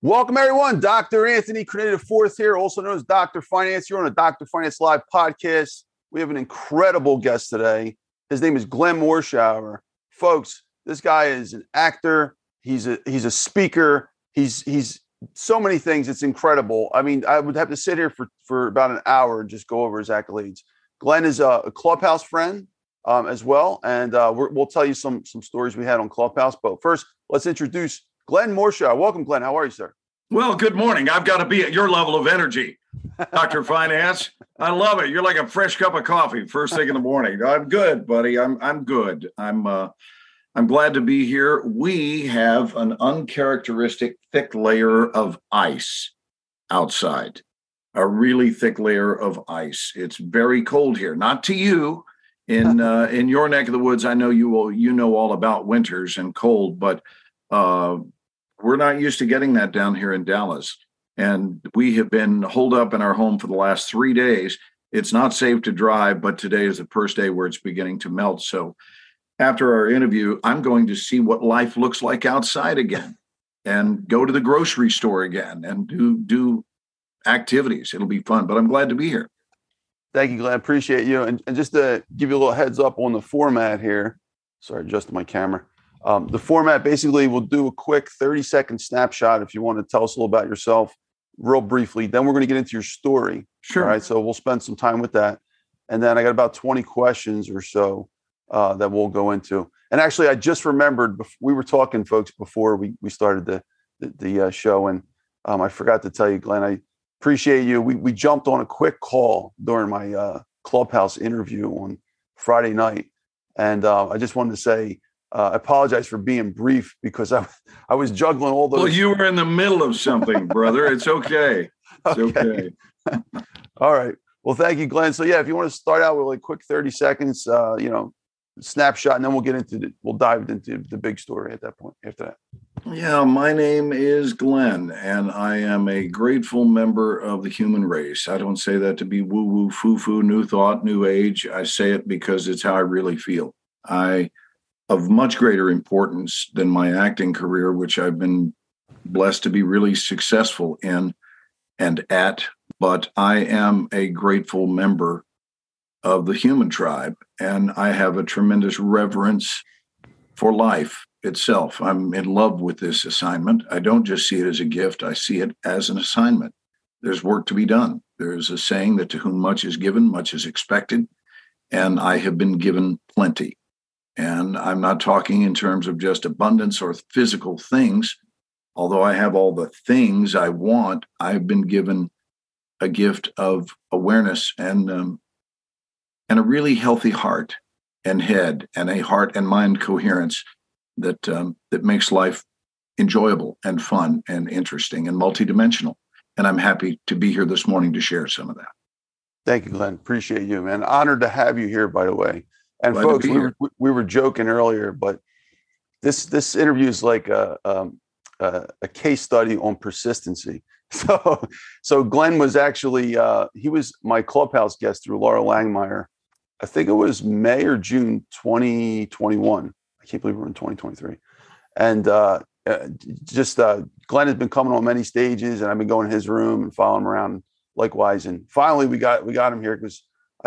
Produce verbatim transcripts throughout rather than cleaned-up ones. Welcome, everyone. Doctor Anthony Crenada the fourth here, also known as Doctor Finance. You're on a Doctor Finance Live podcast. We have an incredible guest today. His name is Glenn Morshower. Folks, this guy is an actor. He's a he's a speaker. He's he's so many things. It's incredible. I mean, I would have to sit here for, for about an hour and just go over his accolades. Glenn is a, a Clubhouse friend um, as well. And uh, we're, we'll tell you some, some stories we had on Clubhouse. But first, let's introduce Glenn Morshower. Welcome, Glenn. How are you, sir? Well, good morning. I've got to be at your level of energy, Doctor Finance. I love it. You're like a fresh cup of coffee first thing in the morning. I'm good, buddy. I'm I'm good. I'm uh, I'm glad to be here. We have an uncharacteristic thick layer of ice outside, a really thick layer of ice. It's very cold here. Not to you. In uh, in your neck of the woods, I know you will. You know all about winters and cold, but uh we're not used to getting that down here in Dallas. And we have been holed up in our home for the last three days. It's not safe to drive, but today is the first day where it's beginning to melt. So after our interview, I'm going to see what life looks like outside again and go to the grocery store again and do, do activities. It'll be fun, but I'm glad to be here. Thank you, Glenn. Appreciate you. And, and just to give you a little heads up on the format here. Sorry, adjusted my camera. Um, the format, basically, we'll do a quick thirty-second snapshot if you want to tell us a little about yourself real briefly. Then we're going to get into your story. Sure. All right, so we'll spend some time with that. And then I got about twenty questions or so uh, that we'll go into. And actually, I just remembered, we were talking, folks, before we, we started the the, the uh, show. And um, I forgot to tell you, Glenn, I appreciate you. We, we jumped on a quick call during my uh, Clubhouse interview on Friday night. And uh, I just wanted to say, Uh, I apologize for being brief because I I was juggling all those. Well, you were in the middle of something, brother. It's okay. It's okay. okay. All right. Well, thank you, Glenn. So yeah, if you want to start out with like quick thirty seconds, uh, you know, snapshot, and then we'll get into the, we'll dive into the big story at that point. After that. Yeah, my name is Glenn, and I am a grateful member of the human race. I don't say that to be woo woo foo foo, new thought, new age. I say it because it's how I really feel. I. Of much greater importance than my acting career, which I've been blessed to be really successful in and at, but I am a grateful member of the human tribe, and I have a tremendous reverence for life itself. I'm in love with this assignment. I don't just see it as a gift. I see it as an assignment. There's work to be done. There is a saying that to whom much is given, much is expected, and I have been given plenty. And I'm not talking in terms of just abundance or physical things. Although I have all the things I want, I've been given a gift of awareness and um, and a really healthy heart and head and a heart and mind coherence that um, that makes life enjoyable and fun and interesting and multidimensional. And I'm happy to be here this morning to share some of that. Thank you, Glenn. Appreciate you, man. Honored to have you here, by the way. And glad folks, we were, we were joking earlier, but this this interview is like a, um, a, a case study on persistency. So so Glenn was actually, uh, he was my Clubhouse guest through Laura Langmeier. I think it was May or June twenty twenty-one. I can't believe we're in twenty twenty-three. And uh, just uh, Glenn has been coming on many stages, and I've been going to his room and following him around likewise. And finally, we got we got him here because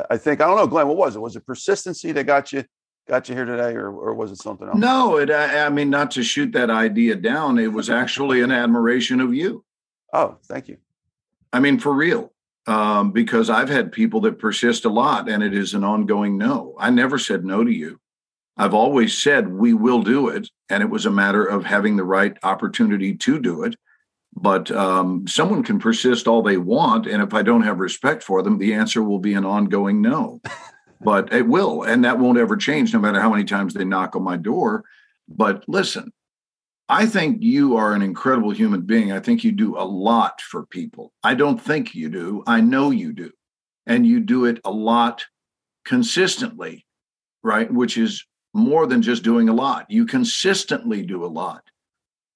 I think, I don't know, Glenn, what was it? Was it persistency that got you got you here today, or, or was it something else? No, it, I, I mean, not to shoot that idea down. It was actually an admiration of you. Oh, thank you. I mean, for real, um, because I've had people that persist a lot, and it is an ongoing no. I never said no to you. I've always said we will do it, and it was a matter of having the right opportunity to do it. But um, someone can persist all they want. And if I don't have respect for them, the answer will be an ongoing no. But it will. And that won't ever change, no matter how many times they knock on my door. But listen, I think you are an incredible human being. I think you do a lot for people. I don't think you do. I know you do. And you do it a lot consistently, right? Which is more than just doing a lot. You consistently do a lot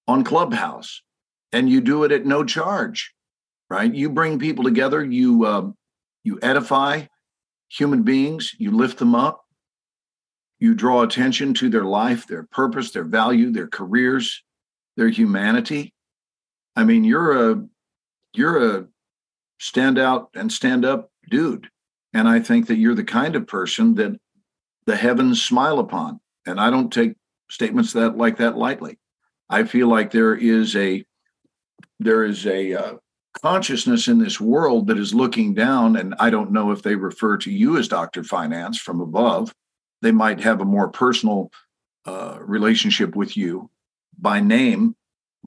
on Clubhouse. And you do it at no charge, right? You bring people together. You uh, you edify human beings. You lift them up. You draw attention to their life, their purpose, their value, their careers, their humanity. I mean, you're a you're a standout and stand up dude. And I think that you're the kind of person that the heavens smile upon. And I don't take statements that like that lightly. I feel like there is a there is a uh, consciousness in this world that is looking down. And I don't know if they refer to you as Doctor Finance from above. They might have a more personal uh, relationship with you by name,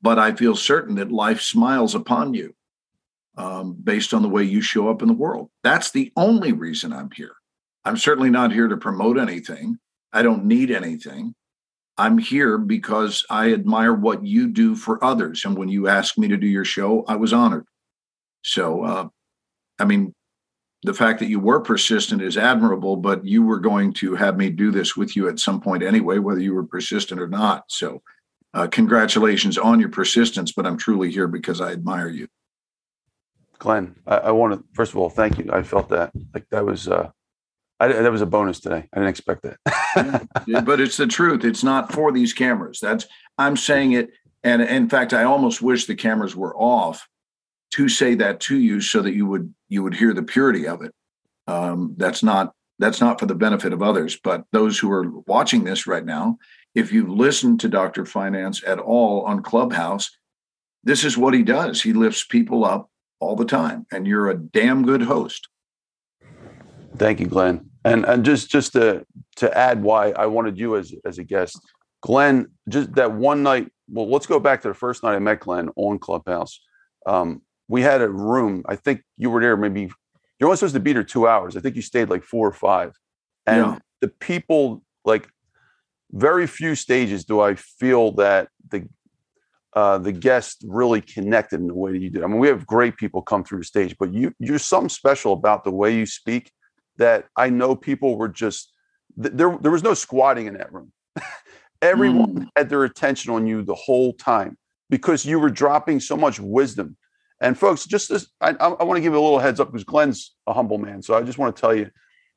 but I feel certain that life smiles upon you um, based on the way you show up in the world. That's the only reason I'm here. I'm certainly not here to promote anything. I don't need anything. I'm here because I admire what you do for others. And when you asked me to do your show, I was honored. So, uh, I mean, the fact that you were persistent is admirable, but you were going to have me do this with you at some point anyway, whether you were persistent or not. So uh, congratulations on your persistence, but I'm truly here because I admire you. Glenn, I, I want to, first of all, thank you. I felt that like that was uh I, that was a bonus today. I didn't expect that. Yeah, but it's the truth. It's not for these cameras. That's I'm saying it. And in fact, I almost wish the cameras were off to say that to you so that you would you would hear the purity of it. Um, that's not that's not for the benefit of others. But those who are watching this right now, if you listen to Doctor Finance at all on Clubhouse, this is what he does. He lifts people up all the time. And you're a damn good host. Thank you, Glenn. And and just just to to add why I wanted you as as a guest, Glenn, just that one night. Well, let's go back to the first night I met Glenn on Clubhouse. Um, we had a room. I think you were there. Maybe you were only supposed to be there two hours. I think you stayed like four or five. And yeah. The people, like very few stages do I feel that the uh, the guests really connected in the way that you did. I mean, we have great people come through the stage, but you you're something special about the way you speak. That I know people were just, there There was no squatting in that room. Everyone mm. had their attention on you the whole time because you were dropping so much wisdom. And folks, just this, I, I want to give you a little heads up because Glenn's a humble man. So I just want to tell you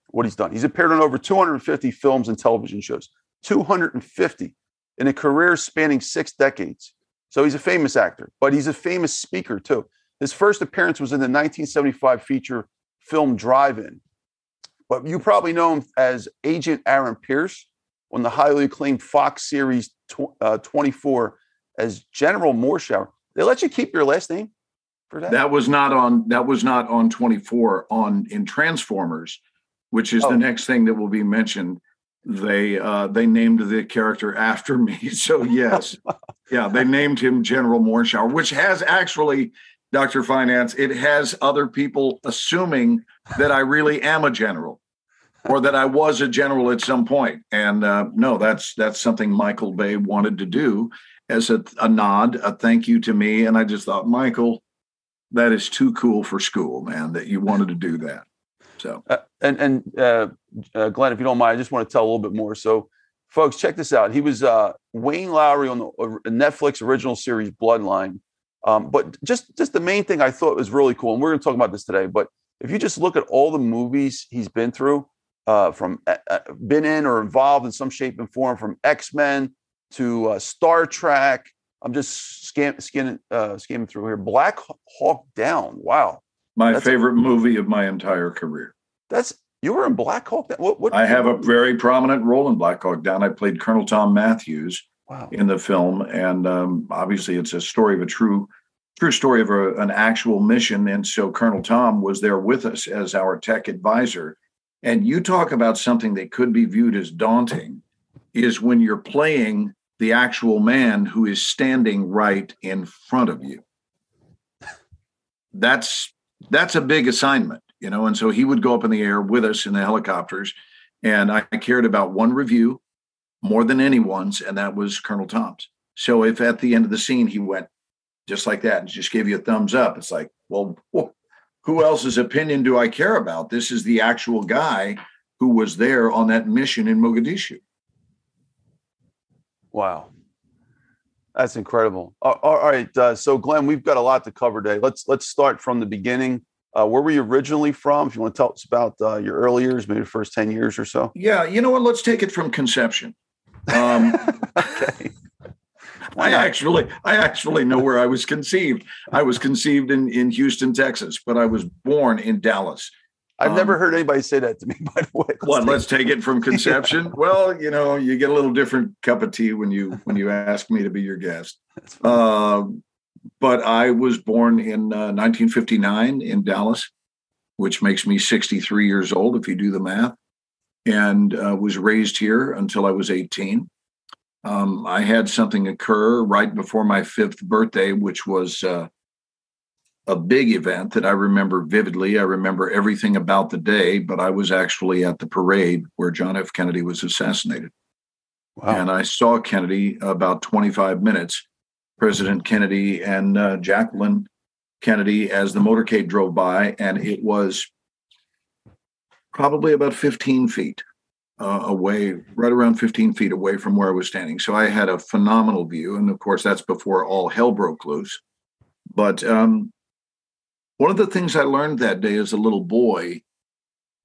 what he's done. He's appeared on over two hundred fifty films and television shows, two hundred fifty in a career spanning six decades. So he's a famous actor, but he's a famous speaker too. His first appearance was in the nineteen seventy-five feature film Drive-In. But you probably know him as Agent Aaron Pierce on the highly acclaimed Fox series twenty-four as General Morshower. They let you keep your last name for that? That was not on that was not on twenty-four, on in Transformers, which is oh. the next thing that will be mentioned. They uh, they named the character after me. So yes. Yeah, they named him General Morshower, which has actually Doctor Finance, it has other people assuming that I really am a general or that I was a general at some point. And uh, no, that's that's something Michael Bay wanted to do as a, a nod, a thank you to me. And I just thought, Michael, that is too cool for school, man, that you wanted to do that. So uh, and, and uh, uh, Glenn, if you don't mind, I just want to tell a little bit more. So, folks, check this out. He was uh, Wayne Lowry on the uh, Netflix original series Bloodline. Um, but just just the main thing I thought was really cool, and we're going to talk about this today, but if you just look at all the movies he's been through, uh, from uh, been in or involved in some shape and form, from X-Men to uh, Star Trek, I'm just scan, scan, uh, skimming through here, Black Hawk Down, wow. My That's favorite a, movie of my entire career. That's You were in Black Hawk Down? What, what, I have a very prominent role in Black Hawk Down. I played Colonel Tom Matthews. Wow. In the film. And um, obviously, it's a story of a true, true story of a, an actual mission. And so Colonel Tom was there with us as our tech advisor. And you talk about something that could be viewed as daunting is when you're playing the actual man who is standing right in front of you. That's that's a big assignment, you know. And so he would go up in the air with us in the helicopters. And I cared about one review more than anyone's, and that was Colonel Tom's. So if at the end of the scene he went just like that and just gave you a thumbs up, it's like, well, who else's opinion do I care about? This is the actual guy who was there on that mission in Mogadishu. Wow. That's incredible. All, all right. Uh, so, Glenn, we've got a lot to cover today. Let's let's start from the beginning. Uh, where were you originally from? If you want to tell us about uh, your early years, maybe the first ten years or so. Yeah. You know what? Let's take it from conception. Um, okay. I actually, I actually know where I was conceived. I was conceived in, in Houston, Texas, but I was born in Dallas. I've um, never heard anybody say that to me, by the way. Let's what? Take let's take it from conception. Yeah. Well, you know, you get a little different cup of tea when you when you ask me to be your guest. Uh, but I was born in uh, nineteen fifty-nine in Dallas, which makes me sixty-three years old if you do the math, and uh, was raised here until I was eighteen. Um, I had something occur right before my fifth birthday, which was uh, a big event that I remember vividly. I remember everything about the day, but I was actually at the parade where John F. Kennedy was assassinated. Wow. And I saw Kennedy about twenty-five minutes, President Kennedy and uh, Jacqueline Kennedy, as the motorcade drove by, and it was probably about fifteen feet. Uh, away, right around fifteen feet away from where I was standing. So I had a phenomenal view. And of course, that's before all hell broke loose. But um, one of the things I learned that day as a little boy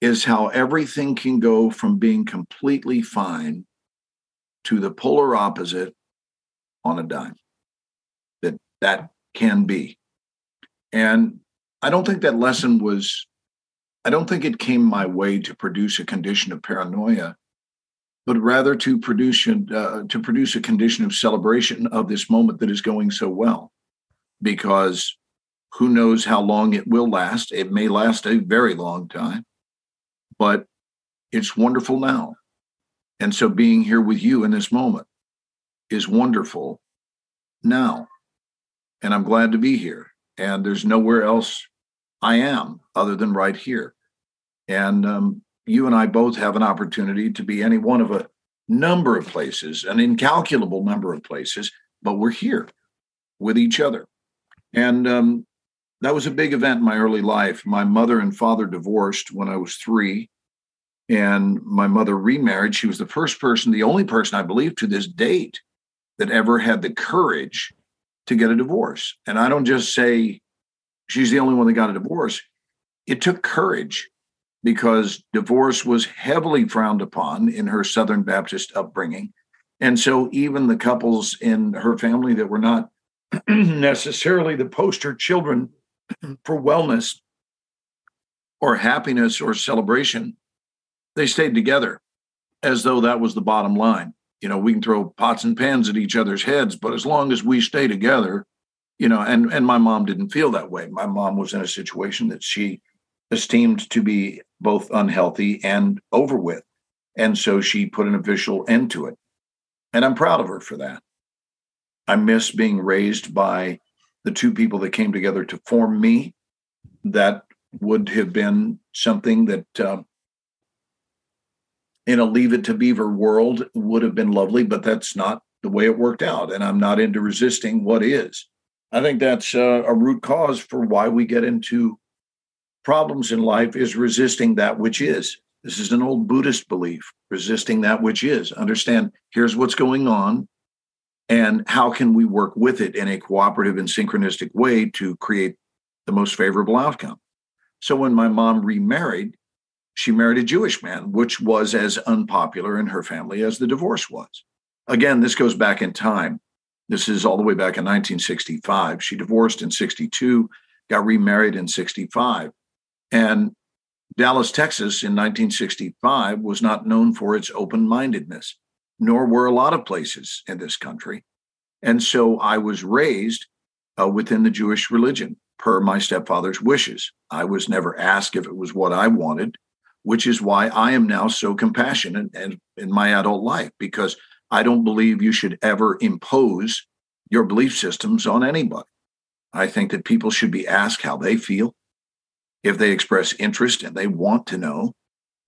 is how everything can go from being completely fine to the polar opposite on a dime. That that can be. And I don't think that lesson was I don't think it came my way to produce a condition of paranoia, but rather to produce uh, to produce a condition of celebration of this moment that is going so well, because who knows how long it will last. It may last a very long time, but it's wonderful now. And so being here with you in this moment is wonderful now. And I'm glad to be here. And there's nowhere else I am other than right here. And um, you and I both have an opportunity to be any one of a number of places, an incalculable number of places, but we're here with each other. And um, that was a big event in my early life. My mother and father divorced when I was three, and my mother remarried. She was the first person, the only person I believe to this date that ever had the courage to get a divorce. And I don't just say she's the only one that got a divorce. It took courage, because divorce was heavily frowned upon in her Southern Baptist upbringing. And so even the couples in her family that were not necessarily the poster children for wellness or happiness or celebration, they stayed together as though that was the bottom line. You know, we can throw pots and pans at each other's heads, but as long as we stay together, you know, and, and my mom didn't feel that way. My mom was in a situation that she esteemed to be both unhealthy and over with. And so she put an official end to it. And I'm proud of her for that. I miss being raised by the two people that came together to form me. That would have been something that uh, in a Leave It to Beaver world would have been lovely, but that's not the way it worked out. And I'm not into resisting what is. I think that's uh, a root cause for why we get into problems in life, is resisting that which is. This is an old Buddhist belief, resisting that which is. Understand, here's what's going on, and how can we work with it in a cooperative and synchronistic way to create the most favorable outcome. So when my mom remarried, she married a Jewish man, which was as unpopular in her family as the divorce was. Again, this goes back in time. This is all the way back in nineteen sixty-five. She divorced in sixty-two, got remarried in sixty-five. And Dallas, Texas in nineteen sixty-five was not known for its open-mindedness, nor were a lot of places in this country. And so I was raised uh, within the Jewish religion, per my stepfather's wishes. I was never asked if it was what I wanted, which is why I am now so compassionate in, in my adult life, because I don't believe you should ever impose your belief systems on anybody. I think that people should be asked how they feel. If they express interest and they want to know,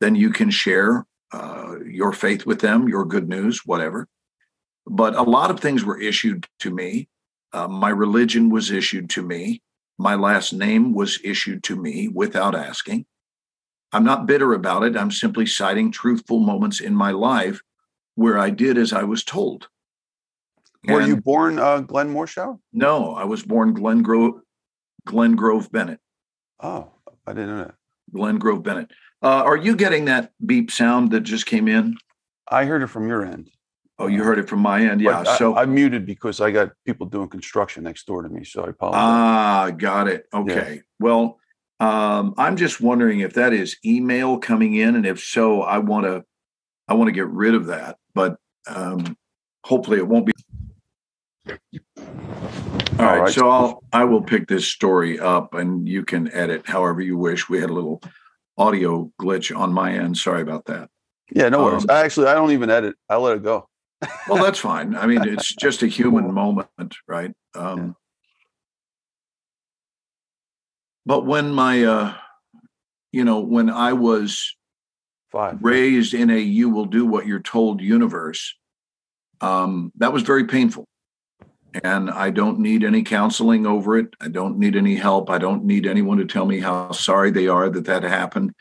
then you can share uh, your faith with them, your good news, whatever. But a lot of things were issued to me. Uh, my religion was issued to me. My last name was issued to me without asking. I'm not bitter about it. I'm simply citing truthful moments in my life where I did as I was told. And were you born uh, Glenn Morshower? No, I was born Glen Grove, Glen Grove Bennett. Oh, I didn't know that. Glen Grove Bennett. Uh, are you getting that beep sound that just came in? I heard it from your end. Oh, you heard it from my end. Yeah. I, so I, I muted because I got people doing construction next door to me. So I apologize. Ah, got it. Okay. Yeah. Well, um, I'm just wondering if that is email coming in. And if so, I want to, I want to get rid of that, but um, hopefully it won't be. All right, All right. So I'll, I will pick this story up and you can edit however you wish. We had a little audio glitch on my end. Sorry about that. Yeah, no worries. Um, I actually, I don't even edit. I let it go. Well, that's fine. I mean, it's just a human moment, right? Um, yeah. But when my, uh, you know, when I was Five. raised in a you will do what you're told universe, um, that was very painful. And I don't need any counseling over it. I don't need any help. I don't need anyone to tell me how sorry they are that that happened.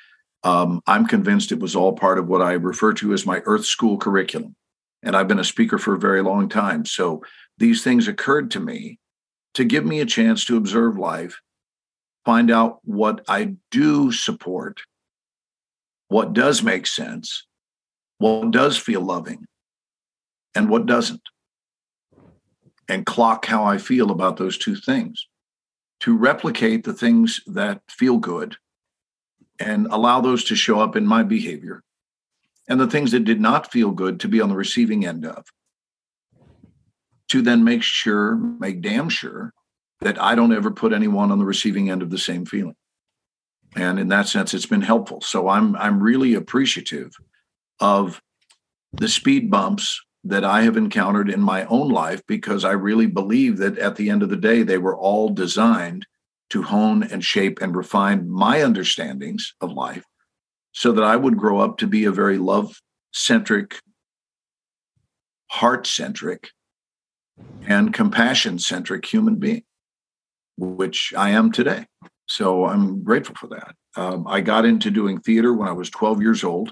Um, I'm convinced it was all part of what I refer to as my Earth School curriculum. And I've been a speaker for a very long time. So these things occurred to me to give me a chance to observe life, find out what I do support, what does make sense, what does feel loving, and what doesn't, and clock how I feel about those two things, to replicate the things that feel good and allow those to show up in my behavior, and the things that did not feel good to be on the receiving end of, to then make sure, make damn sure that I don't ever put anyone on the receiving end of the same feeling. And in that sense, it's been helpful. So I'm I'm really appreciative of the speed bumps that I have encountered in my own life, because I really believe that at the end of the day, they were all designed to hone and shape and refine my understandings of life, so that I would grow up to be a very love-centric, heart-centric, and compassion-centric human being, which I am today. So I'm grateful for that. Um, I got into doing theater when I was twelve years old,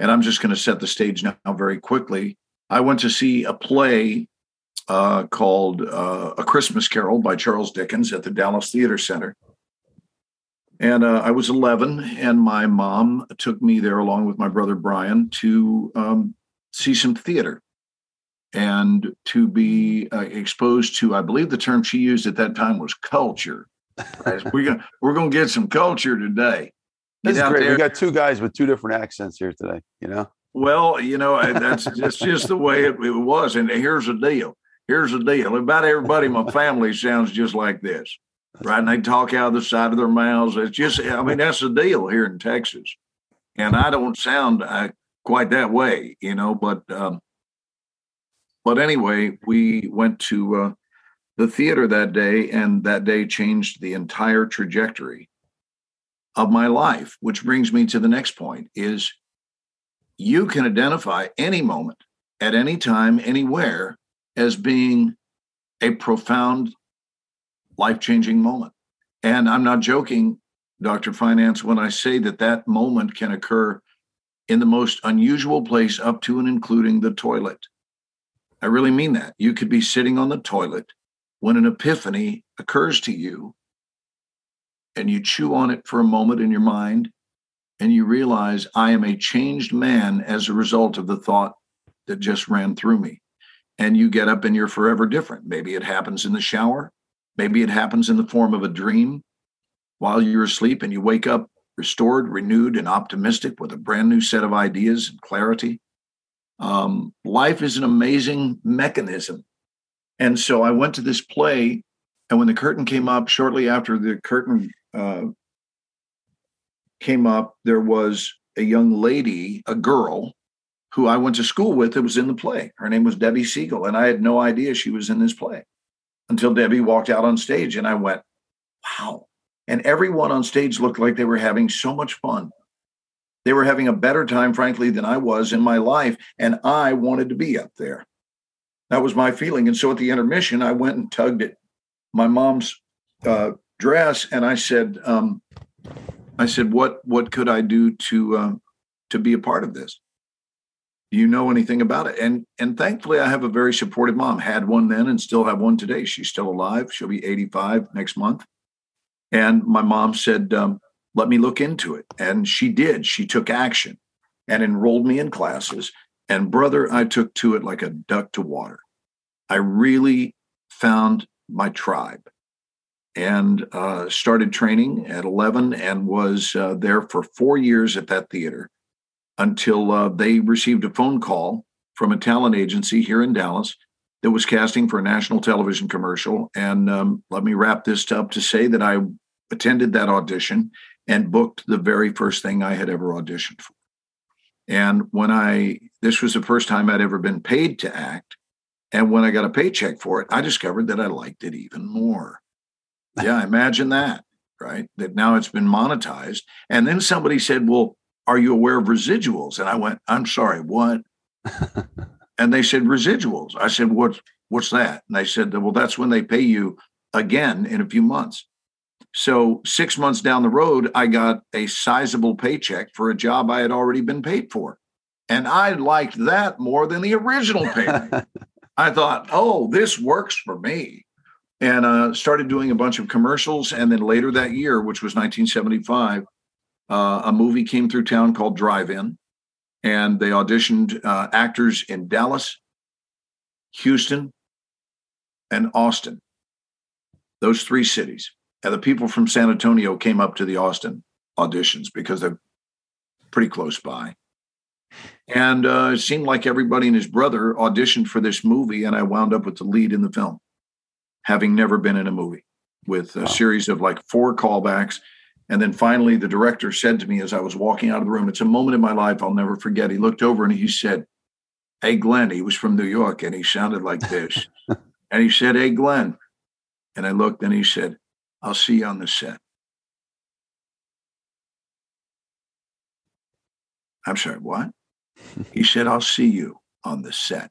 and I'm just going to set the stage now very quickly. I went to see a play uh, called uh, A Christmas Carol by Charles Dickens at the Dallas Theater Center. And uh, I was eleven, and my mom took me there along with my brother Brian to um, see some theater and to be uh, exposed to, I believe the term she used at that time was culture. we're gonna we're gonna get some culture today. That's great. There. We got two guys with two different accents here today. You know. Well, you know, that's just, just the way it, it was. And here's the deal. Here's the deal. About everybody in my family sounds just like this. Right. And they talk out of the side of their mouths. It's just, I mean, that's the deal here in Texas. And I don't sound uh, quite that way, you know, but, um, but anyway, we went to uh, the theater that day, and that day changed the entire trajectory of my life, which brings me to the next point is you can identify any moment at any time, anywhere as being a profound life-changing moment. And I'm not joking, Doctor Finance, when I say that that moment can occur in the most unusual place up to and including the toilet. I really mean that. You could be sitting on the toilet when an epiphany occurs to you and you chew on it for a moment in your mind and you realize I am a changed man as a result of the thought that just ran through me. And you get up and you're forever different. Maybe it happens in the shower. Maybe it happens in the form of a dream while you're asleep and you wake up restored, renewed, and optimistic with a brand new set of ideas and clarity. Um, life is an amazing mechanism. And so I went to this play, and when the curtain came up, shortly after the curtain uh, came up, there was a young lady, a girl, who I went to school with that was in the play. Her name was Debbie Siegel, and I had no idea she was in this play. Until Debbie walked out on stage, and I went, wow. And everyone on stage looked like they were having so much fun. They were having a better time, frankly, than I was in my life, and I wanted to be up there. That was my feeling. And so at the intermission, I went and tugged at my mom's uh, dress, and I said, um, "I said, what what could I do to um, to be a part of this? You know anything about it?" And and thankfully, I have a very supportive mom. Had one then and still have one today. She's still alive. She'll be eighty-five next month. And my mom said, um, let me look into it. And she did. She took action and enrolled me in classes And brother, I took to it like a duck to water. I really found my tribe and uh, started training at eleven and was uh, there for four years at that theater until uh, they received a phone call from a talent agency here in Dallas that was casting for a national television commercial. And um, let me wrap this up to say that I attended that audition and booked the very first thing I had ever auditioned for. And when I, this was the first time I'd ever been paid to act. And when I got a paycheck for it, I discovered that I liked it even more. Yeah, imagine that, right? That now it's been monetized. And then somebody said, well, are you aware of residuals? And I went, I'm sorry, what? And they said, residuals. I said, what's, what's that? And they said, well, that's when they pay you again in a few months. So six months down the road, I got a sizable paycheck for a job I had already been paid for. And I liked that more than the original payment. I thought, oh, this works for me. And uh, started doing a bunch of commercials. And then later that year, which was nineteen seventy-five, uh, a movie came through town called Drive-In. And they auditioned uh, actors in Dallas, Houston, and Austin, those three cities. And the people from San Antonio came up to the Austin auditions because they're pretty close by. And uh, it seemed like everybody and his brother auditioned for this movie, and I wound up with the lead in the film, having never been in a movie, with a wow. series of like four callbacks. And then finally, the director said to me as I was walking out of the room, it's a moment in my life I'll never forget. He looked over and he said, hey, Glenn. He was from New York, and he sounded like this. And he said, hey, Glenn. And I looked and he said, I'll see you on the set. I'm sorry, what? He said, I'll see you on the set.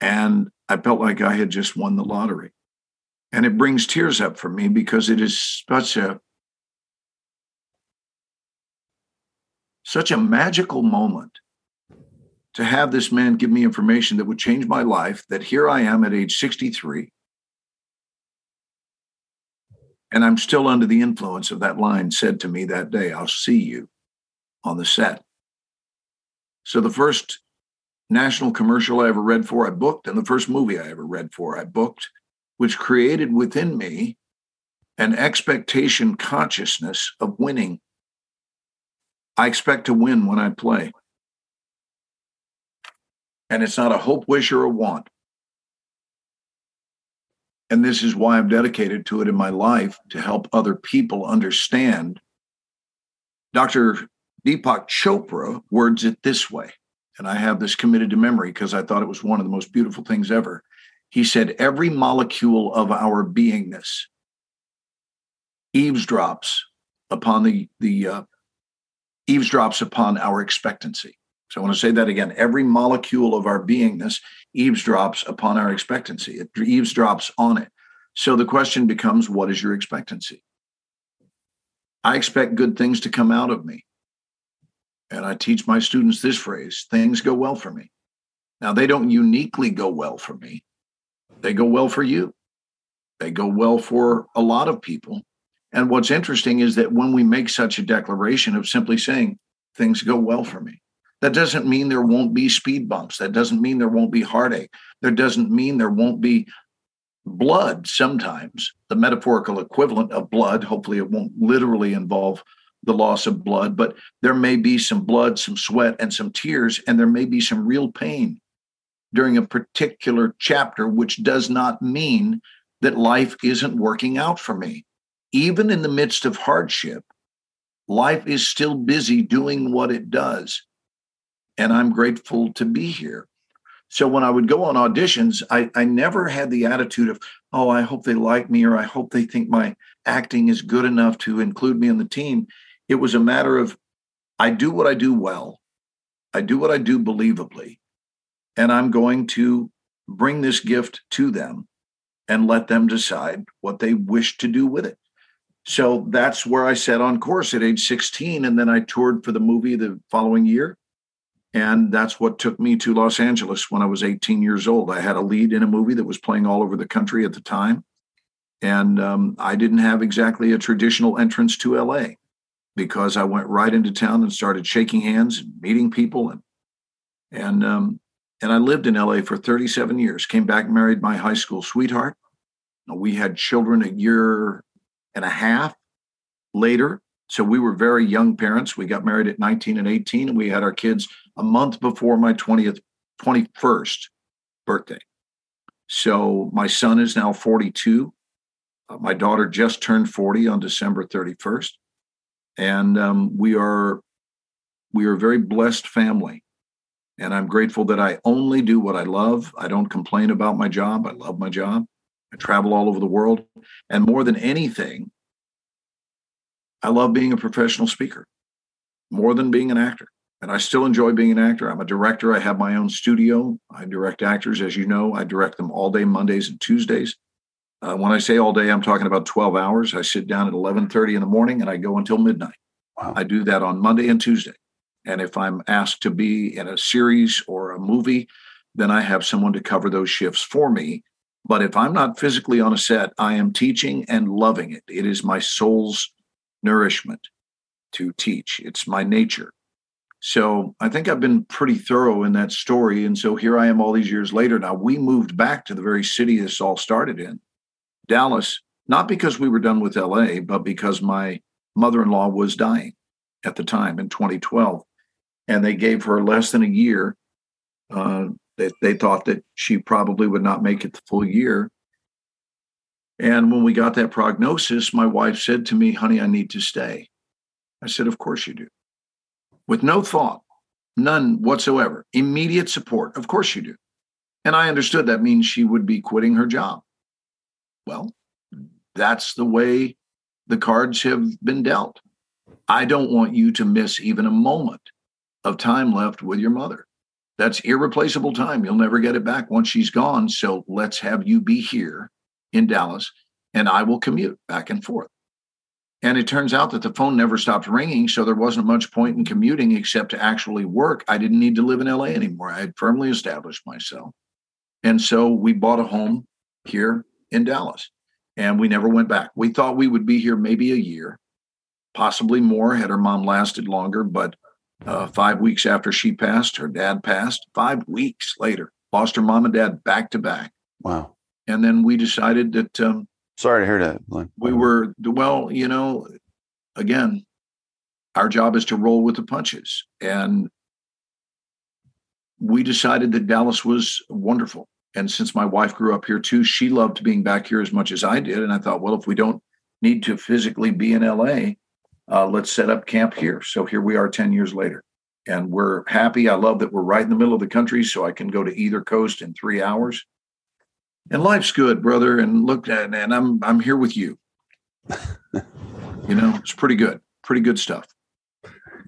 And I felt like I had just won the lottery. And it brings tears up for me because it is such a such a magical moment to have this man give me information that would change my life, that here I am at age sixty-three, and I'm still under the influence of that line said to me that day, I'll see you on the set. So the first national commercial I ever read for, I booked, and the first movie I ever read for, I booked, which created within me an expectation consciousness of winning. I expect to win when I play. And it's not a hope, wish, or a want. And this is why I'm dedicated to it in my life, to help other people understand. Doctor Deepak Chopra words it this way, and I have this committed to memory because I thought it was one of the most beautiful things ever. He said, every molecule of our beingness eavesdrops upon the, the uh, eavesdrops upon our expectancy. So I want to say that again. Every molecule of our beingness eavesdrops upon our expectancy. It eavesdrops on it. So the question becomes, what is your expectancy? I expect good things to come out of me. And I teach my students this phrase, things go well for me. Now, they don't uniquely go well for me. They go well for you. They go well for a lot of people. And what's interesting is that when we make such a declaration of simply saying, things go well for me, that doesn't mean there won't be speed bumps. That doesn't mean there won't be heartache. That doesn't mean there won't be blood sometimes, the metaphorical equivalent of blood. Hopefully it won't literally involve the loss of blood, but there may be some blood, some sweat, and some tears, and there may be some real pain during a particular chapter, which does not mean that life isn't working out for me. Even in the midst of hardship, life is still busy doing what it does. And I'm grateful to be here. So when I would go on auditions, I, I never had the attitude of, oh, I hope they like me, or I hope they think my acting is good enough to include me on the team. It was a matter of, I do what I do well. I do what I do believably. And I'm going to bring this gift to them and let them decide what they wish to do with it. So that's where I set on course at age sixteen. And then I toured for the movie the following year. And that's what took me to Los Angeles when I was eighteen years old. I had a lead in a movie that was playing all over the country at the time. And um, I didn't have exactly a traditional entrance to L A because I went right into town and started shaking hands and meeting people and And um, and I lived in L A for thirty-seven years, came back, married my high school sweetheart. We had children a year and a half later. So we were very young parents. We got married at nineteen and eighteen, and we had our kids a month before my twentieth, twenty-first birthday. So my son is now forty-two. Uh, my daughter just turned forty on December thirty-first. And um, we are we are a very blessed family. And I'm grateful that I only do what I love. I don't complain about my job. I love my job. I travel all over the world. And more than anything, I love being a professional speaker more than being an actor. And I still enjoy being an actor. I'm a director. I have my own studio. I direct actors, as you know. I direct them all day, Mondays and Tuesdays. Uh, when I say all day, I'm talking about twelve hours. I sit down at eleven thirty in the morning and I go until midnight. Wow. I do that on Monday and Tuesday. And if I'm asked to be in a series or a movie, then I have someone to cover those shifts for me. But if I'm not physically on a set, I am teaching and loving it. It is my soul's nourishment to teach. It's my nature. So I think I've been pretty thorough in that story. And so here I am all these years later. Now, we moved back to the very city this all started in, Dallas, not because we were done with L A, but because my mother-in-law was dying at the time in twenty twelve. And they gave her less than a year. Uh, they, they thought that she probably would not make it the full year. And when we got that prognosis, my wife said to me, honey, I need to stay. I said, of course you do. With no thought, none whatsoever, immediate support. Of course you do. And I understood that means she would be quitting her job. Well, that's the way the cards have been dealt. I don't want you to miss even a moment of time left with your mother. That's irreplaceable time. You'll never get it back once she's gone. So let's have you be here in Dallas, and I will commute back and forth. And it turns out that the phone never stopped ringing, so there wasn't much point in commuting except to actually work. I didn't need to live in L A anymore. I had firmly established myself. And so we bought a home here in Dallas, and we never went back. We thought we would be here maybe a year, possibly more had her mom lasted longer, but uh, five weeks after she passed, her dad passed. Five weeks later, lost her mom and dad back to back. Wow. And then we decided that um, sorry to hear that, Glenn. We were, well, you know, again, our job is to roll with the punches. And we decided that Dallas was wonderful. And since my wife grew up here, too, she loved being back here as much as I did. And I thought, well, if we don't need to physically be in L A, uh, let's set up camp here. So here we are ten years later. And we're happy. I love that we're right in the middle of the country, so I can go to either coast in three hours. And life's good, brother. And look, and, and I'm I'm here with you. You know, it's pretty good, pretty good stuff.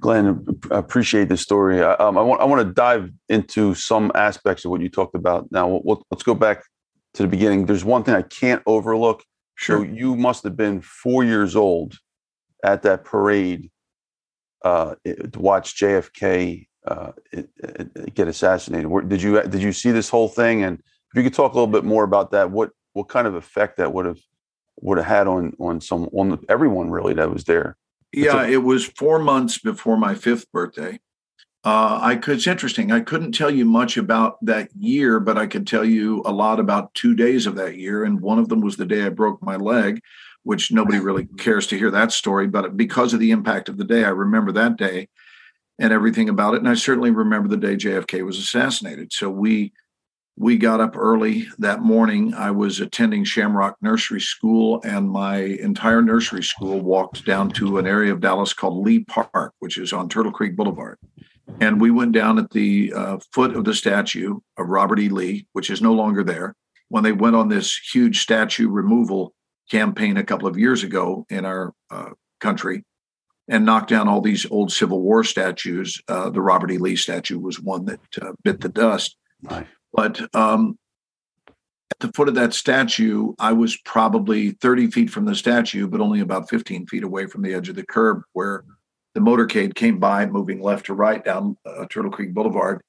Glenn, I appreciate the story. I, um, I want I want to dive into some aspects of what you talked about. Now, we'll, let's go back to the beginning. There's one thing I can't overlook. Sure, so you must have been four years old at that parade uh, to watch J F K uh, get assassinated. Did you did you see this whole thing? And if you could talk a little bit more about that, what what kind of effect that would have would have had on on some on everyone really that was there? Yeah, a- it was four months before my fifth birthday. Uh, I could, it's interesting. I couldn't tell you much about that year, but I could tell you a lot about two days of that year, and one of them was the day I broke my leg, which nobody really cares to hear that story. But because of the impact of the day, I remember that day and everything about it, and I certainly remember the day J F K was assassinated. So we. We got up early that morning. I was attending Shamrock Nursery School, and my entire nursery school walked down to an area of Dallas called Lee Park, which is on Turtle Creek Boulevard. And we went down at the uh, foot of the statue of Robert E. Lee, which is no longer there, when they went on this huge statue removal campaign a couple of years ago in our uh, country and knocked down all these old Civil War statues. Uh, the Robert E. Lee statue was one that uh, bit the dust. Nice. But um, at the foot of that statue, I was probably thirty feet from the statue, but only about fifteen feet away from the edge of the curb where the motorcade came by, moving left to right down uh, Turtle Creek Boulevard.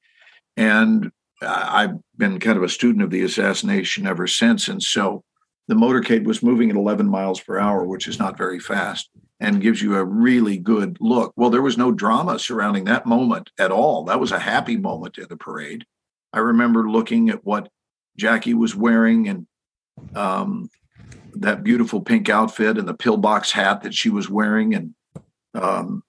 And I've been kind of a student of the assassination ever since. And so the motorcade was moving at eleven miles per hour, which is not very fast. and gives you a really good look. Well, there was no drama surrounding that moment at all. That was a happy moment in the parade. I remember looking at what Jackie was wearing and um, that beautiful pink outfit and the pillbox hat that she was wearing. And um,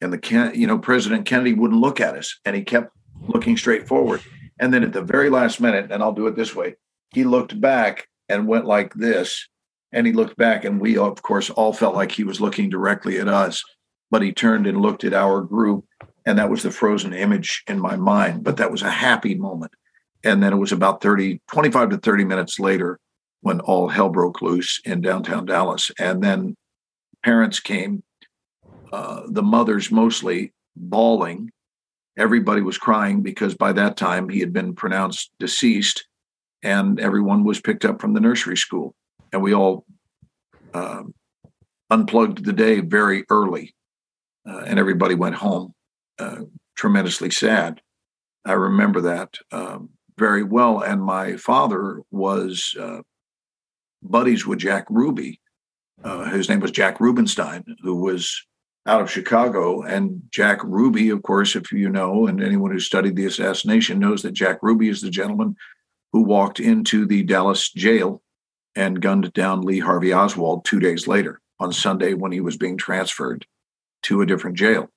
and the you know, President Kennedy wouldn't look at us, and he kept looking straight forward. And then at the very last minute, and I'll do it this way, he looked back and went like this. And he looked back, and we, of course, all felt like he was looking directly at us. But he turned and looked at our group, and that was the frozen image in my mind. But that was a happy moment. And then it was about thirty, twenty-five to thirty minutes later when all hell broke loose in downtown Dallas. And then parents came, uh, the mothers mostly, bawling. Everybody was crying because by that time he had been pronounced deceased, and everyone was picked up from the nursery school. And we all uh, unplugged the day very early, uh, and everybody went home uh, tremendously sad. I remember that uh, very well. And my father was uh, buddies with Jack Ruby. Uh, his name was Jack Rubenstein, who was out of Chicago. And Jack Ruby, of course, if you know, and anyone who studied the assassination knows that Jack Ruby is the gentleman who walked into the Dallas jail and gunned down Lee Harvey Oswald two days later on Sunday when he was being transferred to a different jail.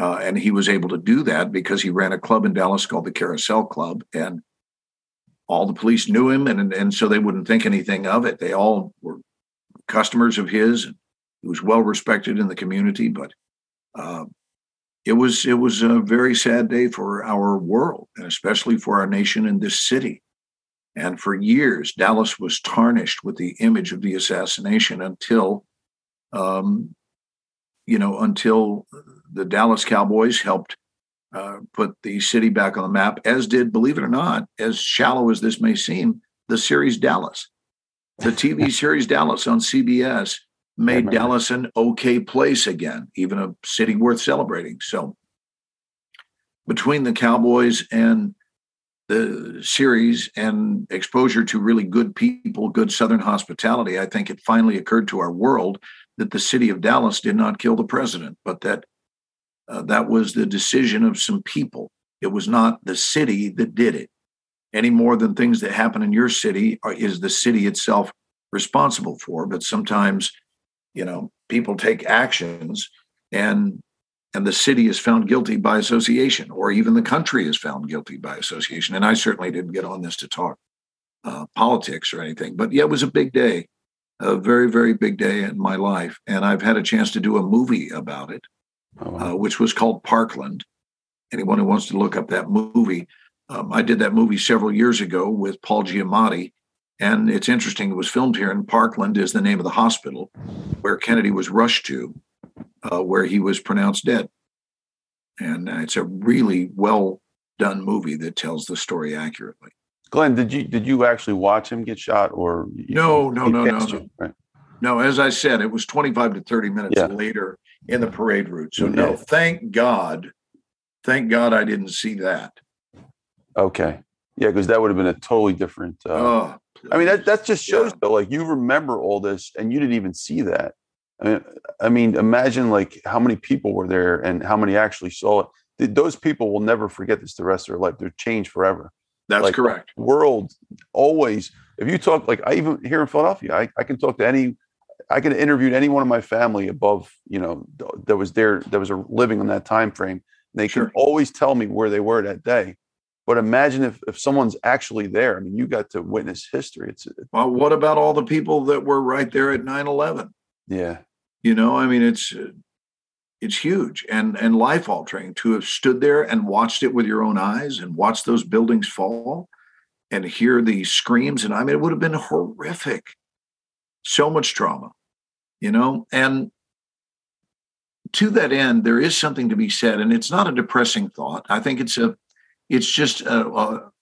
Uh, and he was able to do that because he ran a club in Dallas called the Carousel Club, and all the police knew him, and, and, and so they wouldn't think anything of it. They all were customers of his. He was well-respected in the community, but uh, it was it was a very sad day for our world, and especially for our nation and this city. And for years, Dallas was tarnished with the image of the assassination until, um, you know, until the Dallas Cowboys helped uh, put the city back on the map, as did, believe it or not, as shallow as this may seem, the series Dallas. The T V series Dallas on C B S made Dallas an okay place again, even a city worth celebrating. So between the Cowboys and the series and exposure to really good people, good Southern hospitality, I think it finally occurred to our world that the city of Dallas did not kill the president, but that uh, that was the decision of some people. It was not the city that did it, any more than things that happen in your city are, is the city itself responsible for. But sometimes, you know, people take actions and And the city is found guilty by association, or even the country is found guilty by association. And I certainly didn't get on this to talk uh, politics or anything. But yeah, it was a big day, a very, very big day in my life. And I've had a chance to do a movie about it, oh, wow. uh, which was called Parkland. Anyone who wants to look up that movie, um, I did that movie several years ago with Paul Giamatti. And it's interesting, it was filmed here, and Parkland is the name of the hospital where Kennedy was rushed to. Uh, where he was pronounced dead. And uh, it's a really well done movie that tells the story accurately. Glenn, did you did you actually watch him get shot? Or no, no, no, no, no. Right? No, as I said, it was twenty-five to thirty minutes yeah. later in the parade route. So yeah. no, thank God. Thank God I didn't see that. Okay. Yeah, because that would have been a totally different. Uh, oh, I mean, that, that just shows, yeah. though, like you remember all this and you didn't even see that. I mean, imagine like how many people were there and how many actually saw it. Those people will never forget this the rest of their life. They're changed forever. That's like, correct. The world always. If you talk like I even here in Philadelphia, I, I can talk to any. I can interview any one of my family above, you know, that was there, that was living in that time frame. They sure. can always tell me where they were that day. But imagine if, if someone's actually there. I mean, you got to witness history. It's well. What about all the people that were right there at nine eleven? Yeah. You know, I mean, it's it's huge and, and life-altering to have stood there and watched it with your own eyes and watched those buildings fall and hear the screams. And I mean, it would have been horrific. So much trauma, you know. And to that end, there is something to be said, and it's not a depressing thought. I think it's a, it's just a, a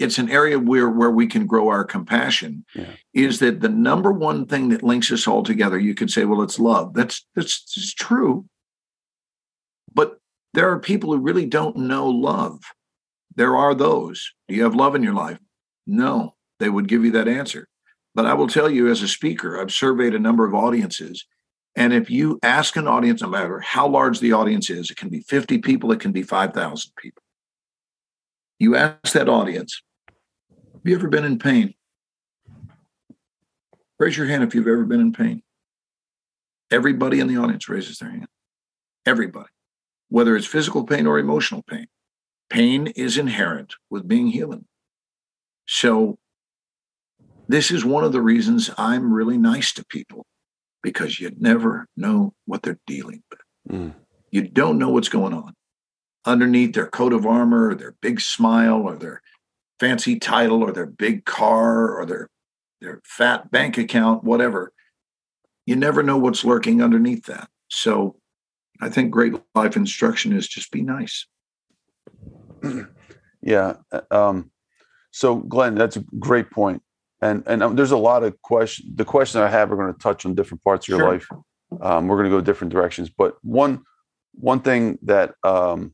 it's an area where, where we can grow our compassion, yeah. is that the number one thing that links us all together, you could say, well, it's love. That's, that's, that's true. But there are people who really don't know love. There are those. Do you have love in your life? No, they would give you that answer. But I will tell you, as a speaker, I've surveyed a number of audiences, And if you ask an audience, no matter how large the audience is, it can be fifty people, it can be five thousand people. You ask that audience, have you ever been in pain? Raise your hand if you've ever been in pain. Everybody in the audience raises their hand. Everybody. Whether it's physical pain or emotional pain. Pain is inherent with being human. So this is one of the reasons I'm really nice to people. Because you never know what they're dealing with. Mm. You don't know what's going on. Underneath their coat of armor, or their big smile, or their fancy title, or their big car, or their, their fat bank account, whatever. You never know what's lurking underneath that. So I think great life instruction is just be nice. Yeah. Um, so, Glenn, that's a great point. And and there's a lot of questions. The questions I have are going to touch on different parts of your sure. life. Um, we're going to go different directions. But one one thing that um,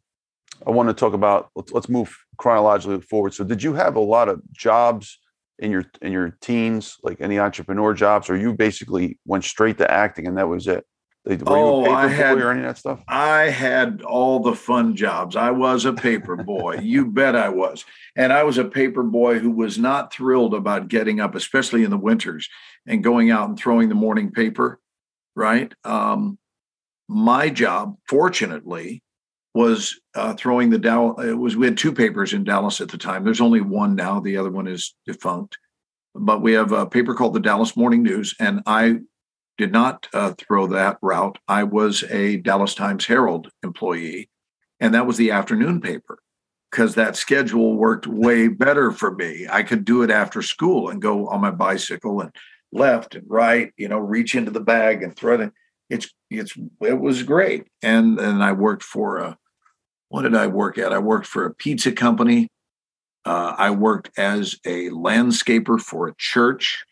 I want to talk about. Let's, let's move chronologically forward. So, did you have a lot of jobs in your in your teens, like any entrepreneur jobs, or you basically went straight to acting and that was it? Were oh, you a paper I boy had, or any of that stuff? I had all the fun jobs. I was a paper boy. You bet I was. And I was a paper boy who was not thrilled about getting up, especially in the winters, and going out and throwing the morning paper, right? Um, my job, fortunately, was uh, throwing the Dow. It was, we had two papers in Dallas at the time. There's only one now. The other one is defunct. But we have a paper called the Dallas Morning News, and I did not uh, throw that route. I was a Dallas Times Herald employee, and that was the afternoon paper because that schedule worked way better for me. I could do it after school and go on my bicycle and left and right, you know, reach into the bag and throw it. It's it's it was great. And and I worked for a what did I work at? I worked for a pizza company. Uh, I worked as a landscaper for a church.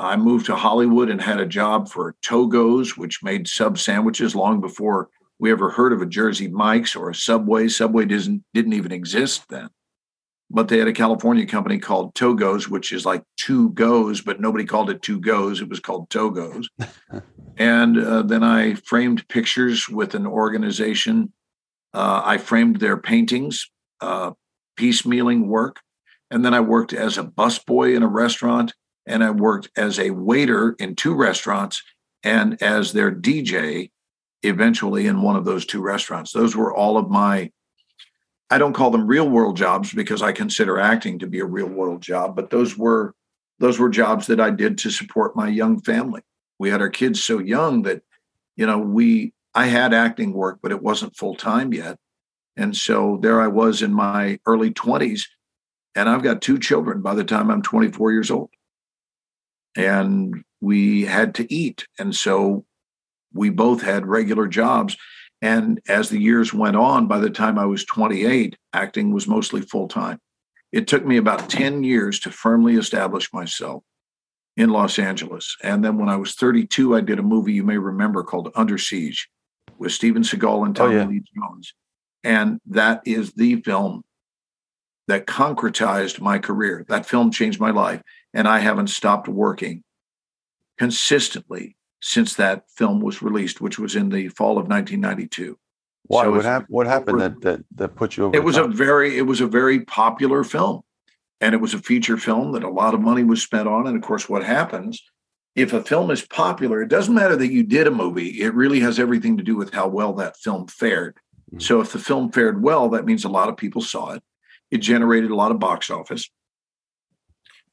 I moved to Hollywood and had a job for Togo's, which made sub sandwiches long before we ever heard of a Jersey Mike's or a Subway. Subway didn't, didn't even exist then. But they had a California company called Togo's, which is like two goes, but nobody called it two goes. It was called Togo's. And uh, then I framed pictures with an organization. Uh, I framed their paintings, uh, piecemealing work. And then I worked as a busboy in a restaurant. And I worked as a waiter in two restaurants and as their D J eventually in one of those two restaurants. Those were all of my, I don't call them real world jobs because I consider acting to be a real world job, but those were those were jobs that I did to support my young family. We had our kids so young that, you know, we, I had acting work, but it wasn't full time yet. And so there I was in my early twenties and I've got two children by the time I'm twenty-four years old. And we had to eat. And so we both had regular jobs. And as the years went on, by the time I was twenty-eight, acting was mostly full-time. It took me about ten years to firmly establish myself in Los Angeles. And then when I was thirty-two, I did a movie you may remember called Under Siege with Steven Seagal and Tommy oh, yeah. Lee Jones. And that is the film that concretized my career. That film changed my life. And I haven't stopped working consistently since that film was released, which was in the fall of nineteen ninety-two. Why? So what, hap- what happened that, that that put you over? It was top? a very it was a very popular film, and it was a feature film that a lot of money was spent on. And of course, what happens if a film is popular? It doesn't matter that you did a movie; it really has everything to do with how well that film fared. Mm-hmm. So if the film fared well, that means a lot of people saw it. It generated a lot of box office.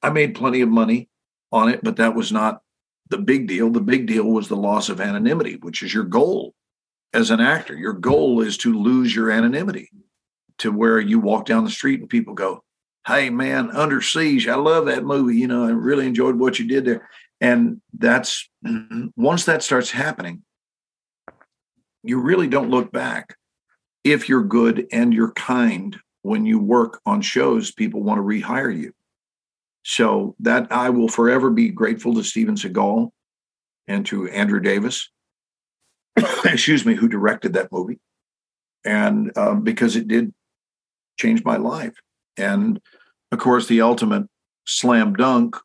I made plenty of money on it, but that was not the big deal. The big deal was the loss of anonymity, which is your goal as an actor. Your goal is to lose your anonymity to where you walk down the street and people go, hey, man, Under Siege. I love that movie. You know, I really enjoyed what you did there. And that's once that starts happening, you really don't look back. If you're good and you're kind when you work on shows, people want to rehire you. So that I will forever be grateful to Steven Seagal and to Andrew Davis, excuse me, who directed that movie. And uh, because it did change my life. And of course, the ultimate slam dunk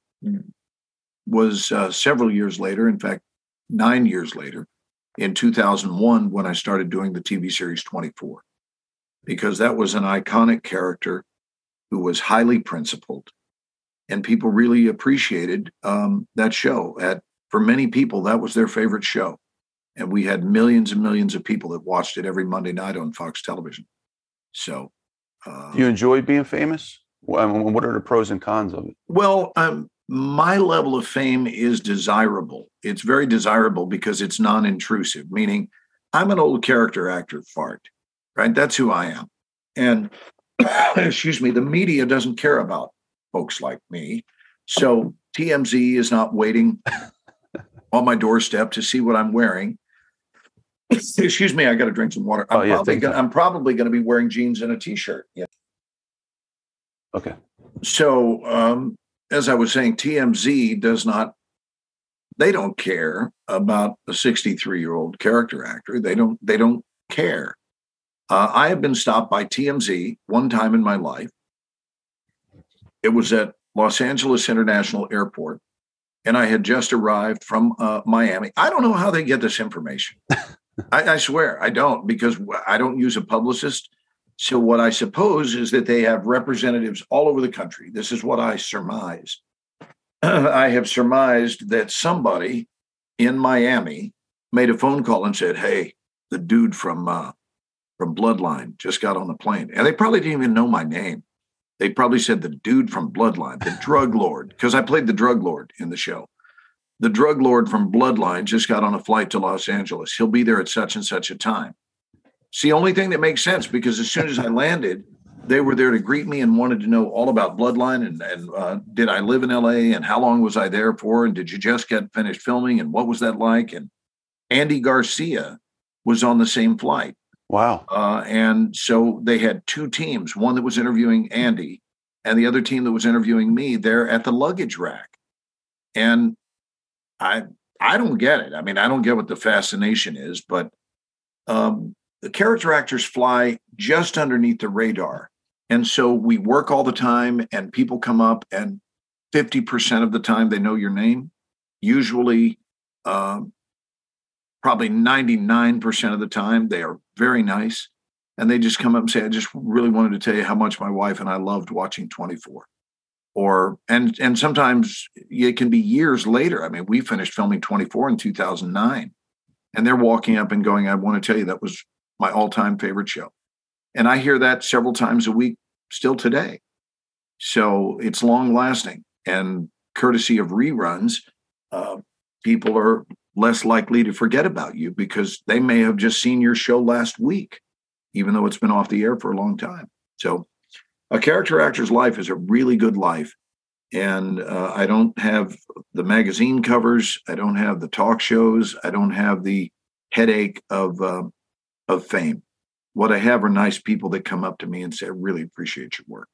was uh, several years later. In fact, nine years later, in two thousand one, when I started doing the T V series twenty-four, because that was an iconic character who was highly principled, and people really appreciated um, that show. At for many people, that was their favorite show. And we had millions and millions of people that watched it every Monday night on Fox Television. So, uh, do you enjoy being famous? I mean, what are the pros and cons of it? Well, um, my level of fame is desirable. It's very desirable because it's non-intrusive, meaning I'm an old character actor fart, right? That's who I am. And excuse me, the media doesn't care about folks like me. So T M Z is not waiting on my doorstep to see what I'm wearing. Excuse me, I got to drink some water. I'm, oh, yeah, probably gonna, I'm probably going to be wearing jeans and a T-shirt. Yeah. Okay. So um, as I was saying, T M Z does not, they don't care about a sixty-three-year-old character actor. They don't, they don't care. Uh, I have been stopped by T M Z one time in my life. It was at Los Angeles International Airport. And I had just arrived from uh, Miami. I don't know how they get this information. I, I swear I don't, because I don't use a publicist. So what I suppose is that they have representatives all over the country. This is what I surmise. I have surmised that somebody in Miami made a phone call and said, hey, the dude from uh, from Bloodline just got on the plane. And they probably didn't even know my name. They probably said the dude from Bloodline, the drug lord, because I played the drug lord in the show. The drug lord from Bloodline just got on a flight to Los Angeles. He'll be there at such and such a time. It's the only thing that makes sense, because as soon as I landed, they were there to greet me and wanted to know all about Bloodline and, and uh, did I live in L A and how long was I there for? And did you just get finished filming? And what was that like? And Andy Garcia was on the same flight. Wow. Uh, and so they had two teams, one that was interviewing Andy and the other team that was interviewing me there at the luggage rack. And I I don't get it. I mean, I don't get what the fascination is, but um, the character actors fly just underneath the radar. And so we work all the time and people come up and fifty percent of the time they know your name. Usually, um, probably ninety-nine percent of the time, they are very nice. And they just come up and say, I just really wanted to tell you how much my wife and I loved watching twenty-four. Or, and and sometimes it can be years later. I mean, we finished filming twenty-four in two thousand nine. And they're walking up and going, I want to tell you that was my all-time favorite show. And I hear that several times a week still today. So it's long-lasting. And courtesy of reruns, uh, people are less likely to forget about you because they may have just seen your show last week, even though it's been off the air for a long time. So a character actor's life is a really good life. And uh, I don't have the magazine covers. I don't have the talk shows. I don't have the headache of, uh, of fame. What I have are nice people that come up to me and say, I really appreciate your work.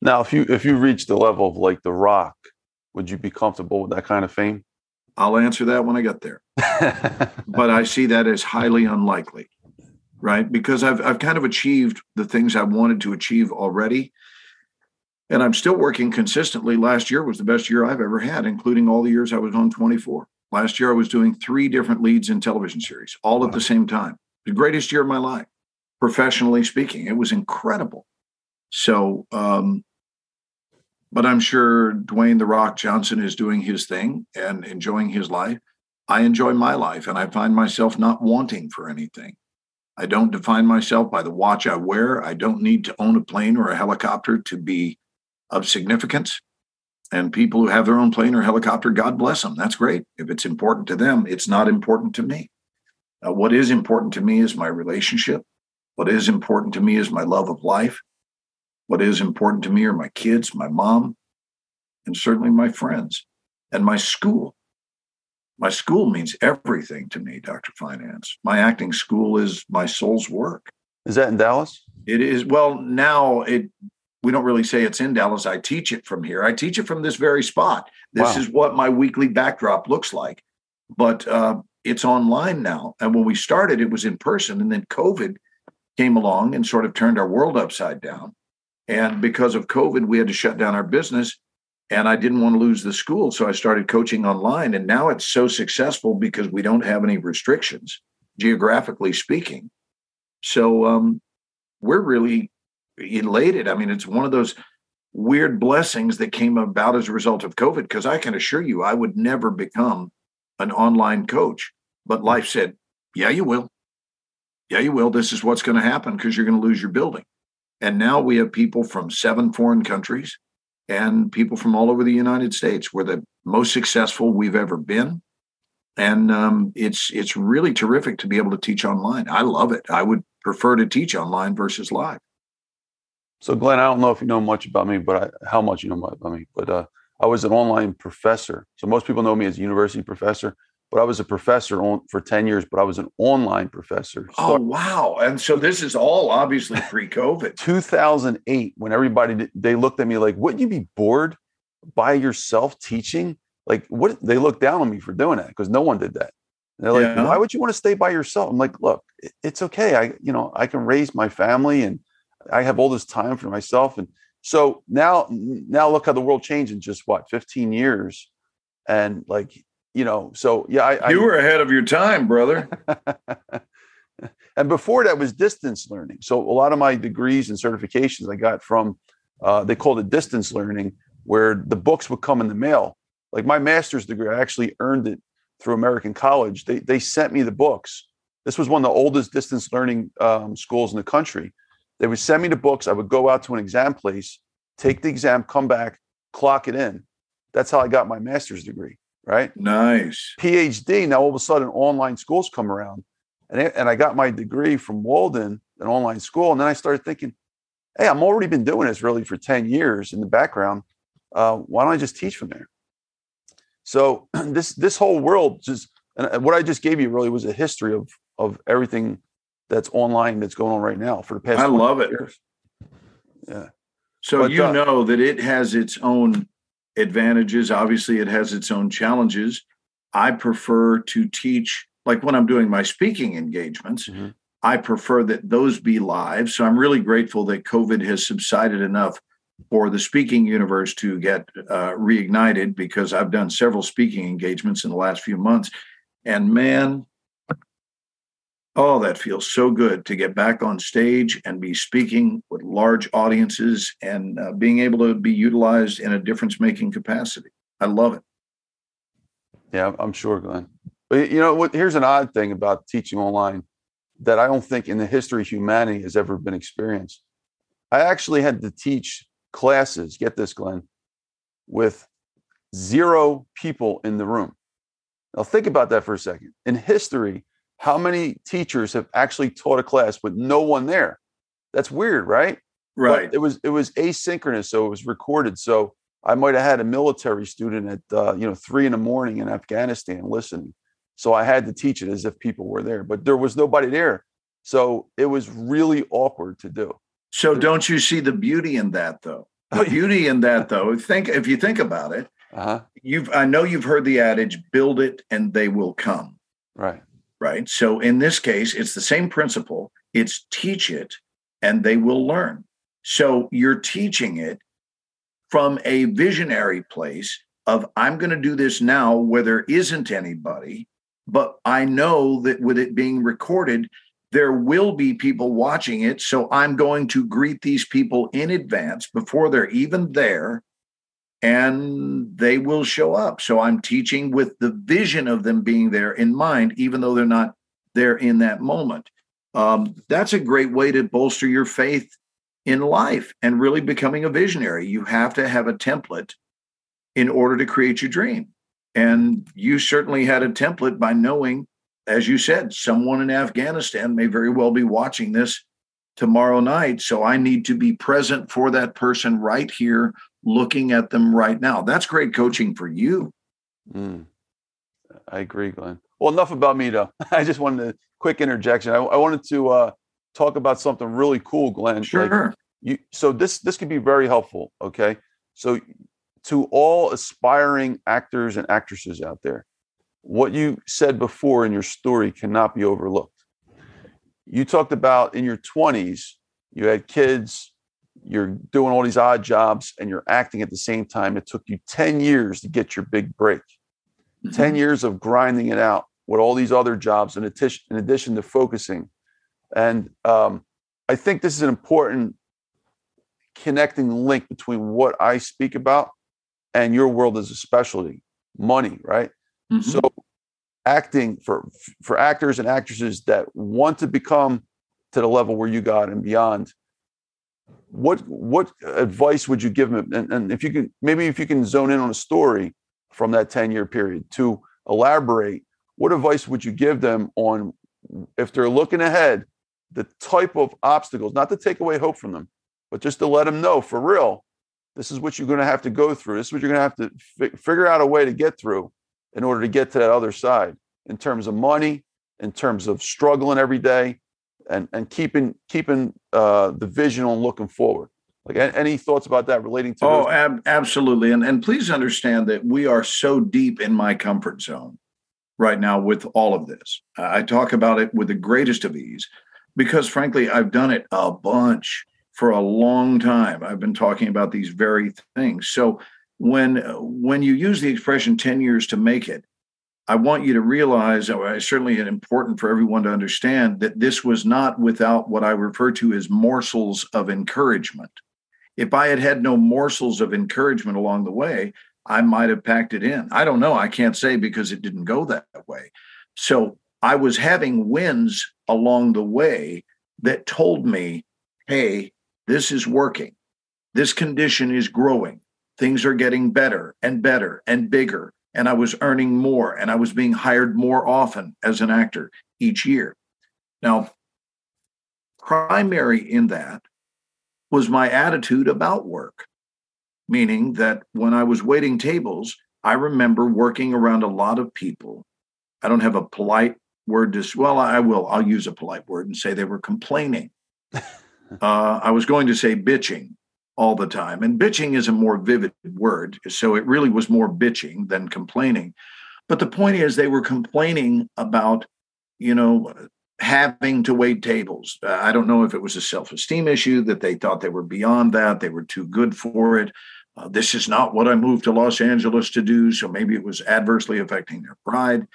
Now, if you, if you reach the level of like The Rock, would you be comfortable with that kind of fame? I'll answer that when I get there. But I see that as highly unlikely, right? Because I've I've kind of achieved the things I wanted to achieve already. And I'm still working consistently. Last year was the best year I've ever had, including all the years I was on twenty-four. Last year, I was doing three different leads in television series, all at the same time. The greatest year of my life, professionally speaking. It was incredible. So, um but I'm sure Dwayne The Rock Johnson is doing his thing and enjoying his life. I enjoy my life, and I find myself not wanting for anything. I don't define myself by the watch I wear. I don't need to own a plane or a helicopter to be of significance. And people who have their own plane or helicopter, God bless them. That's great. If it's important to them, it's not important to me. Uh, what is important to me is my relationship. What is important to me is my love of life. What is important to me are my kids, my mom, and certainly my friends, and my school. My school means everything to me, Doctor Finance. My acting school is my soul's work. Is that in Dallas? It is. Well, now it. We don't really say it's in Dallas. I teach it from here. I teach it from this very spot. This wow. is what my weekly backdrop looks like. But uh, it's online now. And when we started, it was in person. And then COVID came along and sort of turned our world upside down. And because of COVID, we had to shut down our business. And I didn't want to lose the school, so I started coaching online. And now it's so successful because we don't have any restrictions, geographically speaking. So um, we're really elated. I mean, it's one of those weird blessings that came about as a result of COVID, because I can assure you I would never become an online coach. But life said, yeah, you will. Yeah, you will. This is what's going to happen because you're going to lose your building. And now we have people from seven foreign countries and people from all over the United States. We're the most successful we've ever been. And um, it's it's really terrific to be able to teach online. I love it. I would prefer to teach online versus live. So, Glenn, I don't know if you know much about me, but I, how much you know about me, but uh, I was an online professor. So most people know me as a university professor, but I was a professor on, for ten years, but I was an online professor. So oh, wow. And so this is all obviously pre-COVID. two thousand eight, when everybody, did, they looked at me like, wouldn't you be bored by yourself teaching? Like, what? They looked down on me for doing that because no one did that. And they're like, yeah. Why would you want to stay by yourself? I'm like, look, it's okay. I, you know, I can raise my family and I have all this time for myself. And so now, now look how the world changed in just what, fifteen years. And like, you know, so yeah, I, you I, were ahead of your time, brother. And before that was distance learning. So a lot of my degrees and certifications I got from, uh, they called it distance learning, where the books would come in the mail. Like my master's degree, I actually earned it through American College. They they sent me the books. This was one of the oldest distance learning um, schools in the country. They would send me the books. I would go out to an exam place, take the exam, come back, clock it in. That's how I got my master's degree. Right. Nice. P H D. Now, all of a sudden, online schools come around and, and I got my degree from Walden, an online school. And then I started thinking, hey, I'm already been doing this really for ten years in the background. Uh, why don't I just teach from there? So this this whole world just and what I just gave you really was a history of of everything that's online that's going on right now for the past. I love it. Years. Yeah. So, but, you uh, know that it has its own advantages. Obviously, it has its own challenges. I prefer to teach, like when I'm doing my speaking engagements, mm-hmm. I prefer that those be live. So I'm really grateful that COVID has subsided enough for the speaking universe to get uh, reignited, because I've done several speaking engagements in the last few months. And man, oh, that feels so good to get back on stage and be speaking with large audiences and uh, being able to be utilized in a difference-making capacity. I love it. Yeah, I'm sure, Glenn. But you know what? Here's an odd thing about teaching online that I don't think in the history of humanity has ever been experienced. I actually had to teach classes, get this, Glenn, with zero people in the room. Now think about that for a second. In history, how many teachers have actually taught a class with no one there? That's weird, right? Right. But it was it was asynchronous, so it was recorded. So I might have had a military student at uh, you know three in the morning in Afghanistan listening. So I had to teach it as if people were there, but there was nobody there. So it was really awkward to do. So don't you see the beauty in that, though? The beauty in that, though. Think if you think about it, uh-huh. you've I know you've heard the adage, "Build it, and they will come." Right. Right. So in this case, it's the same principle. It's teach it and they will learn. So you're teaching it from a visionary place of I'm going to do this now where there isn't anybody, but I know that with it being recorded, there will be people watching it. So I'm going to greet these people in advance before they're even there, and they will show up. So I'm teaching with the vision of them being there in mind, even though they're not there in that moment. Um, that's a great way to bolster your faith in life and really becoming a visionary. You have to have a template in order to create your dream. And you certainly had a template by knowing, as you said, someone in Afghanistan may very well be watching this tomorrow night. So I need to be present for that person right here, looking at them right now. That's great coaching for you. Mm. I agree, Glenn. Well, enough about me, though. I just wanted a quick interjection. I, I wanted to uh, talk about something really cool, Glenn. Sure. Like you, so this this could be very helpful, okay? So to all aspiring actors and actresses out there, what you said before in your story cannot be overlooked. You talked about in your twenties, you had kids, you're doing all these odd jobs and you're acting at the same time. It took you ten years to get your big break, mm-hmm. ten years of grinding it out with all these other jobs in addition, in addition to focusing. And um, I think this is an important connecting link between what I speak about and your world as a specialty, money, right? Mm-hmm. So acting for, for actors and actresses that want to become to the level where you got and beyond, What what advice would you give them? And, and if you can, maybe if you can zone in on a story from that ten-year period to elaborate, what advice would you give them on, if they're looking ahead, the type of obstacles, not to take away hope from them, but just to let them know, for real, this is what you're going to have to go through. This is what you're going to have to fi- figure out a way to get through in order to get to that other side in terms of money, in terms of struggling every day, and and keeping keeping uh, the vision on looking forward. Like, any thoughts about that relating to? Oh, ab- absolutely. And and please understand that we are so deep in my comfort zone right now with all of this. I talk about it with the greatest of ease because, frankly, I've done it a bunch for a long time. I've been talking about these very things. So when when you use the expression ten years to make it, I want you to realize, certainly it's important for everyone to understand, that this was not without what I refer to as morsels of encouragement. If I had had no morsels of encouragement along the way, I might have packed it in. I don't know. I can't say because it didn't go that way. So I was having wins along the way that told me, hey, this is working. This condition is growing. Things are getting better and better and bigger. And I was earning more, and I was being hired more often as an actor each year. Now, primary in that was my attitude about work, meaning that when I was waiting tables, I remember working around a lot of people. I don't have a polite word to, well, I will. I'll use a polite word and say they were complaining. uh, I was going to say bitching all the time. And bitching is a more vivid word. So it really was more bitching than complaining. But the point is they were complaining about, you know, having to wait tables. Uh, I don't know if it was a self-esteem issue that they thought they were beyond that. They were too good for it. Uh, this is not what I moved to Los Angeles to do. So maybe it was adversely affecting their pride.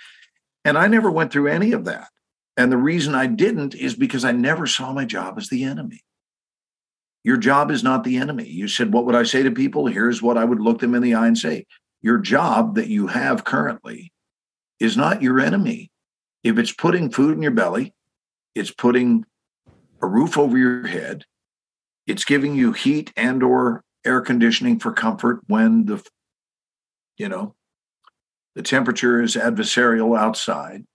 And I never went through any of that. And the reason I didn't is because I never saw my job as the enemy. Your job is not the enemy. You said, what would I say to people? Here's what I would look them in the eye and say. Your job that you have currently is not your enemy. If it's putting food in your belly, it's putting a roof over your head, it's giving you heat and or air conditioning for comfort when the, you know, the temperature is adversarial outside.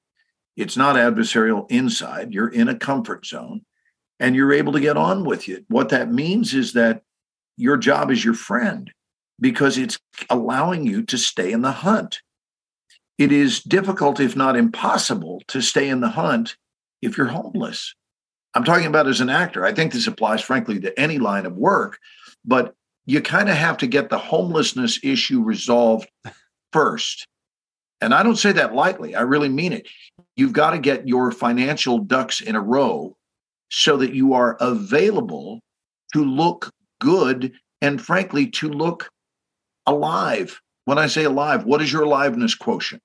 It's not adversarial inside. You're in a comfort zone. And you're able to get on with it. What that means is that your job is your friend because it's allowing you to stay in the hunt. It is difficult, if not impossible, to stay in the hunt if you're homeless. I'm talking about as an actor. I think this applies, frankly, to any line of work, but you kind of have to get the homelessness issue resolved first. And I don't say that lightly. I really mean it. You've got to get your financial ducks in a row so that you are available to look good and, frankly, to look alive. When I say alive, what is your aliveness quotient?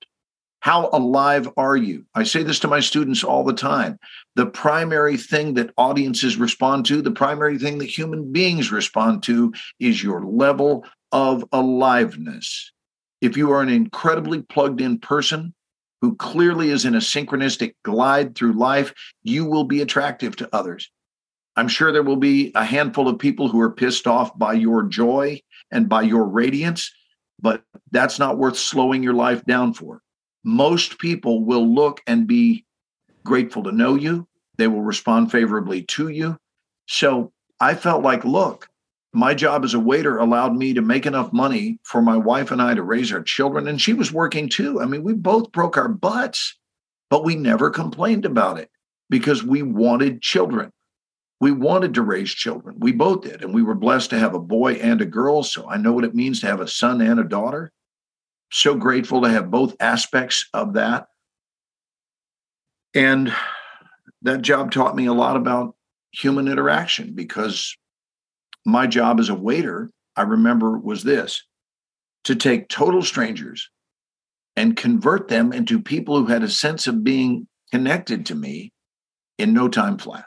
How alive are you? I say this to my students all the time. The primary thing that audiences respond to, the primary thing that human beings respond to is your level of aliveness. If you are an incredibly plugged-in person, who clearly is in a synchronistic glide through life, you will be attractive to others. I'm sure there will be a handful of people who are pissed off by your joy and by your radiance, but that's not worth slowing your life down for. Most people will look and be grateful to know you. They will respond favorably to you. So I felt like, look, my job as a waiter allowed me to make enough money for my wife and I to raise our children. And she was working too. I mean, we both broke our butts, but we never complained about it because we wanted children. We wanted to raise children. We both did. And we were blessed to have a boy and a girl. So I know what it means to have a son and a daughter. So grateful to have both aspects of that. And that job taught me a lot about human interaction because my job as a waiter, I remember, was this: to take total strangers and convert them into people who had a sense of being connected to me in no time flat.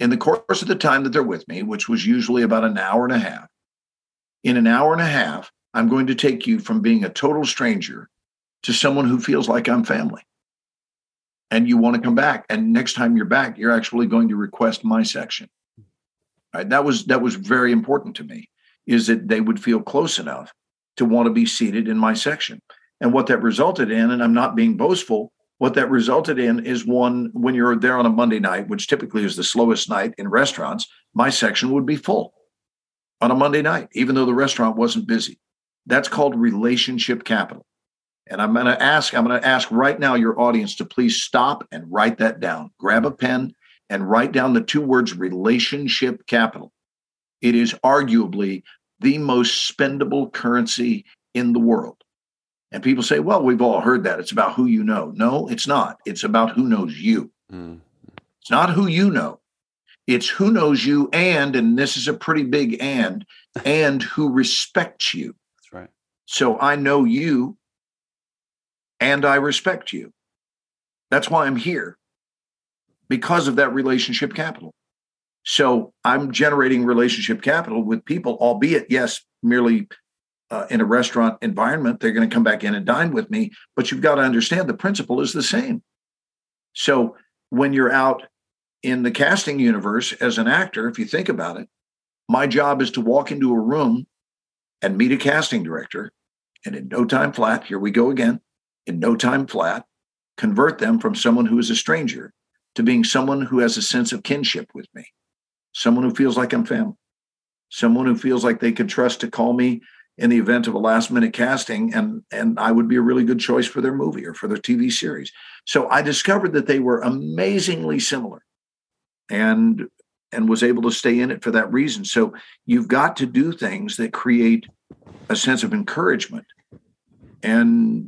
In the course of the time that they're with me, which was usually about an hour and a half, in an hour and a half, I'm going to take you from being a total stranger to someone who feels like I'm family. And you want to come back. And next time you're back, you're actually going to request my section. Right? That was that was very important to me, is that they would feel close enough to want to be seated in my section. And what that resulted in, and I'm not being boastful, what that resulted in is, one, when you're there on a Monday night, which typically is the slowest night in restaurants, my section would be full on a Monday night, even though the restaurant wasn't busy. That's called relationship capital. And I'm going to ask, I'm going to ask right now your audience to please stop and write that down. Grab a pen and write down the two words, relationship capital. It is arguably the most spendable currency in the world. And people say, well, we've all heard that. It's about who you know. No, it's not. It's about who knows you. Mm. It's not who you know. It's who knows you and, and this is a pretty big and, and who respects you. That's right. So I know you and I respect you. That's why I'm here, because of that relationship capital. So I'm generating relationship capital with people, albeit, yes, merely Uh, in a restaurant environment. They're going to come back in and dine with me, but you've got to understand the principle is the same. So when you're out in the casting universe as an actor, if you think about it, my job is to walk into a room and meet a casting director, and in no time flat, here we go again, in no time flat, convert them from someone who is a stranger to being someone who has a sense of kinship with me, someone who feels like I'm family, someone who feels like they can trust to call me in the event of a last minute casting, and, and I would be a really good choice for their movie or for their T V series. So I discovered that they were amazingly similar, and, and was able to stay in it for that reason. So you've got to do things that create a sense of encouragement. And,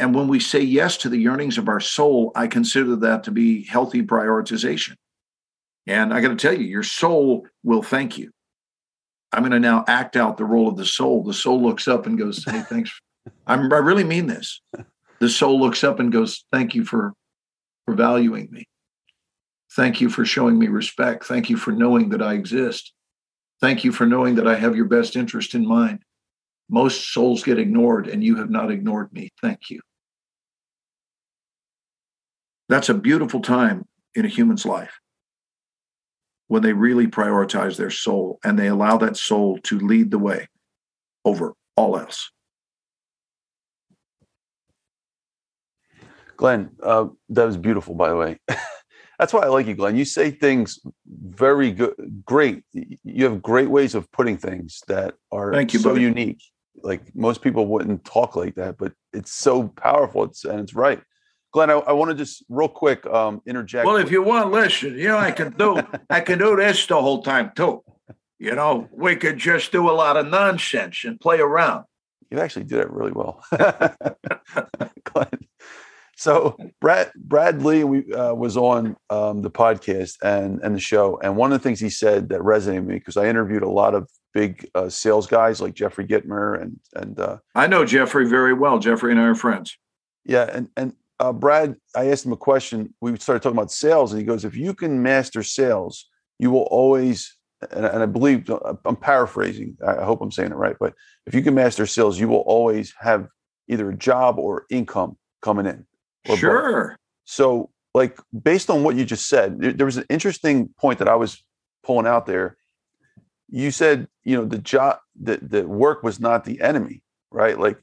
and when we say yes to the yearnings of our soul, I consider that to be healthy prioritization. And I got to tell you, your soul will thank you. I'm going to now act out the role of the soul. The soul looks up and goes, hey, thanks. I'm, I really mean this. The soul looks up and goes, thank you for, for valuing me. Thank you for showing me respect. Thank you for knowing that I exist. Thank you for knowing that I have your best interest in mind. Most souls get ignored, and you have not ignored me. Thank you. That's a beautiful time in a human's life, when they really prioritize their soul and they allow that soul to lead the way over all else. Glenn, uh, that was beautiful, by the way. That's why I like you, Glenn. You say things very good, great. You have great ways of putting things that are Thank you, so buddy. unique. Like, most people wouldn't talk like that, but it's so powerful, it's, and it's right. Glenn, I, I want to just real quick um, interject. Well, if you want, listen, you know, I can do, I can do this the whole time too. You know, we could just do a lot of nonsense and play around. You actually did it really well, Glenn. So Brad, Brad Lee we, uh, was on um, the podcast and, and the show. And one of the things he said that resonated with me, because I interviewed a lot of big uh, sales guys like Jeffrey Gitmer. And, and uh, I know Jeffrey very well. Jeffrey and I are friends. Yeah. And, and, Uh, Brad, I asked him a question. We started talking about sales, and he goes, if you can master sales, you will always, and, and I believe, I'm paraphrasing, I hope I'm saying it right, but if you can master sales, you will always have either a job or income coming in. Sure. Both. So, like, based on what you just said, there, there was an interesting point that I was pulling out there. You said, you know, the job, the, the work was not the enemy. Right, like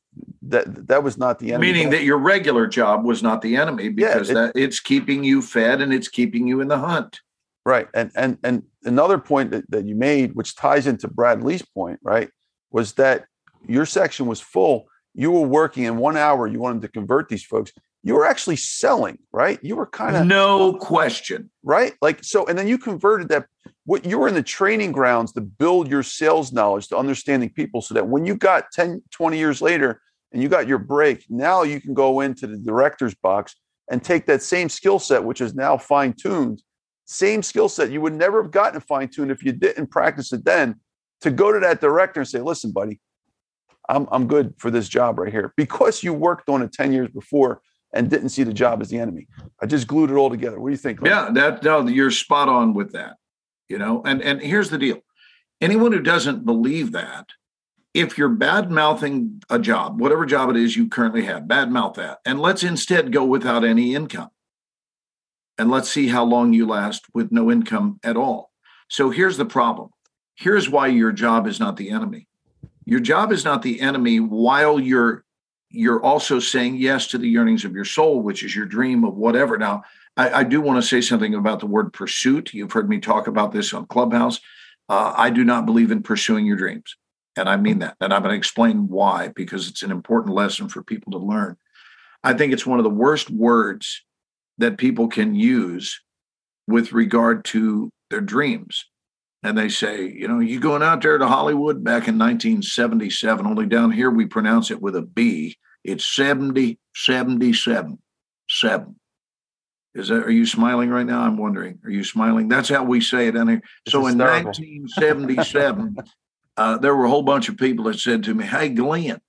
that—that that was not the enemy. Meaning that your regular job was not the enemy, because yeah, it, that it's keeping you fed and it's keeping you in the hunt. Right, and and and another point that, that you made, which ties into Brad Lee's point, right, was that your section was full. You were working in one hour. You wanted to convert these folks. You were actually selling, right? You were kind of no question, right? Like so, and then you converted that. What you were in the training grounds to build your sales knowledge, to understanding people, so that when you got ten, twenty years later and you got your break, now you can go into the director's box and take that same skill set, which is now fine tuned, same skill set you would never have gotten fine tuned if you didn't practice it then, to go to that director and say, listen, buddy, I'm I'm good for this job right here, because you worked on it ten years before and didn't see the job as the enemy. I just glued it all together. What do you think, Glenn? Yeah, that, no, you're spot on with that. You know, and, and here's the deal. Anyone who doesn't believe that, if you're bad-mouthing a job, whatever job it is you currently have, bad-mouth that. And let's instead go without any income. And let's see how long you last with no income at all. So here's the problem. Here's why your job is not the enemy. Your job is not the enemy while you're you're also saying yes to the yearnings of your soul, which is your dream of whatever. Now, I, I do want to say something about the word pursuit. You've heard me talk about this on Clubhouse. Uh, I do not believe in pursuing your dreams. And I mean that. And I'm going to explain why, because it's an important lesson for people to learn. I think it's one of the worst words that people can use with regard to their dreams. And they say, you know, you going out there to Hollywood back in nineteen seventy-seven, only down here we pronounce it with a B. It's seventy, seventy-seven, seven. Is that, are you smiling right now? I'm wondering, are you smiling? That's how we say it down here. This so in terrible. nineteen seventy-seven, Uh, there were a whole bunch of people that said to me, hey, Glenn,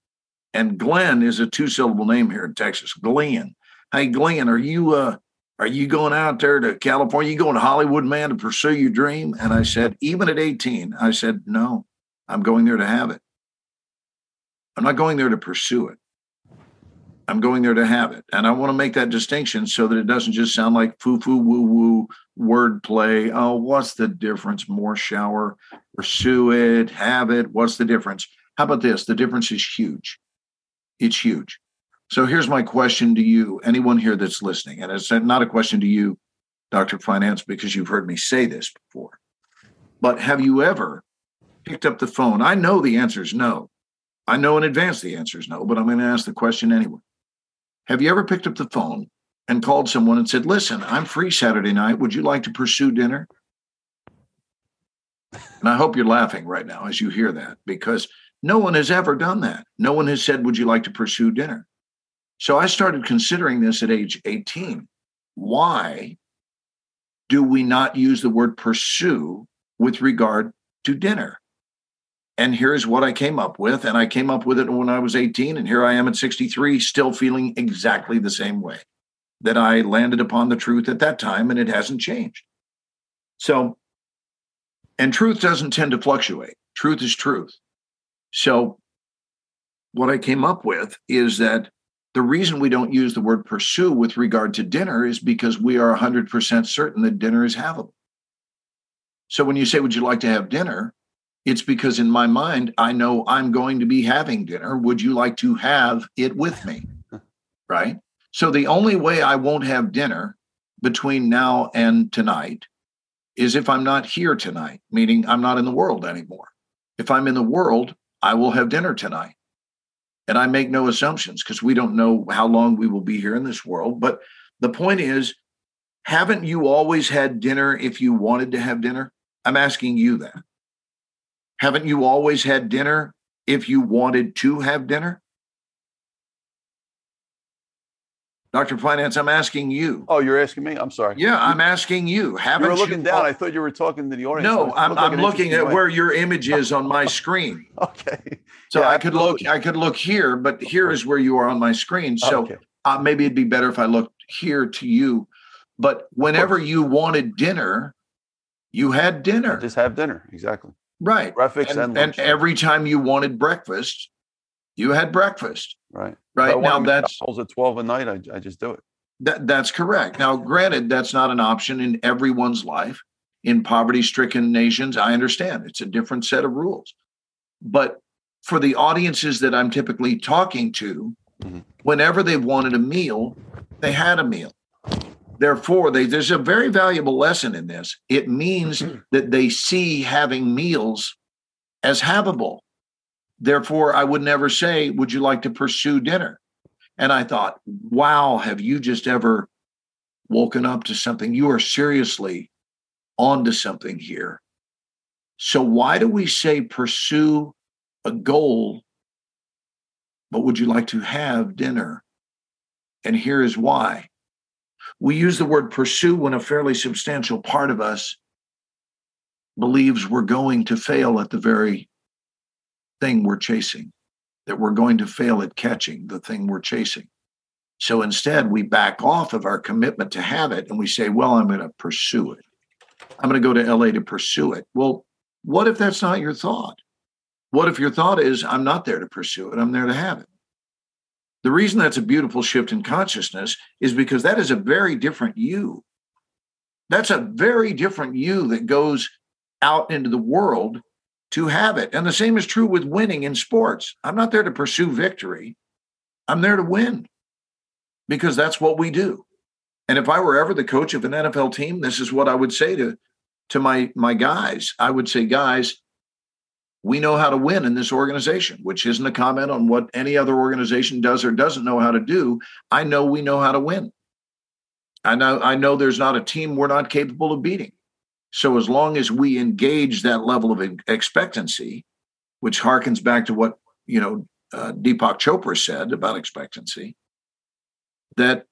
and Glenn is a two-syllable name here in Texas, Glenn. Hey, Glenn, are you uh, are you going out there to California? You going to Hollywood, man, to pursue your dream? And I said, even at eighteen, I said, no, I'm going there to have it. I'm not going there to pursue it. I'm going there to have it. And I want to make that distinction so that it doesn't just sound like foo-foo, woo-woo, wordplay. Oh, what's the difference? Morshower, pursue it, have it. What's the difference? How about this? The difference is huge. It's huge. So here's my question to you, anyone here that's listening. And it's not a question to you, Doctor Finance, because you've heard me say this before. But have you ever picked up the phone? I know the answer is no. I know in advance the answer is no, but I'm going to ask the question anyway. Have you ever picked up the phone and called someone and said, listen, I'm free Saturday night. Would you like to pursue dinner? And I hope you're laughing right now as you hear that, because no one has ever done that. No one has said, would you like to pursue dinner? So I started considering this at age eighteen. Why do we not use the word pursue with regard to dinner? And here's what I came up with. And I came up with it when I was eighteen. And here I am at sixty-three, still feeling exactly the same way, that I landed upon the truth at that time, and it hasn't changed. So, and truth doesn't tend to fluctuate. Truth is truth. So what I came up with is that the reason we don't use the word pursue with regard to dinner is because we are one hundred percent certain that dinner is havable. So when you say, would you like to have dinner? It's because in my mind, I know I'm going to be having dinner. Would you like to have it with me? Right? So the only way I won't have dinner between now and tonight is if I'm not here tonight, meaning I'm not in the world anymore. If I'm in the world, I will have dinner tonight. And I make no assumptions because we don't know how long we will be here in this world. But the point is, haven't you always had dinner if you wanted to have dinner? I'm asking you that. Haven't you always had dinner if you wanted to have dinner? Doctor Finance, I'm asking you. Oh, you're asking me? I'm sorry. Yeah, I'm asking you. Haven't you were looking you down. All... I thought you were talking to the audience. No, so I'm, like I'm looking at way. where your image is on my screen. Okay. So yeah, I could absolutely. look I could look here, but here is where you are on my screen. So okay. uh, maybe it'd be better if I looked here to you. But whenever you wanted dinner, you had dinner. I just have dinner. Exactly. Right. And, and, and every time you wanted breakfast, you had breakfast. Right. Right. Now that's at twelve at night. I, I just do it. That, that's correct. Now, granted, that's not an option in everyone's life. In poverty-stricken nations, I understand it's a different set of rules. But for the audiences that I'm typically talking to, mm-hmm. whenever they wanted a meal, they had a meal. Therefore, they, there's a very valuable lesson in this. It means mm-hmm. that they see having meals as havable. Therefore, I would never say, would you like to pursue dinner? And I thought, wow, have you just ever woken up to something? You are seriously onto something here. So why do we say pursue a goal, but would you like to have dinner? And here is why. We use the word pursue when a fairly substantial part of us believes we're going to fail at the very thing we're chasing, that we're going to fail at catching the thing we're chasing. So instead, we back off of our commitment to have it, and we say, well, I'm going to pursue it. I'm going to go to L A to pursue it. Well, what if that's not your thought? What if your thought is, I'm not there to pursue it, I'm there to have it? The reason that's a beautiful shift in consciousness is because that is a very different you. That's a very different you that goes out into the world to have it. And the same is true with winning in sports. I'm not there to pursue victory. I'm there to win because that's what we do. And if I were ever the coach of an N F L team, this is what I would say to, to my, my guys. I would say, guys, we know how to win in this organization, which isn't a comment on what any other organization does or doesn't know how to do. I know we know how to win. I know, I know there's not a team we're not capable of beating. So as long as we engage that level of expectancy, which harkens back to what, you know, uh, Deepak Chopra said about expectancy, that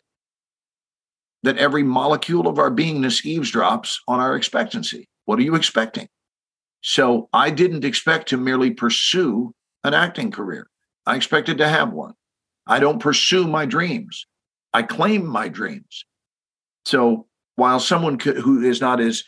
that every molecule of our beingness eavesdrops on our expectancy. What are you expecting? So I didn't expect to merely pursue an acting career. I expected to have one. I don't pursue my dreams. I claim my dreams. So while someone could, who is not as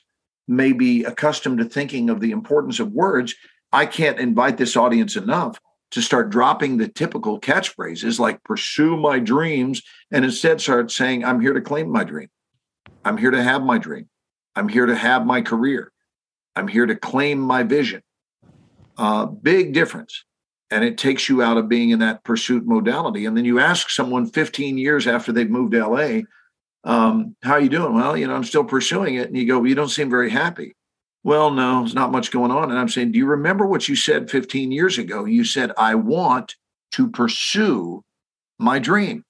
maybe accustomed to thinking of the importance of words, I can't invite this audience enough to start dropping the typical catchphrases like pursue my dreams and instead start saying, I'm here to claim my dream. I'm here to have my dream. I'm here to have my career. I'm here to claim my vision. Uh, big difference. And it takes you out of being in that pursuit modality. And then you ask someone fifteen years after they've moved to L A, um, how are you doing? Well, you know, I'm still pursuing it. And you go, well, you don't seem very happy. Well, no, there's not much going on. And I'm saying, do you remember what you said fifteen years ago? You said, I want to pursue my dream.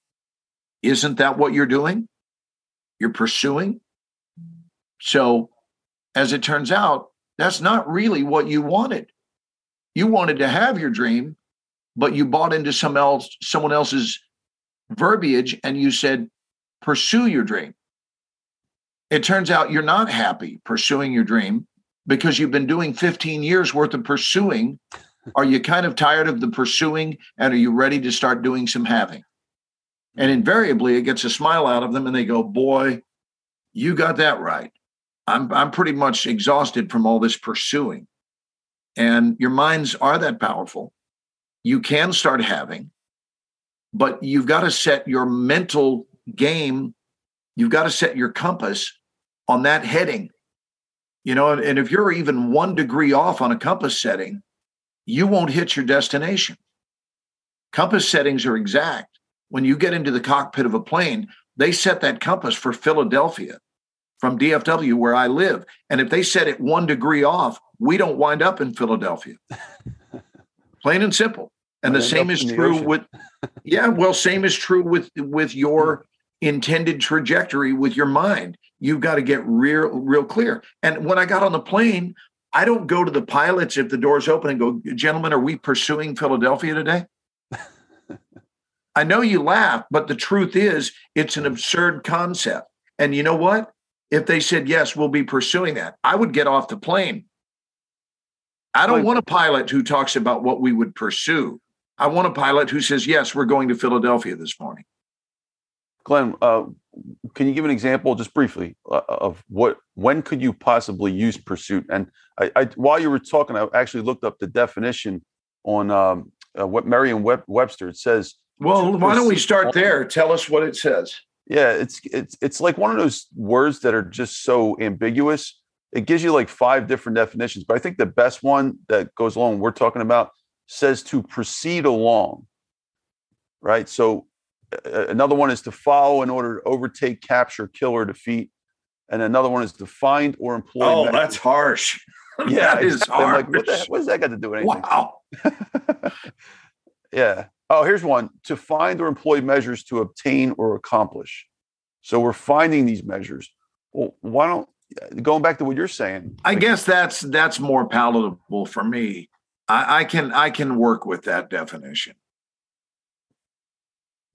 Isn't that what you're doing? You're pursuing. So as it turns out, that's not really what you wanted. You wanted to have your dream, but you bought into some else, someone else's verbiage and you said, pursue your dream. It turns out you're not happy pursuing your dream because you've been doing fifteen years worth of pursuing. Are you kind of tired of the pursuing and are you ready to start doing some having? And invariably it gets a smile out of them and they go, boy, you got that right. I'm I'm pretty much exhausted from all this pursuing. And your minds are that powerful. You can start having, but you've got to set your mental game. You've got to set your compass on that heading. You know, and, and if you're even one degree off on a compass setting, you won't hit your destination. Compass settings are exact. When you get into the cockpit of a plane, they set that compass for Philadelphia from D F W, where I live. And if they set it one degree off, we don't wind up in Philadelphia. Plain and simple. And I the same is true with, yeah, well, same is true with, with your intended trajectory with your mind. You've got to get real, real clear. And when I got on the plane, I don't go to the pilots if the doors open and go, gentlemen, are we pursuing Philadelphia today? I know you laugh, but the truth is it's an absurd concept. And you know what? If they said, yes, we'll be pursuing that, I would get off the plane. I don't want a pilot who talks about what we would pursue. I want a pilot who says, yes, we're going to Philadelphia this morning. Glenn, uh, can you give an example just briefly uh, of what, when could you possibly use pursuit? And I, I, while you were talking, I actually looked up the definition on um, uh, what Merriam-Webster, it says. Well, why don't we start there? Tell us what it says. Yeah, it's it's it's like one of those words that are just so ambiguous. It gives you like five different definitions, but I think the best one that goes along we're talking about says to proceed along, right? So uh, another one is to follow in order to overtake, capture, kill, or defeat, and another one is to find or employ. Oh, measures. That's harsh. Yeah, that is harsh. Like, what, the, what does that got to do with anything? Wow. Yeah. Oh, here's one, to find or employ measures to obtain or accomplish. So we're finding these measures. Well, why don't, going back to what you're saying. I like, guess that's that's more palatable for me. I, I can I can work with that definition.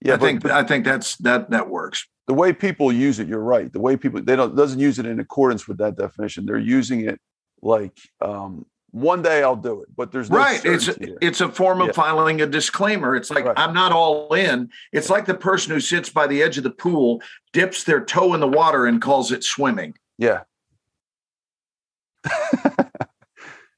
Yeah, I but, think but I think that's that that works. The way people use it, you're right. The way people they don't doesn't use it in accordance with that definition. They're using it like um, one day I'll do it, but there's no right. It's a, it's a form of yeah. filing a disclaimer. It's like, right. I'm not all in. It's like the person who sits by the edge of the pool, dips their toe in the water and calls it swimming. Yeah.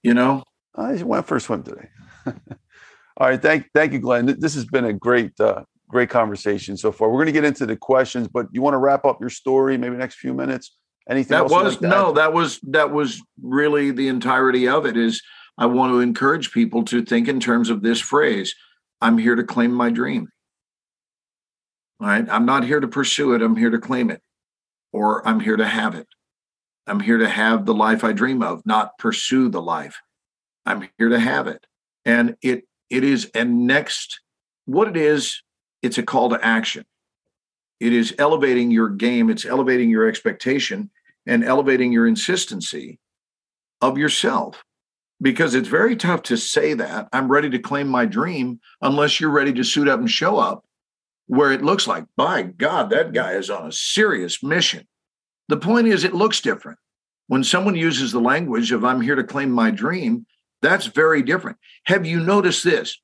You know, I just went for a swim today. All right. Thank, thank you, Glenn. This has been a great, uh, great conversation so far. We're going to get into the questions, but you want to wrap up your story maybe next few minutes? Anything that else was like that? No, that was that was really the entirety of it. Is I want to encourage people to think in terms of this phrase: I'm here to claim my dream. All right, I'm not here to pursue it. I'm here to claim it, or I'm here to have it. I'm here to have the life I dream of, not pursue the life. I'm here to have it, and it it is. And next, what it is, it's a call to action. It is elevating your game. It's elevating your expectation and elevating your insistency of yourself, because it's very tough to say that I'm ready to claim my dream unless you're ready to suit up and show up where it looks like, by God, that guy is on a serious mission. The point is, it looks different. When someone uses the language of I'm here to claim my dream, that's very different. Have you noticed this?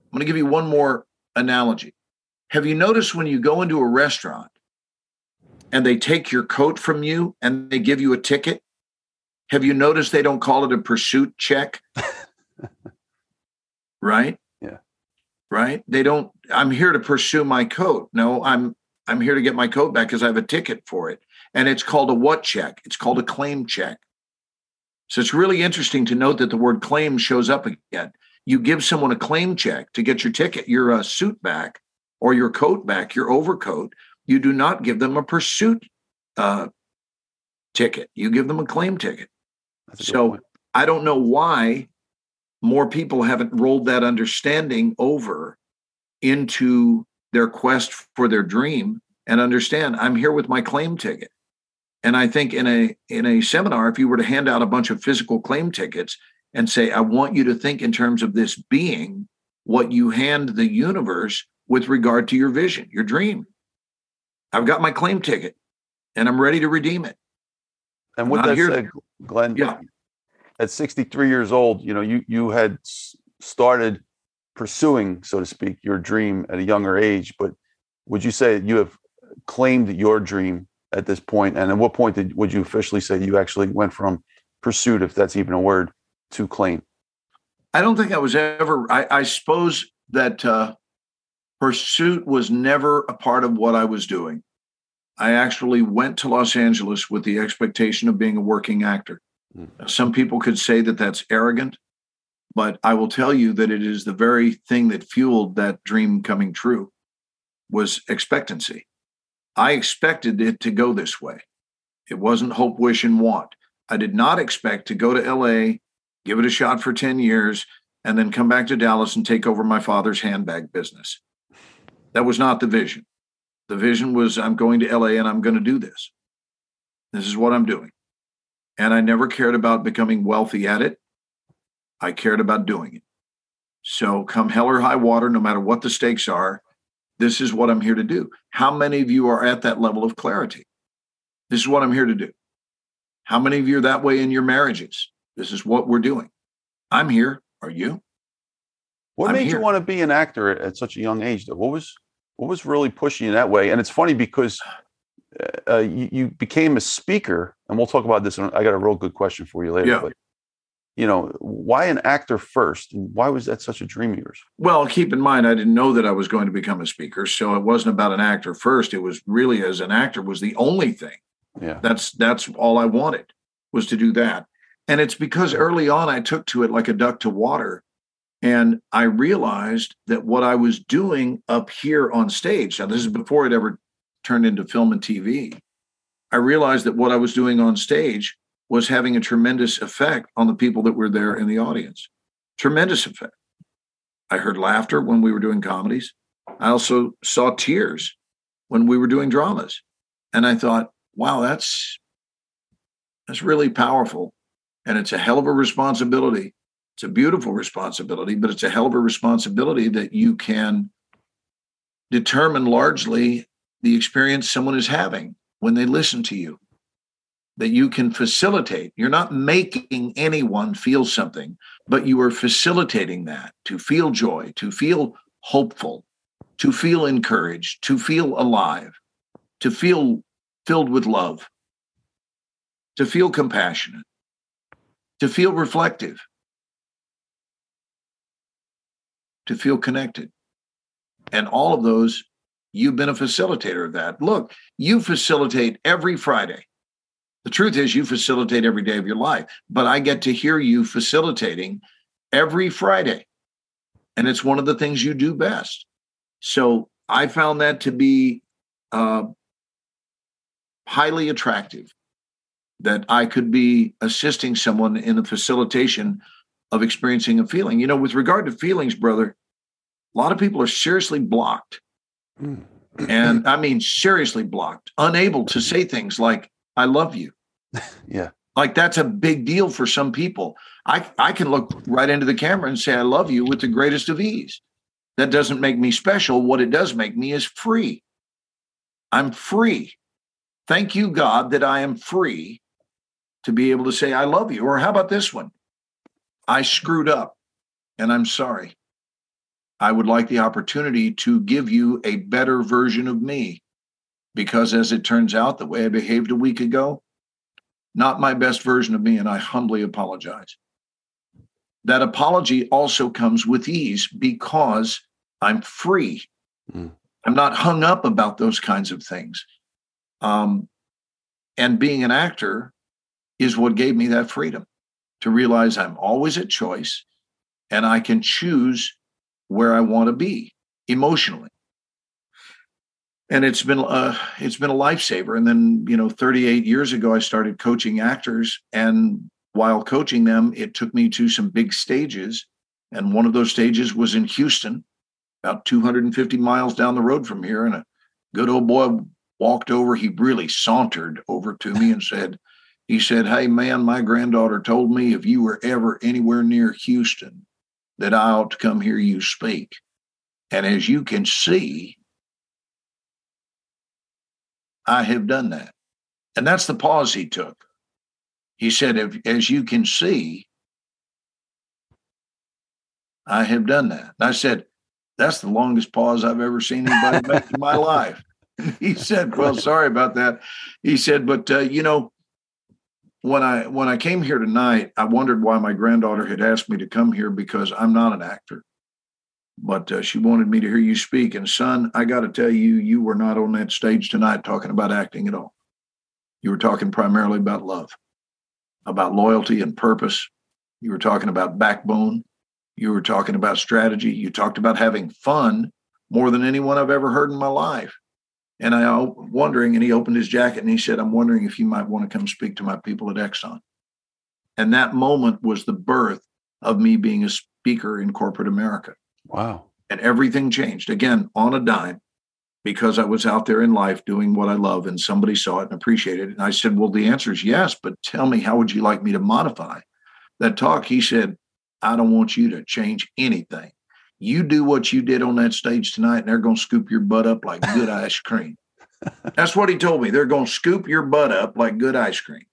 I'm going to give you one more analogy. Have you noticed when you go into a restaurant and they take your coat from you and they give you a ticket? Have you noticed they don't call it a pursuit check? Right? Yeah. Right? They don't, I'm here to pursue my coat. No, I'm I'm here to get my coat back because I have a ticket for it. And it's called a what check? It's called a claim check. So it's really interesting to note that the word claim shows up again. You give someone a claim check to get your ticket, your uh, suit back, or your coat back, your overcoat. You do not give them a pursuit uh, ticket. You give them a claim ticket. So I don't know why more people haven't rolled that understanding over into their quest for their dream and understand I'm here with my claim ticket. And I think in a in a seminar, if you were to hand out a bunch of physical claim tickets and say, I want you to think in terms of this being what you hand the universe with regard to your vision, your dream. I've got my claim ticket and I'm ready to redeem it. And with that said, Glenn, yeah. at sixty-three years old, you know, you, you had started pursuing, so to speak, your dream at a younger age, but would you say you have claimed your dream at this point? And at what point did, would you officially say you actually went from pursuit, if that's even a word, to claim? I don't think I was ever, I, I suppose that, uh, pursuit was never a part of what I was doing. I actually went to Los Angeles with the expectation of being a working actor. Mm-hmm. Some people could say that that's arrogant, but I will tell you that it is the very thing that fueled that dream coming true, was expectancy. I expected it to go this way. It wasn't hope, wish, and want. I did not expect to go to L A, give it a shot for ten years, and then come back to Dallas and take over my father's handbag business. That was not the vision. The vision was, I'm going to L A and I'm going to do this. This is what I'm doing. And I never cared about becoming wealthy at it. I cared about doing it. So come hell or high water, no matter what the stakes are, this is what I'm here to do. How many of you are at that level of clarity? This is what I'm here to do. How many of you are that way in your marriages? This is what we're doing. I'm here. Are you? What I'm made here. You want to be an actor at, at such a young age, though? What was what was really pushing you that way? And it's funny because uh, you, you became a speaker, and we'll talk about this. And I got a real good question for you later. Yeah. But you know, why an actor first? And why was that such a dream of yours? Well, keep in mind, I didn't know that I was going to become a speaker, so it wasn't about an actor first. It was really, as an actor, was the only thing. Yeah, that's that's all I wanted, was to do that. And it's because early on I took to it like a duck to water. And I realized that what I was doing up here on stage, now this is before it ever turned into film and T V, I realized that what I was doing on stage was having a tremendous effect on the people that were there in the audience. Tremendous effect. I heard laughter when we were doing comedies. I also saw tears when we were doing dramas. And I thought, wow, that's that's really powerful. And it's a hell of a responsibility. It's a beautiful responsibility, but it's a hell of a responsibility that you can determine largely the experience someone is having when they listen to you. that you can facilitate. You're not making anyone feel something, but you are facilitating that to feel joy, to feel hopeful, to feel encouraged, to feel alive, to feel filled with love, to feel compassionate, to feel reflective, to feel connected. And all of those, you've been a facilitator of that. Look, you facilitate every Friday. The truth is you facilitate every day of your life, but I get to hear you facilitating every Friday. And it's one of the things you do best. So I found that to be uh, highly attractive, that I could be assisting someone in the facilitation of experiencing a feeling. You know, with regard to feelings, brother, a lot of people are seriously blocked. And I mean, seriously blocked, unable to say things like, I love you. Yeah. Like that's a big deal for some people. I, I can look right into the camera and say, I love you with the greatest of ease. That doesn't make me special. What it does make me is free. I'm free. Thank you, God, that I am free to be able to say, I love you. Or how about this one? I screwed up and I'm sorry. I would like the opportunity to give you a better version of me, because as it turns out, the way I behaved a week ago, not my best version of me, and I humbly apologize. That apology also comes with ease because I'm free. Mm. I'm not hung up about those kinds of things. Um, and being an actor is what gave me that freedom to realize I'm always at choice and I can choose where I want to be emotionally. And it's been uh it's been a lifesaver. And then, you know, thirty-eight years ago, I started coaching actors. And while coaching them, it took me to some big stages. And one of those stages was in Houston, about two hundred fifty miles down the road from here. And a good old boy walked over. He really sauntered over to me and said, he said, hey, man, my granddaughter told me if you were ever anywhere near Houston, that I ought to come hear you speak. And as you can see, I have done that. And that's the pause he took. He said, if, as you can see, I have done that. And I said, that's the longest pause I've ever seen anybody make in my life. He said, well, sorry about that. He said, but, uh, you know, When I when I came here tonight, I wondered why my granddaughter had asked me to come here, because I'm not an actor, but uh, she wanted me to hear you speak. And son, I got to tell you, you were not on that stage tonight talking about acting at all. You were talking primarily about love, about loyalty and purpose. You were talking about backbone. You were talking about strategy. You talked about having fun more than anyone I've ever heard in my life. And I wondering, and he opened his jacket and he said, I'm wondering if you might want to come speak to my people at Exxon. And that moment was the birth of me being a speaker in corporate America. Wow. And everything changed, again, on a dime, because I was out there in life doing what I love, and somebody saw it and appreciated it. And I said, well, the answer is yes, but tell me, how would you like me to modify that talk? He said, I don't want you to change anything. You do what you did on that stage tonight, and they're going to scoop your butt up like good ice cream. That's what he told me. They're going to scoop your butt up like good ice cream.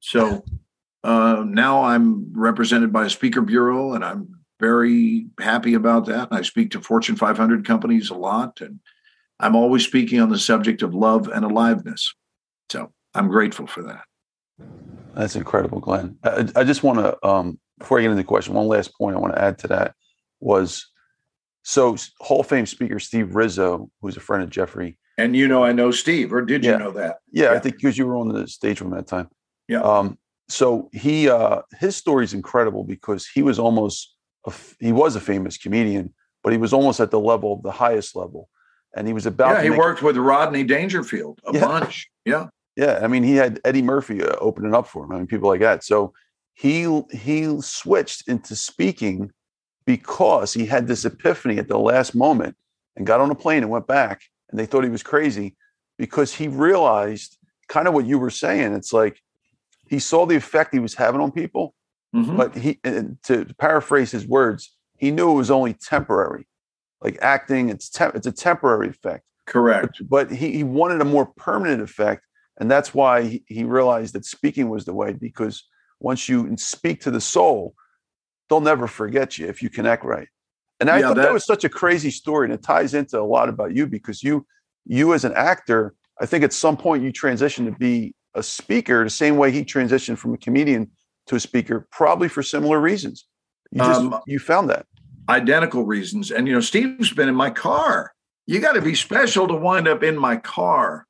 So uh, now I'm represented by a speaker bureau, and I'm very happy about that. And I speak to Fortune five hundred companies a lot, and I'm always speaking on the subject of love and aliveness. So I'm grateful for that. That's incredible, Glenn. I, I just want to, um, before I get into the question, one last point I want to add to that. Was so Hall of Fame speaker Steve Rizzo, who's a friend of Jeffrey. And you know, I know Steve, or did you yeah. know that? Yeah, yeah, I think because you were on the stage with him that time. Yeah. Um, so he, uh, his story is incredible because he was almost, a, he was a famous comedian, but he was almost at the level, the highest level. And he was about. Yeah, he make, worked with Rodney Dangerfield a yeah. bunch. Yeah. Yeah. I mean, he had Eddie Murphy uh, opening up for him. I mean, people like that. So he, he switched into speaking because he had this epiphany at the last moment and got on a plane and went back, and they thought he was crazy because he realized kind of what you were saying. It's like he saw the effect he was having on people, mm-hmm. but he, to paraphrase his words, he knew it was only temporary. Like acting, it's, te- it's a temporary effect. Correct. But, but he, he wanted a more permanent effect. And that's why he realized that speaking was the way, because once you speak to the soul, they'll never forget you if you connect right. And I yeah, thought that, that was such a crazy story, and it ties into a lot about you, because you, you as an actor, I think at some point you transitioned to be a speaker the same way he transitioned from a comedian to a speaker, probably for similar reasons. You just, um, you found that. Identical reasons. And, you know, Steve's been in my car. You got to be special to wind up in my car,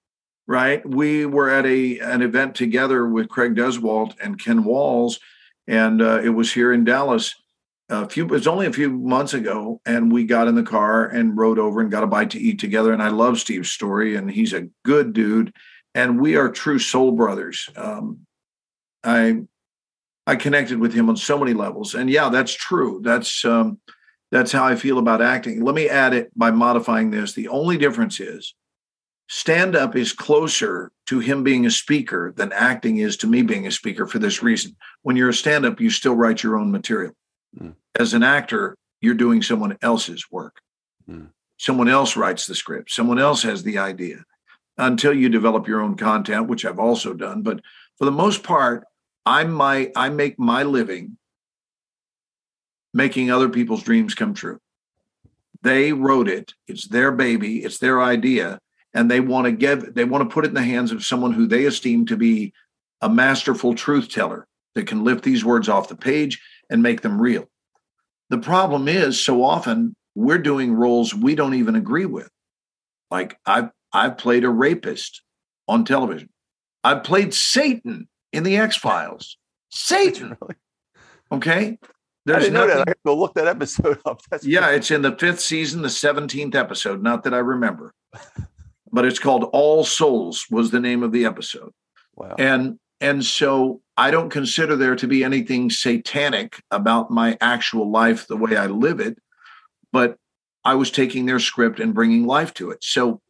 right? We were at a an event together with Craig Duswalt and Ken Walls, and uh, it was here in Dallas. A few, it was only a few months ago, and we got in the car and rode over and got a bite to eat together. And I love Steve's story, and he's a good dude, and we are true soul brothers. Um, I I connected with him on so many levels, and yeah, that's true. That's um, that's how I feel about acting. Let me add it by modifying this. The only difference is stand-up is closer to him being a speaker than acting is to me being a speaker, for this reason. When you're a stand-up, you still write your own material. Mm. As an actor, you're doing someone else's work. Mm. Someone else writes the script. Someone else has the idea, until you develop your own content, which I've also done. But for the most part, I my I make my living making other people's dreams come true. They wrote it. It's their baby. It's their idea, and they want to give. They want to put it in the hands of someone who they esteem to be a masterful truth teller that can lift these words off the page and make them real. The problem is, so often we're doing roles we don't even agree with. Like I've, I've played a rapist on television. I've played Satan in the X-Files. Satan. Really? Okay. There's I didn't nothing... know that. I have to look that episode up. That's yeah. Crazy. It's in the fifth season, the seventeenth episode. Not that I remember, but it's called All Souls was the name of the episode. Wow. And, and so I don't consider there to be anything satanic about my actual life, the way I live it, but I was taking their script and bringing life to it. So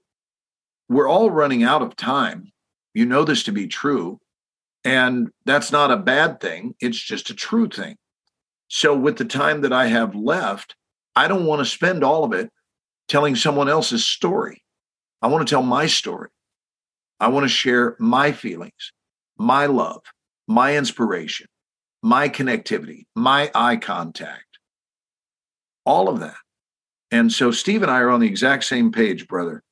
we're all running out of time. You know this to be true, and that's not a bad thing. It's just a true thing. So with the time that I have left, I don't want to spend all of it telling someone else's story. I want to tell my story. I want to share my feelings, my love, my inspiration, my connectivity, my eye contact, all of that. And so Steve and I are on the exact same page, brother.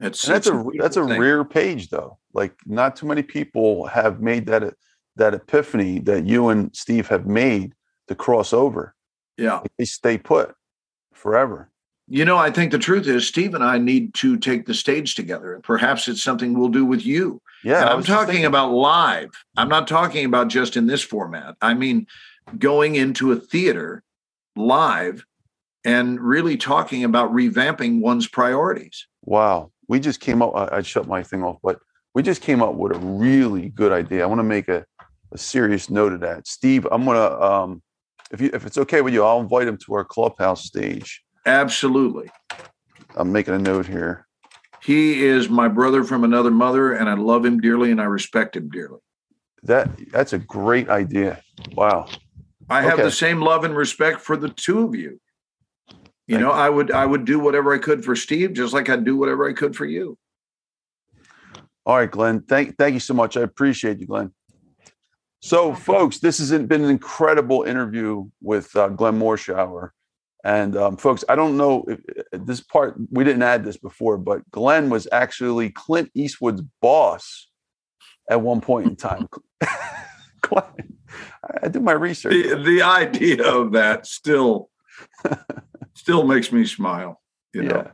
It's, that's it's a, a that's thing. a rare page, though. Like, not too many people have made that that epiphany that you and Steve have made to cross over. Yeah. Like, they stay put forever. You know, I think the truth is Steve and I need to take the stage together. And perhaps it's something we'll do with you. Yeah, and I'm talking about live. I'm not talking about just in this format. I mean, going into a theater live and really talking about revamping one's priorities. Wow. We just came up. I, I shut my thing off, but we just came up with a really good idea. I want to make a, a serious note of that. Steve, I'm going to, um, if you, if it's okay with you, I'll invite him to our Clubhouse stage. Absolutely. I'm making a note here. He is my brother from another mother, and I love him dearly, and I respect him dearly. That that's a great idea. Wow. I have okay. the same love and respect for the two of you. You Thank know, you. I would I would do whatever I could for Steve, just like I'd do whatever I could for you. All right, Glenn. Thank thank you so much. I appreciate you, Glenn. So, folks, this has been an incredible interview with uh, Glenn Morshower. And um, folks, I don't know if this part, we didn't add this before, but Glenn was actually Clint Eastwood's boss at one point in time. Glenn, I did my research. The, the idea of that still, still makes me smile. You know? Yeah,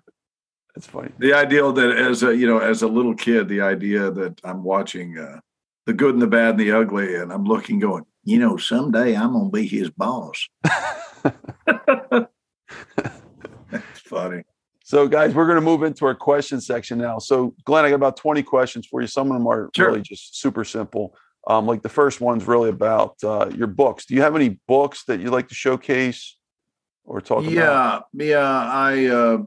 that's funny. The idea that as a, you know, as a little kid, the idea that I'm watching uh, The Good and the Bad and the Ugly, and I'm looking going, you know, someday I'm going to be his boss. That's funny. So, guys, we're going to move into our question section now. So, Glenn, I got about twenty questions for you. Some of them are sure. really just super simple. Um, like the first one's really about uh, your books. Do you have any books that you'd like to showcase or talk yeah, about? Yeah, yeah. I uh,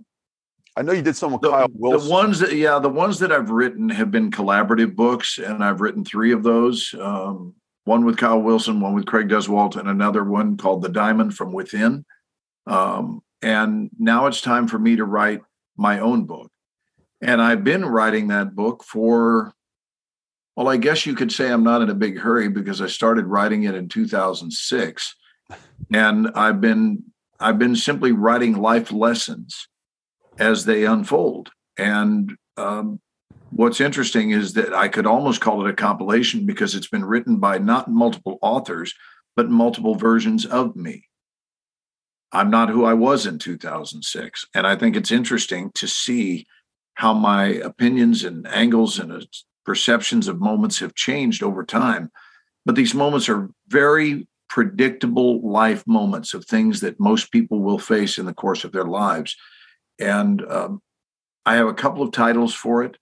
I know you did some with the, Kyle Wilson. The ones that, yeah, the ones that I've written have been collaborative books, and I've written three of those. Um, one with Kyle Wilson, one with Craig Duswalt, and another one called The Diamond from Within. Um, and now it's time for me to write my own book. And I've been writing that book for Well, I guess you could say I'm not in a big hurry because I started writing it in two thousand six, and I've been I've been simply writing life lessons as they unfold. And um, what's interesting is that I could almost call it a compilation because it's been written by not multiple authors, but multiple versions of me. I'm not who I was in two thousand six. And I think it's interesting to see how my opinions and angles and perceptions of moments have changed over time. But these moments are very predictable life moments of things that most people will face in the course of their lives. And um, I have a couple of titles for it,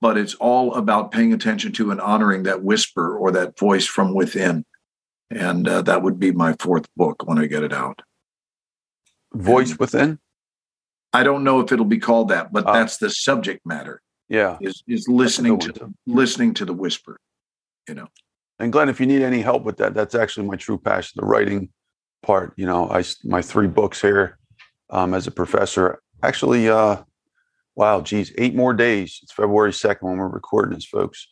but it's all about paying attention to and honoring that whisper or that voice from within. And uh, that would be my fourth book when I get it out. Voice Within? I don't know if it'll be called that, but uh, that's the subject matter. Yeah. Is is listening to the, listening to the whisper, you know. And Glenn, if you need any help with that, that's actually my true passion, the writing part. You know, I my three books here um, as a professor. Actually, uh, wow, geez, eight more days. It's February second when we're recording this, folks,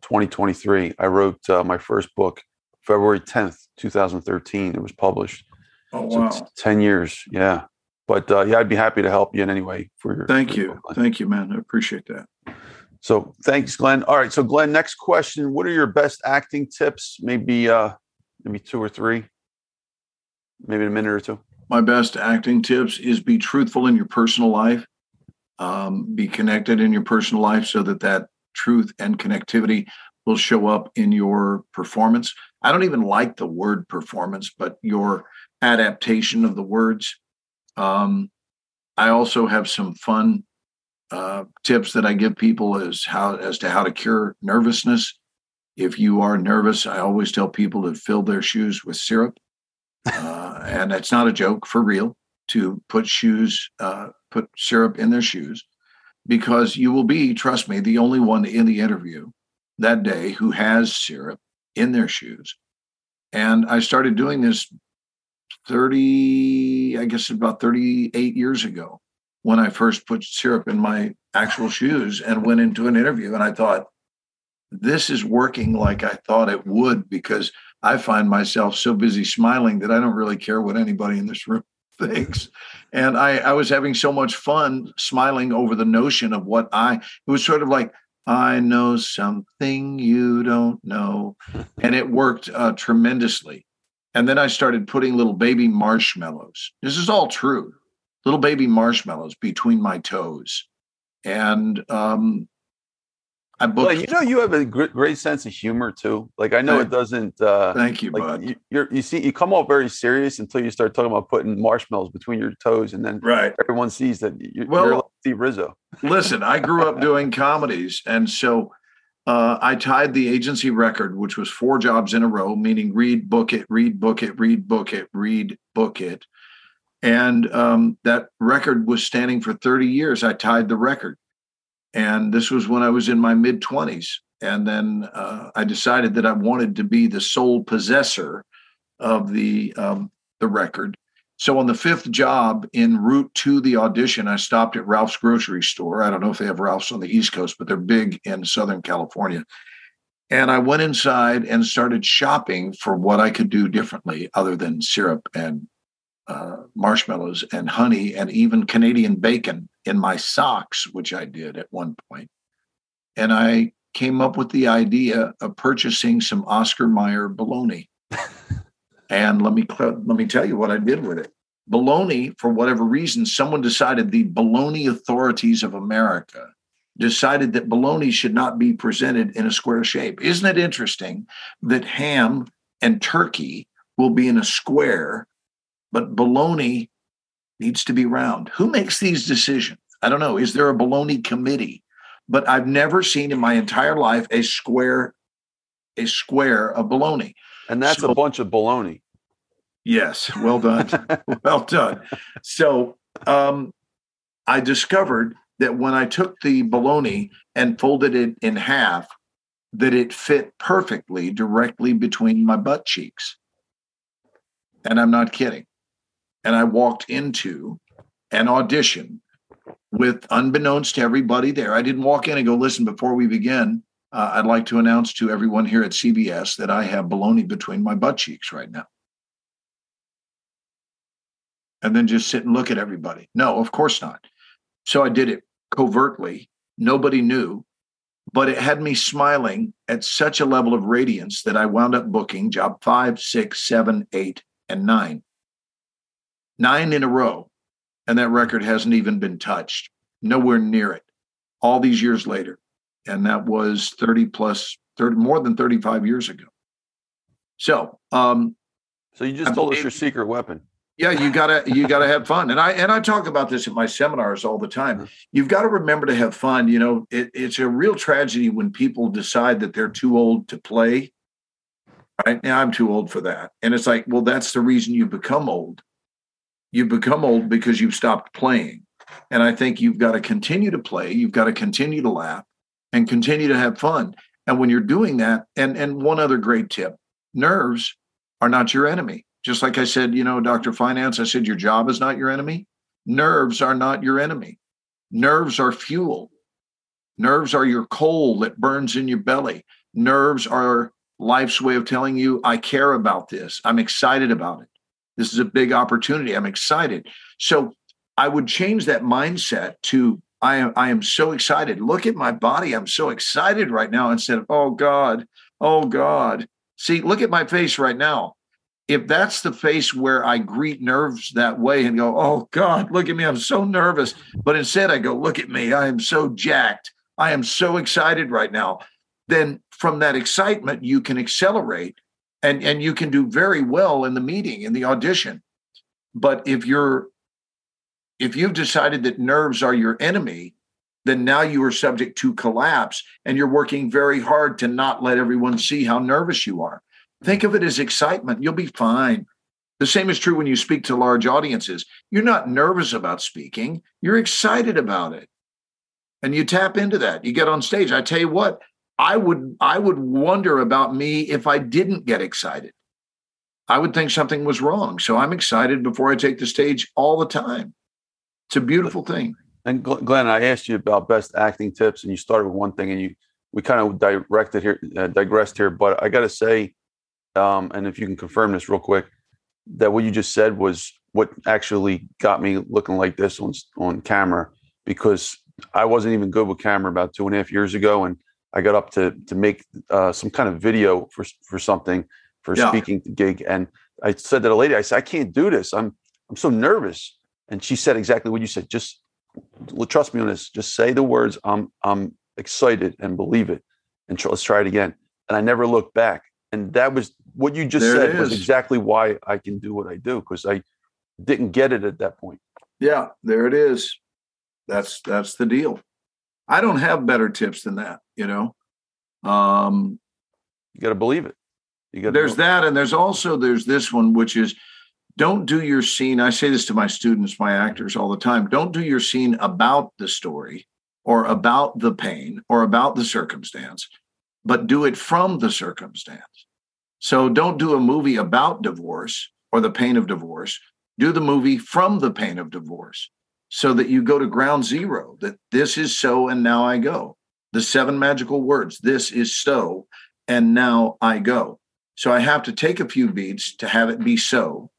twenty twenty-three. I wrote uh, my first book February tenth, two thousand thirteen. It was published. Oh, wow. So it's ten years. Yeah. But uh, yeah, I'd be happy to help you in any way. For your Thank for your you. Plan. Thank you, man. I appreciate that. So thanks, Glenn. All right. So Glenn, next question. What are your best acting tips? Maybe, uh, maybe two or three, maybe a minute or two. My best acting tips is be truthful in your personal life. Um, be connected in your personal life so that that truth and connectivity will show up in your performance. I don't even like the word performance, but your adaptation of the words. Um, I also have some fun uh, tips that I give people as how as to how to cure nervousness. If you are nervous, I always tell people to fill their shoes with syrup, uh, and that's not a joke, for real. To put shoes, uh, put syrup in their shoes, because you will be, trust me, the only one in the interview that day who has syrup in their shoes. And I started doing this thirty, I guess about thirty-eight years ago when I first put syrup in my actual shoes and went into an interview. And I thought, this is working like I thought it would, because I find myself so busy smiling that I don't really care what anybody in this room thinks. And I, I was having so much fun smiling over the notion of what I, it was sort of like, I know something you don't know. And it worked uh, tremendously. And then I started putting little baby marshmallows. This is all true. Little baby marshmallows between my toes. And um, I booked. Well, you know, you have a great sense of humor, too. Like, I know thank, it doesn't. Uh, thank you, like, bud. You, you're, you see, you come off very serious until you start talking about putting marshmallows between your toes. And then right. Everyone sees that you're, well, you're like Steve Rizzo. Listen, I grew up doing comedies. And so. Uh, I tied the agency record, which was four jobs in a row, meaning read, book it, read, book it, read, book it, read, book it. And um, that record was standing for thirty years. I tied the record. And this was when I was in my mid-twenties. And then uh, I decided that I wanted to be the sole possessor of the um, the record. So on the fifth job, en route to the audition, I stopped at Ralph's grocery store. I don't know if they have Ralph's on the East Coast, but they're big in Southern California. And I went inside and started shopping for what I could do differently other than syrup and uh, marshmallows and honey and even Canadian bacon in my socks, which I did at one point. And I came up with the idea of purchasing some Oscar Mayer bologna. And let me let me tell you what I did with it. Bologna, for whatever reason, someone decided, the bologna authorities of America decided that bologna should not be presented in a square shape. Isn't it interesting that ham and turkey will be in a square, but bologna needs to be round? Who makes these decisions? I don't know. Is there a bologna committee? But I've never seen in my entire life a square, a square of bologna. And that's so, a bunch of baloney. Yes. Well done. well done. So um, I discovered that when I took the baloney and folded it in half, that it fit perfectly directly between my butt cheeks. And I'm not kidding. And I walked into an audition with, unbeknownst to everybody there, I didn't walk in and go, listen, before we begin, uh, I'd like to announce to everyone here at C B S that I have bologna between my butt cheeks right now. And then just sit and look at everybody. No, of course not. So I did it covertly. Nobody knew, but it had me smiling at such a level of radiance that I wound up booking job five, six, seven, eight, and nine. Nine in a row. And that record hasn't even been touched. Nowhere near it. All these years later. And that was thirty plus, thirty, more than thirty-five years ago. So, um, so you just I told us your secret weapon. Yeah, you gotta you gotta have fun, and I and I talk about this at my seminars all the time. You've got to remember to have fun. You know, it, it's a real tragedy when people decide that they're too old to play. Right now, I'm too old for that, and it's like, well, that's the reason you become old. You become old because you've stopped playing, and I think you've got to continue to play. You've got to continue to laugh and continue to have fun. And when you're doing that, and and one other great tip: nerves are not your enemy. Just like I said, you know, Doctor Finance, I said, your job is not your enemy. Nerves are not your enemy. Nerves are fuel. Nerves are your coal that burns in your belly. Nerves are life's way of telling you, I care about this. I'm excited about it. This is a big opportunity. I'm excited. So I would change that mindset to, I am, I am so excited. Look at my body. I'm so excited right now. Instead of, oh God, oh God. See, look at my face right now. If that's the face where I greet nerves that way and go, oh God, look at me, I'm so nervous. But instead I go, look at me, I am so jacked. I am so excited right now. Then from that excitement, you can accelerate and, and you can do very well in the meeting, in the audition. But if you're, if you've decided that nerves are your enemy, then now you are subject to collapse and you're working very hard to not let everyone see how nervous you are. Think of it as excitement. You'll be fine. The same is true when you speak to large audiences. You're not nervous about speaking. You're excited about it. And you tap into that. You get on stage. I tell you what, I would, I would wonder about me if I didn't get excited. I would think something was wrong. So I'm excited before I take the stage all the time. It's a beautiful thing. And Glenn, I asked you about best acting tips, and you started with one thing, and you we kind of directed here, uh, digressed here, but I got to say, Um, and if you can confirm this real quick, that what you just said was what actually got me looking like this on on camera, because I wasn't even good with camera about two and a half years ago. And I got up to to make uh, some kind of video for for something, for a yeah. speaking gig. And I said to a lady, I said, I can't do this. I'm I'm so nervous. And she said exactly what you said. Just trust me on this. Just say the words, I'm, I'm excited, and believe it. And tr- let's try it again. And I never looked back. And that was what you just there said was exactly why I can do what I do, because I didn't get it at that point. Yeah, there it is. That's that's the deal. I don't have better tips than that, you know. Um, you got to believe it. You got. There's that, and there's also there's this one, which is don't do your scene. I say this to my students, my actors all the time. Don't do your scene about the story or about the pain or about the circumstance, but do it from the circumstance. So don't do a movie about divorce or the pain of divorce. Do the movie from the pain of divorce so that you go to ground zero, that this is so and now I go. The seven magical words, this is so and now I go. So I have to take a few beats to have it be so,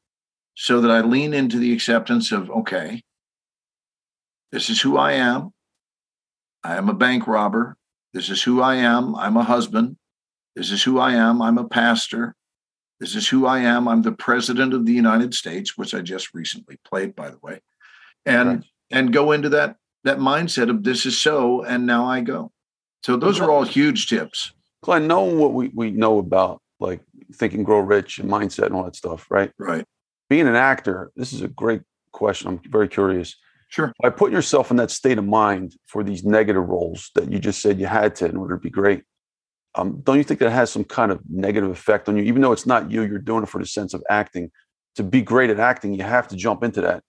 so that I lean into the acceptance of, okay, this is who I am. I am a bank robber. This is who I am. I'm a husband. This is who I am. I'm a pastor. This is who I am. I'm the president of the United States, which I just recently played, by the way, and right. and go into that that mindset of this is so, and now I go. So those Glenn, are all huge tips. Glenn, knowing what we, we know about like Think and Grow Rich and mindset and all that stuff, right? Right. Being an actor, this is a great question. I'm very curious. Sure. By putting yourself in that state of mind for these negative roles that you just said you had to in order to be great, um, don't you think that has some kind of negative effect on you? Even though it's not you, you're doing it for the sense of acting. To be great at acting, you have to jump into that.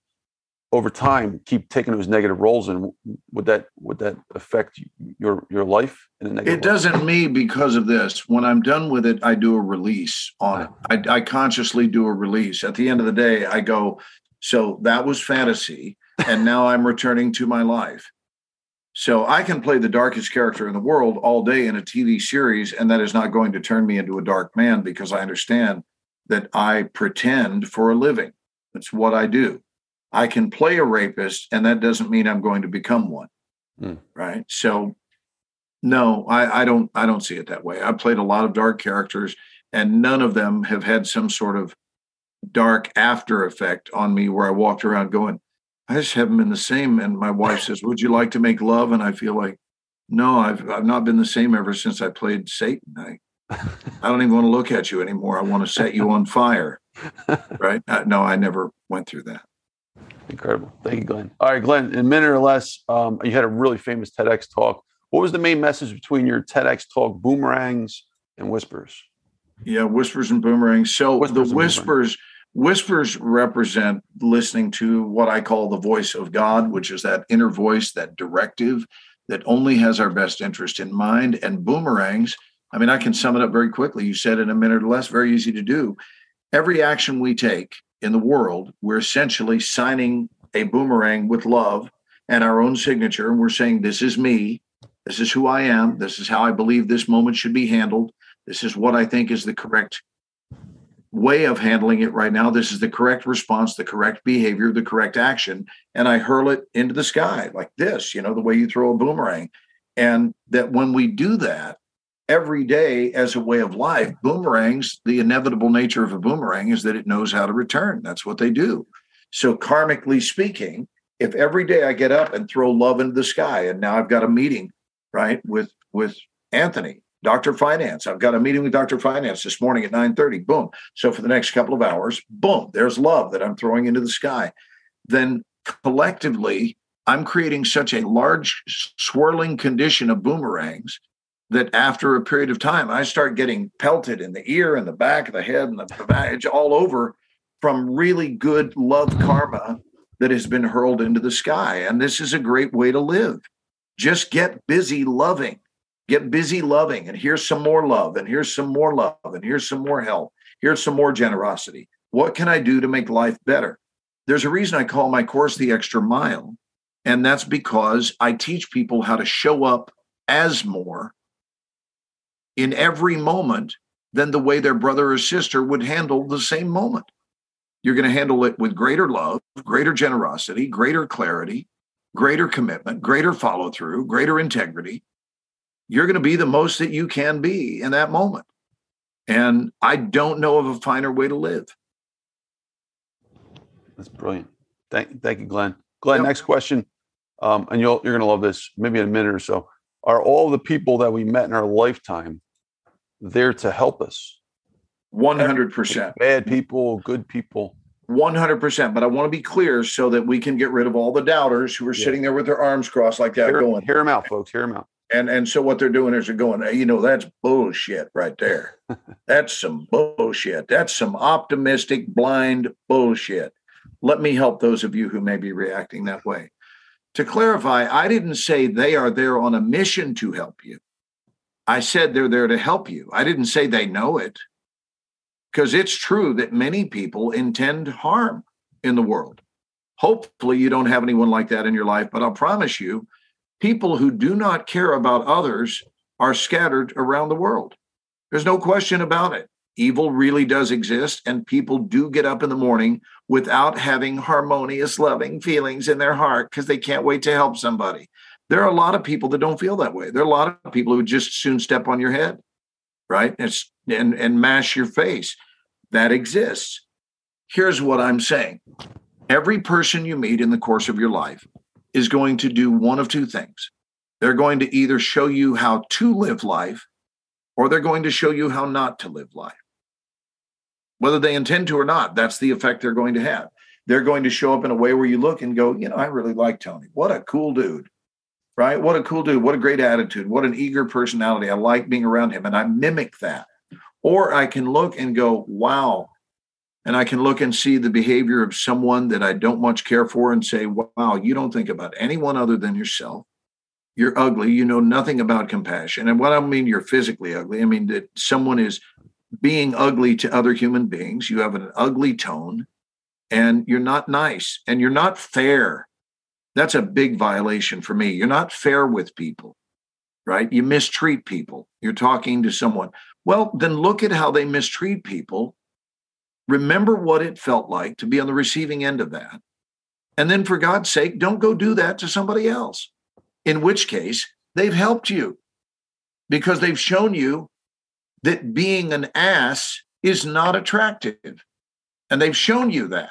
Over time, keep taking those negative roles, and would that would that affect your your life in a negative way? It doesn't me because of this. When I'm done with it, I do a release on it. I, I consciously do a release. At the end of the day, I go, so that was fantasy. And now I'm returning to my life. So I can play the darkest character in the world all day in a T V series, and that is not going to turn me into a dark man, because I understand that I pretend for a living. That's what I do. I can play a rapist, and that doesn't mean I'm going to become one. Mm. Right? So no, I, I don't I don't see it that way. I played a lot of dark characters, and none of them have had some sort of dark after effect on me where I walked around going, I just haven't been the same. And my wife says, would you like to make love? And I feel like, no, I've I've not been the same ever since I played Satan. I I don't even want to look at you anymore. I want to set you on fire. Right? No, I never went through that. Incredible. Thank you, Glenn. All right, Glenn, in a minute or less, um, you had a really famous TEDx talk. What was the main message between your TEDx talk, Boomerangs and Whispers? Yeah, Whispers and Boomerangs. So whispers the whispers, whispers represent listening to what I call the voice of God, which is that inner voice, that directive that only has our best interest in mind. And boomerangs, I mean, I can sum it up very quickly. You said in a minute or less, very easy to do. Every action we take in the world, we're essentially signing a boomerang with love and our own signature. And we're saying, this is me. This is who I am. This is how I believe this moment should be handled. This is what I think is the correct way of handling it right now. This is the correct response, the correct behavior, the correct action. And I hurl it into the sky like this, you know, the way you throw a boomerang. And that when we do that every day as a way of life, boomerangs, the inevitable nature of a boomerang is that it knows how to return. That's what they do. So karmically speaking, if every day I get up and throw love into the sky, and now I've got a meeting, right, with, with Anthony, Doctor Finance. I've got a meeting with Doctor Finance this morning at nine thirty. Boom. So for the next couple of hours, boom, there's love that I'm throwing into the sky. Then collectively, I'm creating such a large swirling condition of boomerangs that after a period of time, I start getting pelted in the ear and the back of the head and the, the back, all over from really good love karma that has been hurled into the sky. And this is a great way to live. Just get busy loving. Get busy loving, and here's some more love, and here's some more love, and here's some more help. Here's some more generosity. What can I do to make life better? There's a reason I call my course The Extra Mile, and that's because I teach people how to show up as more in every moment than the way their brother or sister would handle the same moment. You're going to handle it with greater love, greater generosity, greater clarity, greater commitment, greater follow-through, greater integrity. You're going to be the most that you can be in that moment. And I don't know of a finer way to live. That's brilliant. Thank, thank you, Glenn. Glenn, yep. Next question. Um, and you'll, you're going to love this, maybe in a minute or so. Are all the people that we met in our lifetime there to help us? one hundred percent. Bad people, good people. one hundred percent. But I want to be clear so that we can get rid of all the doubters who are yeah. sitting there with their arms crossed like that. Hear, going. Hear them out, folks. Hear them out. And and so what they're doing is they're going, you know, that's bullshit right there. That's some bullshit. That's some optimistic, blind bullshit. Let me help those of you who may be reacting that way. To clarify, I didn't say they are there on a mission to help you. I said they're there to help you. I didn't say they know it. Because it's true that many people intend harm in the world. Hopefully you don't have anyone like that in your life, but I'll promise you, people who do not care about others are scattered around the world. There's no question about it. Evil really does exist, and people do get up in the morning without having harmonious, loving feelings in their heart because they can't wait to help somebody. There are a lot of people that don't feel that way. There are a lot of people who just soon step on your head, right, and, and, and mash your face. That exists. Here's what I'm saying. Every person you meet in the course of your life is going to do one of two things. They're going to either show you how to live life, or they're going to show you how not to live life. Whether they intend to or not, that's the effect they're going to have. They're going to show up in a way where you look and go, you know, I really like Tony. What a cool dude, right? What a cool dude. What a great attitude. What an eager personality. I like being around him, and I mimic that. Or I can look and go, wow. And I can look and see the behavior of someone that I don't much care for and say, wow, you don't think about anyone other than yourself. You're ugly. You know nothing about compassion. And what I mean, you're physically ugly. I mean that someone is being ugly to other human beings. You have an ugly tone, and you're not nice, and you're not fair. That's a big violation for me. You're not fair with people, right? You mistreat people. You're talking to someone. Well, then look at how they mistreat people. Remember what it felt like to be on the receiving end of that. And then, for God's sake, don't go do that to somebody else, in which case they've helped you because they've shown you that being an ass is not attractive. And they've shown you that.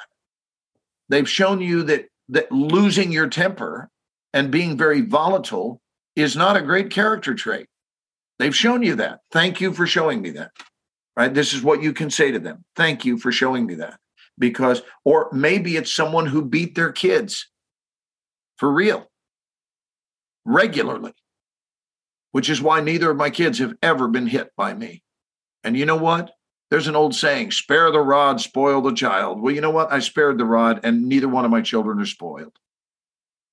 They've shown you that that losing your temper and being very volatile is not a great character trait. They've shown you that. Thank you for showing me that. Right? This is what you can say to them. Thank you for showing me that. Because, or maybe it's someone who beat their kids for real, regularly, which is why neither of my kids have ever been hit by me. And you know what? There's an old saying, spare the rod, spoil the child. Well, you know what? I spared the rod, and neither one of my children are spoiled.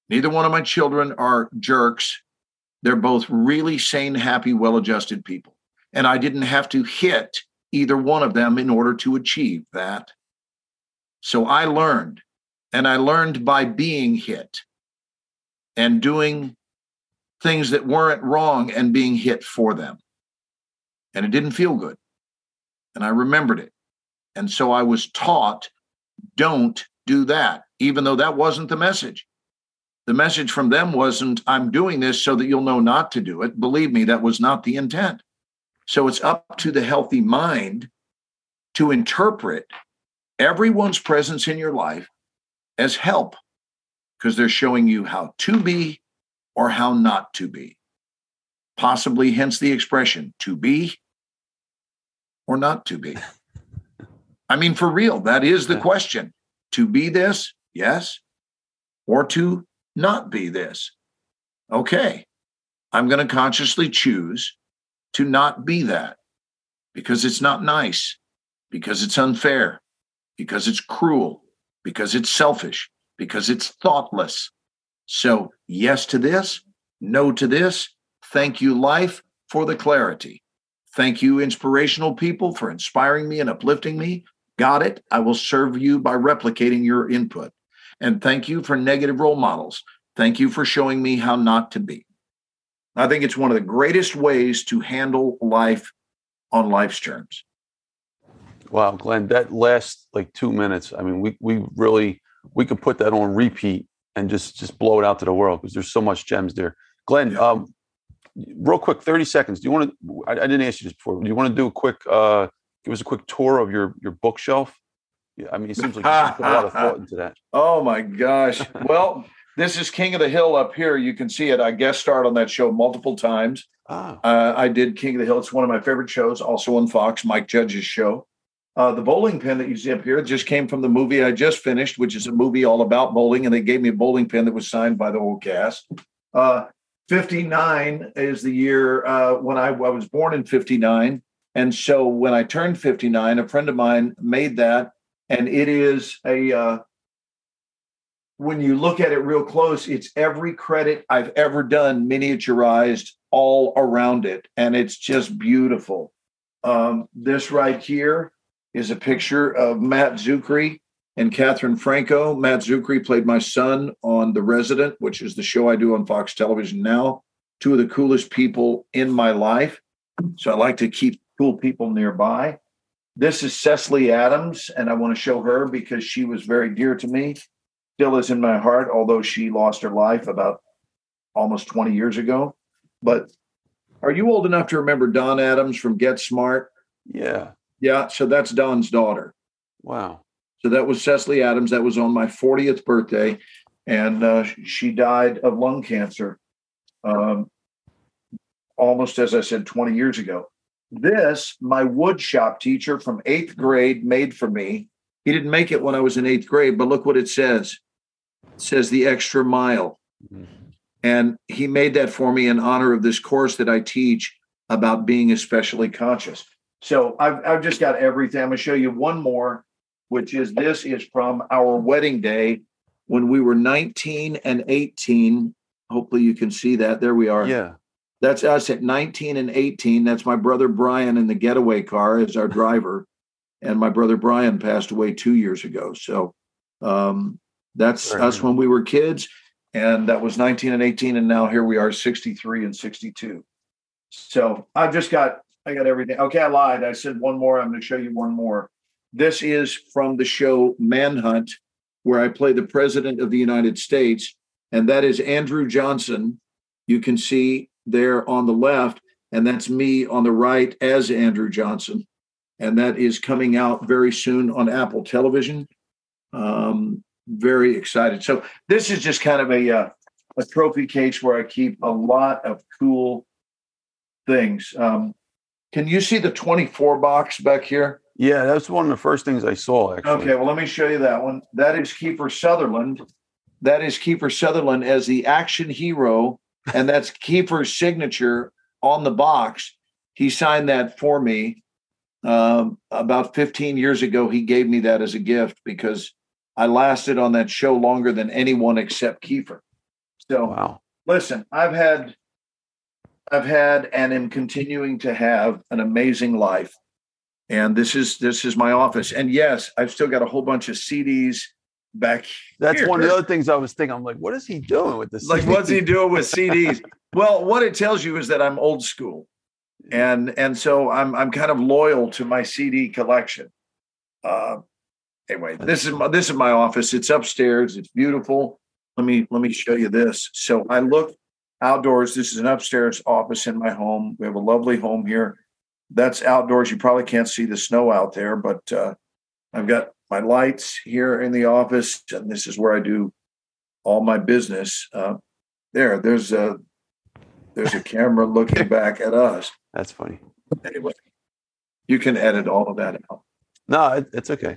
Neither one of my children are jerks. They're both really sane, happy, well-adjusted people. And I didn't have to hit either one of them in order to achieve that. So I learned, and I learned by being hit and doing things that weren't wrong and being hit for them. And it didn't feel good. And I remembered it. And so I was taught, don't do that, even though that wasn't the message. The message from them wasn't, I'm doing this so that you'll know not to do it. Believe me, that was not the intent. So it's up to the healthy mind to interpret everyone's presence in your life as help, because they're showing you how to be or how not to be. Possibly, hence the expression, to be or not to be. I mean, for real, that is the question. To be this, yes, or to not be this. Okay, I'm going to consciously choose to not be that because it's not nice, because it's unfair, because it's cruel, because it's selfish, because it's thoughtless. So yes to this, no to this. Thank you, life, for the clarity. Thank you, inspirational people, for inspiring me and uplifting me. Got it. I will serve you by replicating your input. And thank you for negative role models. Thank you for showing me how not to be. I think it's one of the greatest ways to handle life on life's terms. Wow, Glenn, that lasts like two minutes. I mean, we we really, we could put that on repeat and just, just blow it out to the world because there's so much gems there. Glenn, yeah. um, real quick, thirty seconds. Do you want to, I, I didn't ask you this before. Do you want to do a quick, uh, give us a quick tour of your, your bookshelf? Yeah, I mean, it seems like you put a lot of thought into that. Oh my gosh. Well, this is King of the Hill up here. You can see it. I guest starred on that show multiple times. Ah. Uh, I did King of the Hill. It's one of my favorite shows, also on Fox, Mike Judge's show. Uh, the bowling pin that you see up here just came from the movie I just finished, which is a movie all about bowling, and they gave me a bowling pin that was signed by the whole cast. Uh, fifty-nine is the year uh, when I, I was born in fifty-nine, and so when I turned fifty-nine, a friend of mine made that, and it is a, uh, when you look at it real close, it's every credit I've ever done miniaturized all around it, and it's just beautiful. Um, this right here is a picture of Matt Czuchry and Catherine Franco. Matt Czuchry played my son on The Resident, which is the show I do on Fox Television now. Two of the coolest people in my life. So I like to keep cool people nearby. This is Cecily Adams, and I want to show her because she was very dear to me. Still is in my heart, although she lost her life about almost twenty years ago. But are you old enough to remember Don Adams from Get Smart? Yeah. Yeah, so that's Don's daughter. Wow. So that was Cecily Adams. That was on my fortieth birthday, and uh, she died of lung cancer um, almost, as I said, twenty years ago. This, my wood shop teacher from eighth grade made for me. He didn't make it when I was in eighth grade, but look what it says. It says The Extra Mile. Mm-hmm. And he made that for me in honor of this course that I teach about being especially conscious. So I've, I've just got everything. I'm going to show you one more, which is this is from our wedding day when we were nineteen and eighteen. Hopefully you can see that. There we are. Yeah. That's us at nineteen and eighteen. That's my brother Brian in the getaway car as our driver. And my brother Brian passed away two years ago. So um, that's Very us cool. when we were kids. And that was nineteen and eighteen. And now here we are, sixty-three and sixty-two. So I've just got, I got everything. Okay, I lied. I said one more. I'm going to show you one more. This is from the show Manhunt, where I play the President of the United States. And that is Andrew Johnson. You can see there on the left. And that's me on the right as Andrew Johnson. And that is coming out very soon on Apple Television. Um, very excited. So this is just kind of a uh, a trophy case where I keep a lot of cool things. Um, can you see the twenty-four box back here? Yeah, that's one of the first things I saw, actually. Okay, well, let me show you that one. That is Kiefer Sutherland. That is Kiefer Sutherland as the action hero. And that's Kiefer's signature on the box. He signed that for me. Um, about fifteen years ago, he gave me that as a gift because I lasted on that show longer than anyone except Kiefer. So wow. Listen, I've had, I've had, and am continuing to have an amazing life. And this is, this is my office. And yes, I've still got a whole bunch of C Ds back. That's here. One of the other things I was thinking. I'm like, what is he doing with this? Like, what's he doing with C Ds? Well, what it tells you is that I'm old school. And and so I'm I'm kind of loyal to my C D collection. Uh, anyway, this is my, this is my office. It's upstairs. It's beautiful. Let me let me show you this. So I look outdoors. This is an upstairs office in my home. We have a lovely home here. That's outdoors. You probably can't see the snow out there, but uh, I've got my lights here in the office, and this is where I do all my business. Uh, there, there's a there's a camera looking back at us. That's funny. Anyway, you can edit all of that out. No, it, it's okay.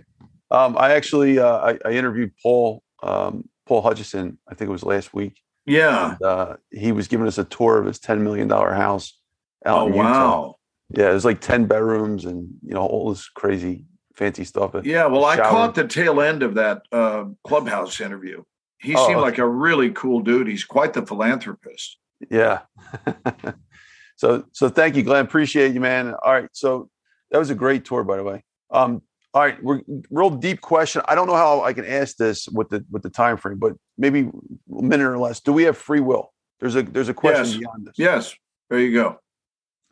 Um, I actually uh, I, I interviewed Paul um, Paul Hutchison. I think it was last week. Yeah, and, uh, he was giving us a tour of his ten million dollars house out in Utah. Wow! Yeah, it was like ten bedrooms and you know all this crazy fancy stuff. Yeah, well, I caught the tail end of that uh, Clubhouse interview. He oh, seemed like a really cool dude. He's quite the philanthropist. Yeah. So, so thank you, Glenn. Appreciate you, man. All right. So that was a great tour, by the way. Um, all right. We're real deep question. I don't know how I can ask this with the, with the time frame, but maybe a minute or less. Do we have free will? There's a, there's a question yes. beyond this. Yes. There you go.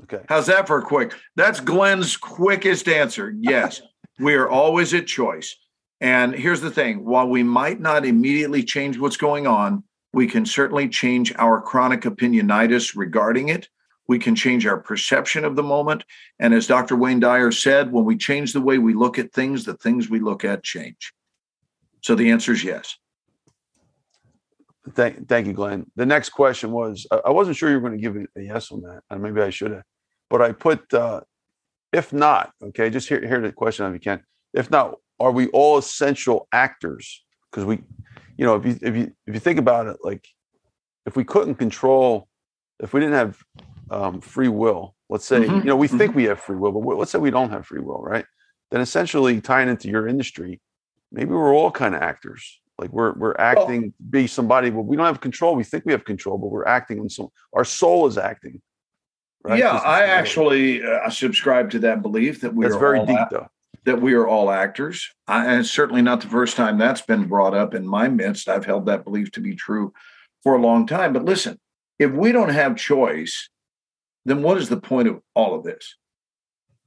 Okay. How's that for a quick? That's Glenn's quickest answer. Yes. We are always at choice. And here's the thing. While we might not immediately change what's going on, we can certainly change our chronic opinionitis regarding it. We can change our perception of the moment. And as Doctor Wayne Dyer said, when we change the way we look at things, the things we look at change. So the answer is yes. Thank, thank you, Glenn. The next question was, I wasn't sure you were going to give a yes on that. And maybe I should have. But I put, uh, if not, okay, just hear, hear the question if you can. If not, are we all essential actors? Because we, you know, if you, if you, if you think about it, like if we couldn't control, if we didn't have Um, free will, let's say, mm-hmm. you know, we mm-hmm. think we have free will, but w- let's say we don't have free will, right? Then essentially tying into your industry, maybe we're all kind of actors. Like we're we're acting to oh. be somebody, but we don't have control. We think we have control, but we're acting on some, our soul is acting. Right? Yeah, I actually uh, subscribe to that belief that we that's are very all deep, act- though. That we are all actors. I, and it's certainly not the first time that's been brought up in my midst. I've held that belief to be true for a long time. But listen, if we don't have choice, then what is the point of all of this?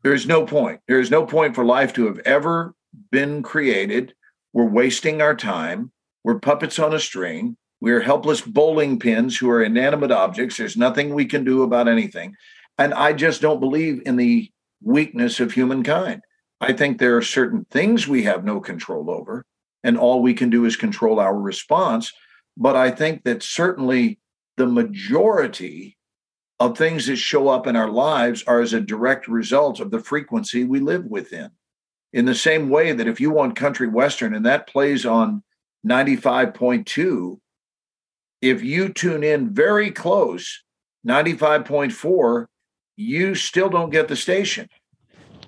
There is no point. There is no point for life to have ever been created. We're wasting our time. We're puppets on a string. We are helpless bowling pins who are inanimate objects. There's nothing we can do about anything. And I just don't believe in the weakness of humankind. I think there are certain things we have no control over, and all we can do is control our response. But I think that certainly the majority of things that show up in our lives are as a direct result of the frequency we live within. In the same way that if you want country western and that plays on ninety-five point two, if you tune in very close, ninety-five point four, you still don't get the station.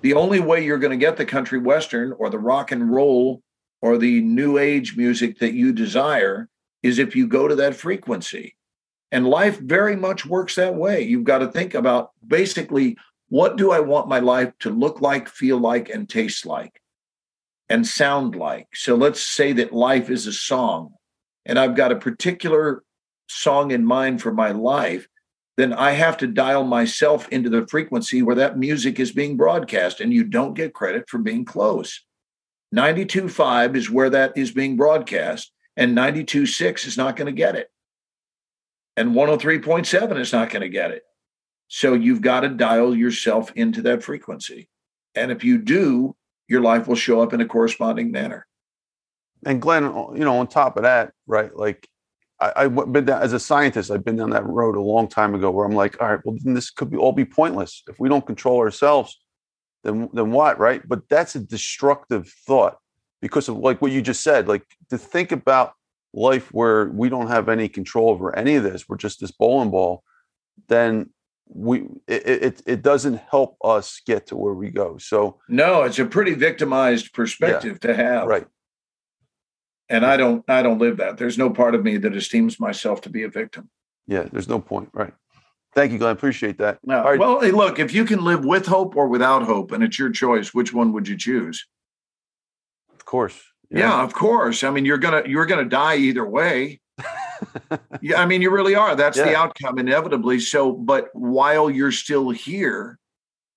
The only way you're going to get the country western or the rock and roll or the new age music that you desire is if you go to that frequency. And life very much works that way. You've got to think about basically, what do I want my life to look like, feel like, and taste like, and sound like? So let's say that life is a song, and I've got a particular song in mind for my life, then I have to dial myself into the frequency where that music is being broadcast, and you don't get credit for being close. ninety-two point five is where that is being broadcast, and ninety-two point six is not going to get it. And one oh three point seven is not going to get it. So you've got to dial yourself into that frequency. And if you do, your life will show up in a corresponding manner. And Glenn, you know, on top of that, right, like, I, I been down, as a scientist, I've been down that road a long time ago where I'm like, all right, well, then this could be all be pointless. If we don't control ourselves, then then what, right? But that's a destructive thought because of like what you just said, like to think about life where we don't have any control over any of this, we're just this bowling ball, then we it it, it doesn't help us get to where we go. So no, it's a pretty victimized perspective yeah, to have. Right. And I don't, I don't live that. There's no part of me that esteems myself to be a victim. Yeah, there's no point, right? Thank you, Glenn. Appreciate that. No, right. Well, hey, look, if you can live with hope or without hope, and it's your choice, which one would you choose? Of course. Yeah, yeah of course. I mean, you're gonna you're gonna die either way. yeah, I mean, you really are. That's yeah. the outcome, inevitably. So, but while you're still here,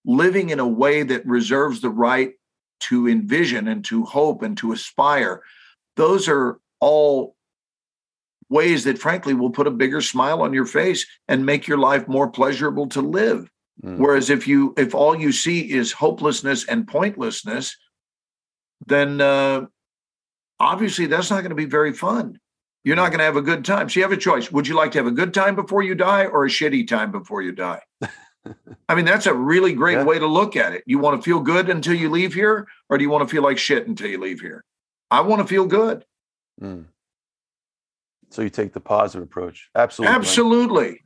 living in a way that reserves the right to envision and to hope and to aspire. Those are all ways that, frankly, will put a bigger smile on your face and make your life more pleasurable to live. Mm. Whereas if you, if all you see is hopelessness and pointlessness, then uh, obviously that's not going to be very fun. You're not going to have a good time. So you have a choice. Would you like to have a good time before you die or a shitty time before you die? I mean, that's a really great yeah. way to look at it. You want to feel good until you leave here, or do you want to feel like shit until you leave here? I want to feel good. Mm. So you take the positive approach. Absolutely. Absolutely. Glenn.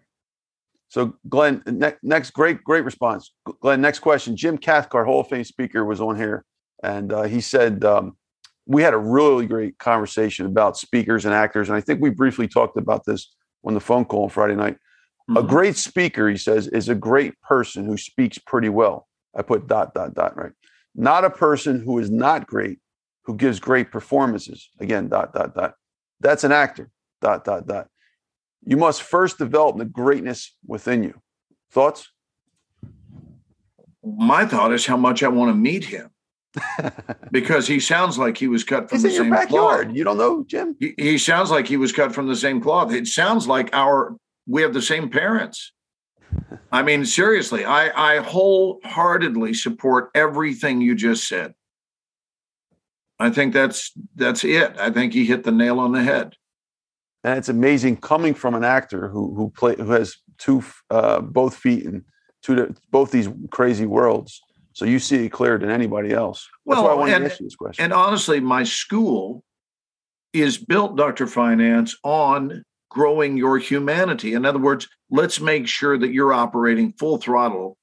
So Glenn, ne- next great, great response. Glenn, next question. Jim Cathcart, Hall of Fame speaker, was on here. And uh, he said, um, we had a really great conversation about speakers and actors. And I think we briefly talked about this on the phone call on Friday night. Mm-hmm. A great speaker, he says, is a great person who speaks pretty well. I put dot, dot, dot, right? Not a person who is not great, who gives great performances. Again, dot, dot, dot. That's an actor, dot, dot, dot. You must first develop the greatness within you. Thoughts? My thought is how much I want to meet him because he sounds like he was cut from He's the in same your backyard. Cloth. You don't know, Jim? He, he sounds like he was cut from the same cloth. It sounds like our we have the same parents. I mean, seriously, I, I wholeheartedly support everything you just said. I think that's that's it. I think he hit the nail on the head. And it's amazing coming from an actor who who play who has two uh, both feet in two both these crazy worlds. So you see it clearer than anybody else. Well, that's why I wanted and, to ask you this question. And honestly, my school is built, Doctor Finance, on growing your humanity. In other words, let's make sure that you're operating full throttle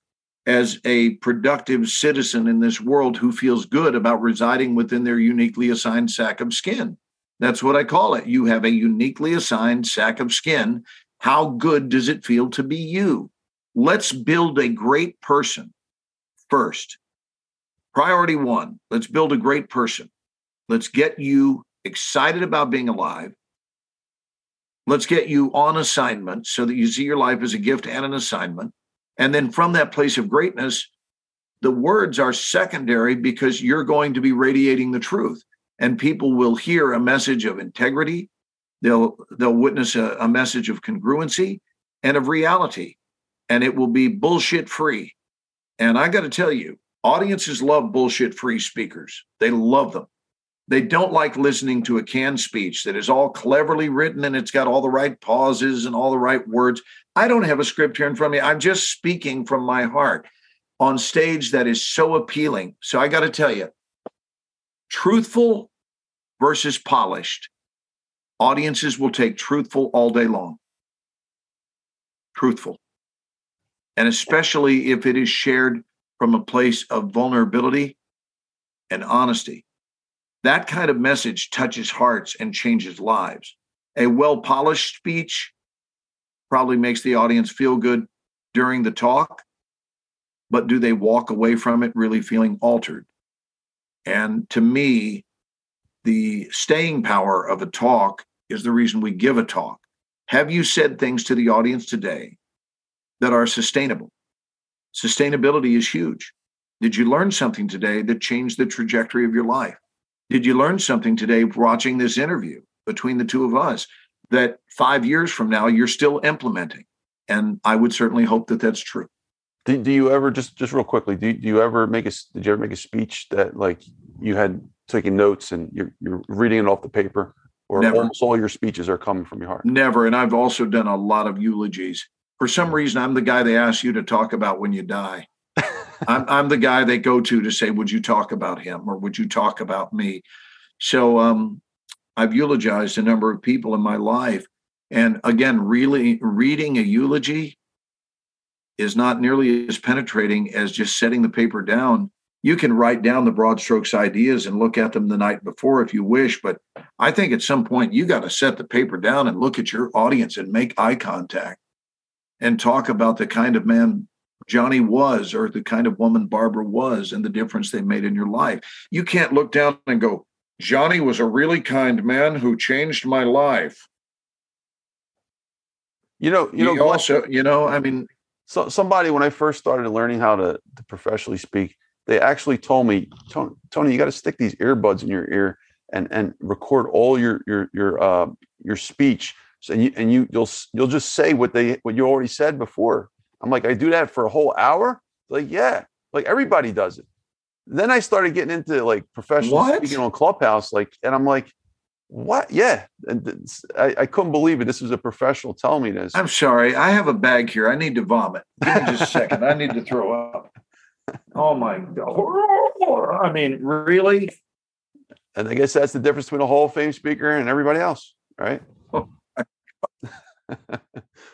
as a productive citizen in this world who feels good about residing within their uniquely assigned sack of skin. That's what I call it. You have a uniquely assigned sack of skin. How good does it feel to be you? Let's build a great person first. Priority one, let's build a great person. Let's get you excited about being alive. Let's get you on assignment so that you see your life as a gift and an assignment. And then from that place of greatness, the words are secondary because you're going to be radiating the truth. And people will hear a message of integrity. They'll they'll witness a, a message of congruency and of reality. And it will be bullshit-free. And I got to tell you, audiences love bullshit-free speakers. They love them. They don't like listening to a canned speech that is all cleverly written and it's got all the right pauses and all the right words. I don't have a script here in front of me. I'm just speaking from my heart on stage. That is so appealing. So I got to tell you, truthful versus polished. Audiences will take truthful all day long. Truthful. And especially if it is shared from a place of vulnerability and honesty. That kind of message touches hearts and changes lives. A well-polished speech probably makes the audience feel good during the talk, but do they walk away from it really feeling altered? And to me, the staying power of a talk is the reason we give a talk. Have you said things to the audience today that are sustainable? Sustainability is huge. Did you learn something today that changed the trajectory of your life? Did you learn something today watching this interview between the two of us that five years from now you're still implementing? And I would certainly hope that that's true. Do, do you ever just just real quickly? Do, do you ever make a? Did you ever make a speech that like you had taking notes and you're you're reading it off the paper, or Never. Almost all your speeches are coming from your heart? Never. And I've also done a lot of eulogies. For some reason, I'm the guy they ask you to talk about when you die. I'm I'm the guy they go to to say, "Would you talk about him?" or "Would you talk about me?" So um, I've eulogized a number of people in my life, and again, really reading a eulogy is not nearly as penetrating as just setting the paper down. You can write down the broad strokes ideas and look at them the night before if you wish, but I think at some point you got to set the paper down and look at your audience and make eye contact and talk about the kind of man Johnny was or the kind of woman Barbara was and the difference they made in your life. You can't look down and go, "Johnny was a really kind man who changed my life." You know, you know, he also, you know, I mean, So somebody, when I first started learning how to, to professionally speak, they actually told me, Tony, Tony you got to stick these earbuds in your ear and and record all your your your uh, your speech, so, and you and you you'll you'll just say what they what you already said before. I'm like, I do that for a whole hour. Like, yeah, like everybody does it. Then I started getting into like professional what? speaking on Clubhouse, like, and I'm like, what? Yeah. And I, I couldn't believe it. This was a professional telling me this. I'm sorry. I have a bag here. I need to vomit. Give me just a second. I need to throw up. Oh my God. I mean, really? And I guess that's the difference between a Hall of Fame speaker and everybody else, right? Oh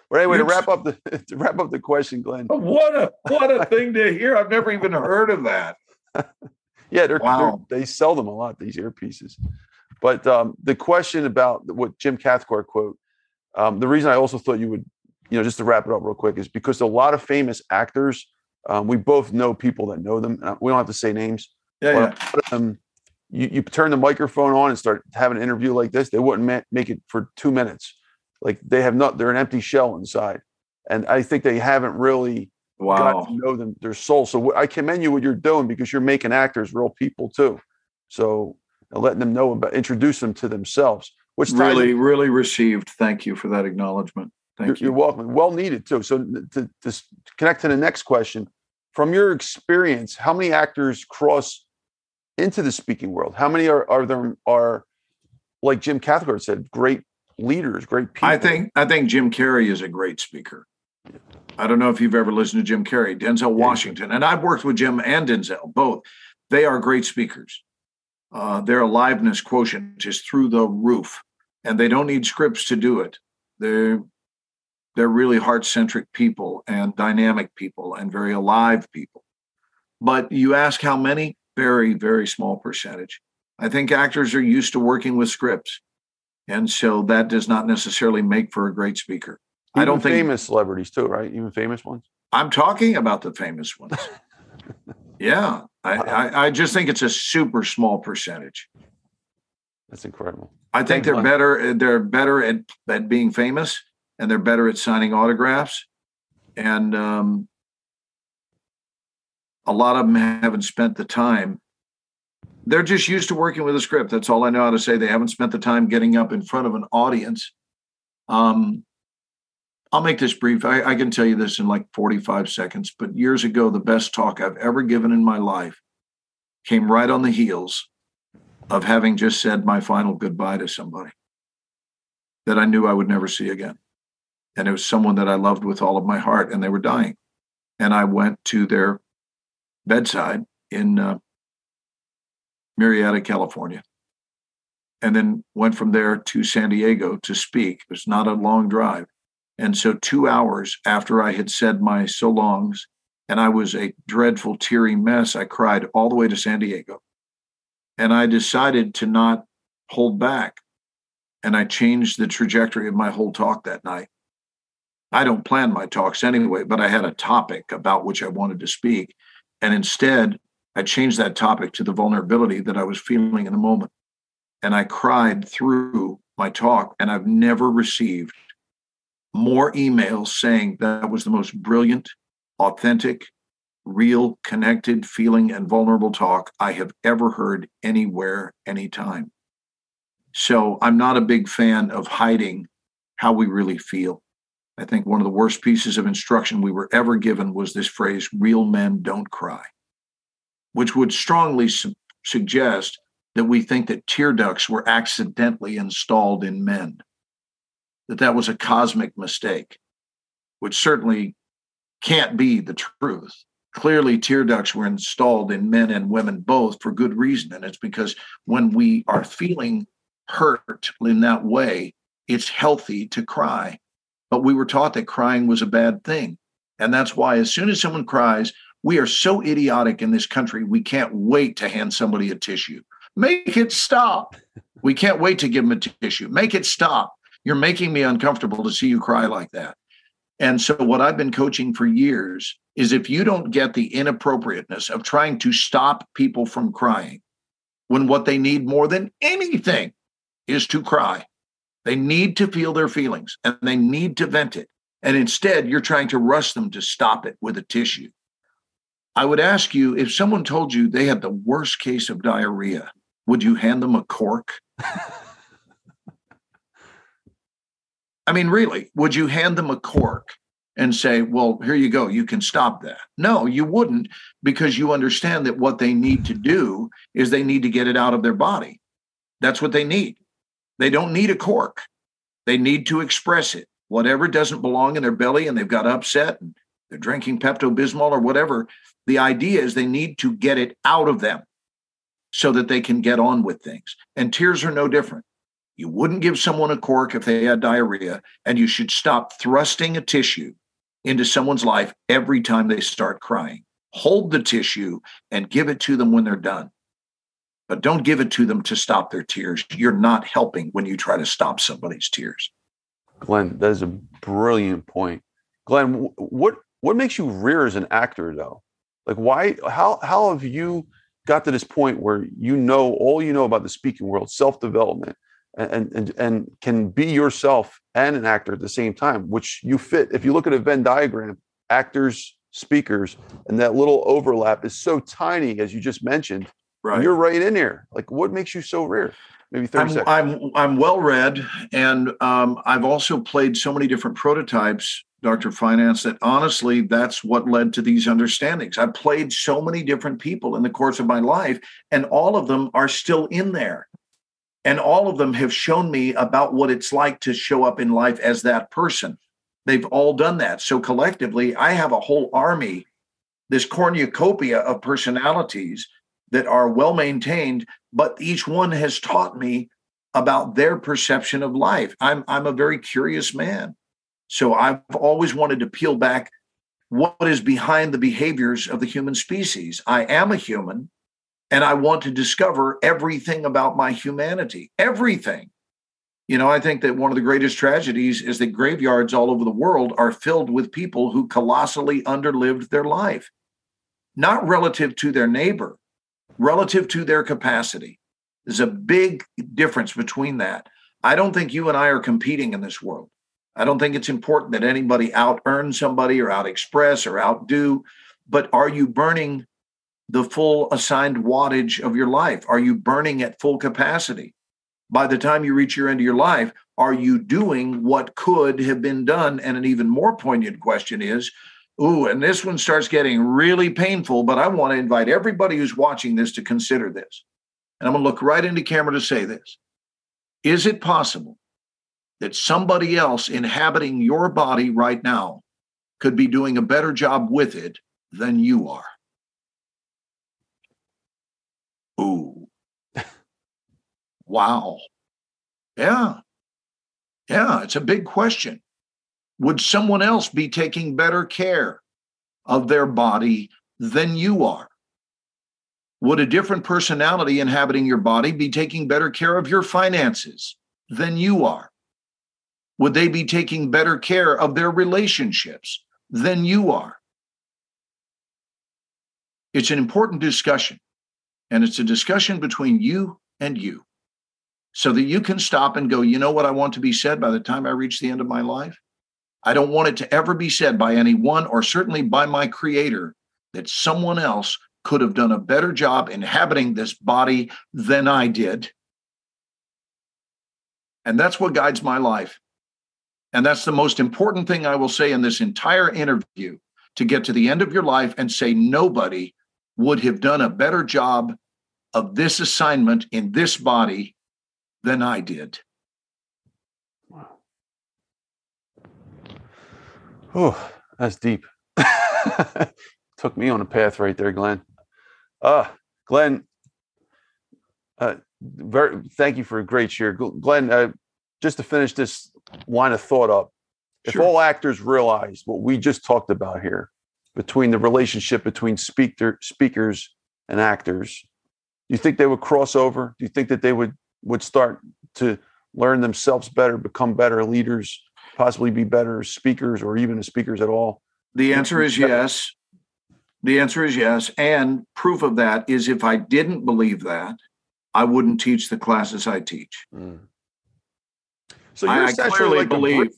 but anyway, to wrap up the to wrap up the question, Glenn. What a what a thing to hear. I've never even heard of that. Yeah, they're, wow. they're, they sell them a lot, these earpieces. But um, the question about what Jim Cathcart quote, um, the reason I also thought you would, you know, just to wrap it up real quick, is because a lot of famous actors, um, we both know people that know them. We don't have to say names. Yeah, but yeah. Um, you, you turn the microphone on and start having an interview like this, they wouldn't ma- make it for two minutes. Like they have not, they're an empty shell inside. And I think they haven't really wow. gotten to know them, their soul. So I commend you what you're doing because you're making actors real people too. So. And letting them know about, introduce them to themselves. Which really, in, really received. Thank you for that acknowledgement. Thank you're, you. You're welcome. Well needed too. So to, to connect to the next question, from your experience, how many actors cross into the speaking world? How many are are there are like Jim Cathcart said, great leaders, great people? I think I think Jim Carrey is a great speaker. Yeah. I don't know if you've ever listened to Jim Carrey, Denzel Washington, yeah. and I've worked with Jim and Denzel both. They are great speakers. Uh, their aliveness quotient is through the roof, and they don't need scripts to do it. They're they're really heart-centric people and dynamic people and very alive people. But you ask how many? Very, very small percentage. I think actors are used to working with scripts, and so that does not necessarily make for a great speaker. Even I don't think famous celebrities too, right? Even famous ones. I'm talking about the famous ones. Yeah. I, I, I just think it's a super small percentage. That's incredible. I think they're better. They're better at, at being famous, and they're better at signing autographs. And um, a lot of them haven't spent the time. They're just used to working with a script. That's all I know how to say. They haven't spent the time getting up in front of an audience. Um, I'll make this brief. I, I can tell you this in like forty-five seconds, but years ago, the best talk I've ever given in my life came right on the heels of having just said my final goodbye to somebody that I knew I would never see again. And it was someone that I loved with all of my heart, and they were dying. And I went to their bedside in uh, Murrieta, California, and then went from there to San Diego to speak. It was not a long drive. And so two hours after I had said my so longs, and I was a dreadful, teary mess, I cried all the way to San Diego. And I decided to not hold back. And I changed the trajectory of my whole talk that night. I don't plan my talks anyway, but I had a topic about which I wanted to speak. And instead, I changed that topic to the vulnerability that I was feeling in the moment. And I cried through my talk, and I've never received more emails saying that was the most brilliant, authentic, real, connected, feeling, and vulnerable talk I have ever heard anywhere, anytime. So I'm not a big fan of hiding how we really feel. I think one of the worst pieces of instruction we were ever given was this phrase, real men don't cry, which would strongly su- suggest that we think that tear ducts were accidentally installed in men, that that was a cosmic mistake, which certainly can't be the truth. Clearly, tear ducts were installed in men and women both for good reason, and it's because when we are feeling hurt in that way, it's healthy to cry. But we were taught that crying was a bad thing. And that's why as soon as someone cries, we are so idiotic in this country, we can't wait to hand somebody a tissue. Make it stop. We can't wait to give them a tissue. Make it stop. You're making me uncomfortable to see you cry like that. And so what I've been coaching for years is if you don't get the inappropriateness of trying to stop people from crying when what they need more than anything is to cry. They need to feel their feelings and they need to vent it. And instead, you're trying to rush them to stop it with a tissue. I would ask you, if someone told you they had the worst case of diarrhea, would you hand them a cork? I mean, really, would you hand them a cork and say, well, here you go, you can stop that? No, you wouldn't, because you understand that what they need to do is they need to get it out of their body. That's what they need. They don't need a cork. They need to express it. Whatever doesn't belong in their belly and they've got upset and they're drinking Pepto-Bismol or whatever, the idea is they need to get it out of them so that they can get on with things. And tears are no different. You wouldn't give someone a cork if they had diarrhea, and you should stop thrusting a tissue into someone's life every time they start crying. Hold the tissue and give it to them when they're done. But don't give it to them to stop their tears. You're not helping when you try to stop somebody's tears. Glenn, that is a brilliant point. Glenn, what what makes you rear as an actor, though? Like, why? How how have you got to this point where you know all you know about the speaking world, self-development, and and and can be yourself and an actor at the same time, which you fit? If you look at a Venn diagram, actors, speakers, and that little overlap is so tiny, as you just mentioned. Right. You're right in here. Like, what makes you so rare? Maybe thirty I'm, seconds. I'm I'm well read, and um, I've also played so many different prototypes, Doctor Finance, that honestly, that's what led to these understandings. I've played so many different people in the course of my life, and all of them are still in there. And all of them have shown me about what it's like to show up in life as that person. They've all done that. So collectively, I have a whole army, this cornucopia of personalities that are well-maintained, but each one has taught me about their perception of life. I'm I'm a very curious man. So I've always wanted to peel back what is behind the behaviors of the human species. I am a human, and I want to discover everything about my humanity, everything. You know, I think that one of the greatest tragedies is that graveyards all over the world are filled with people who colossally underlived their life, not relative to their neighbor, relative to their capacity. There's a big difference between that. I don't think you and I are competing in this world. I don't think it's important that anybody out-earn somebody or out-express or outdo, but are you burning the full assigned wattage of your life? Are you burning at full capacity? By the time you reach your end of your life, are you doing what could have been done? And an even more poignant question is, ooh, and this one starts getting really painful, but I want to invite everybody who's watching this to consider this. And I'm going to look right into camera to say this. Is it possible that somebody else inhabiting your body right now could be doing a better job with it than you are? Ooh. Wow. Yeah. Yeah, it's a big question. Would someone else be taking better care of their body than you are? Would a different personality inhabiting your body be taking better care of your finances than you are? Would they be taking better care of their relationships than you are? It's an important discussion, and it's a discussion between you and you. so that you can stop and go, you know what I want to be said by the time I reach the end of my life? I don't want it to ever be said by anyone, or certainly by my creator, that someone else could have done a better job inhabiting this body than I did. And that's what guides my life. And that's the most important thing I will say in this entire interview, to get to the end of your life and say, nobody would have done a better job of this assignment in this body than I did. Wow. Oh, that's deep. Took me on a path right there, Glenn. Uh, Glenn, uh, very, thank you for a great share. Glenn, uh, just to finish this line of thought up, sure. If all actors realize what we just talked about here, between the relationship between speaker, speakers and actors, do you think they would cross over? Do you think that they would, would start to learn themselves better, become better leaders, possibly be better speakers, or even speakers at all? The answer is yes. The answer is yes. And proof of that is, if I didn't believe that, I wouldn't teach the classes I teach. Mm. So you're I clearly like believe.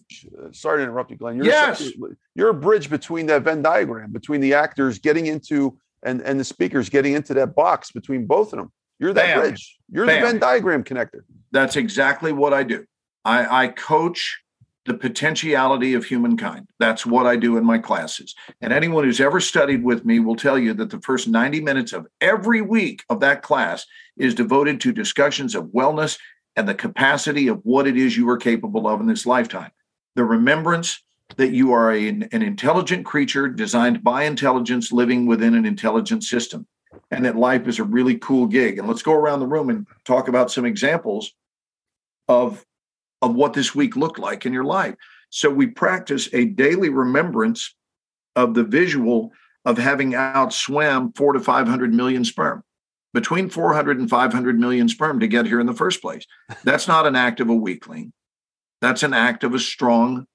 Sorry to interrupt you, Glenn. You're yes. You're a bridge between that Venn diagram, between the actors getting into and, and the speakers getting into that box between both of them. You're that Bam. bridge. You're Bam. the Venn diagram connector. That's exactly what I do. I, I coach the potentiality of humankind. That's what I do in my classes. And anyone who's ever studied with me will tell you that the first ninety minutes of every week of that class is devoted to discussions of wellness and the capacity of what it is you are capable of in this lifetime. The remembrance that you are a, an intelligent creature designed by intelligence, living within an intelligent system, and that life is a really cool gig. And let's go around the room and talk about some examples of, of what this week looked like in your life. So we practice a daily remembrance of the visual of having outswam four to five hundred million sperm. Between four hundred and five hundred million sperm to get here in the first place. That's not an act of a weakling. That's an act of a strong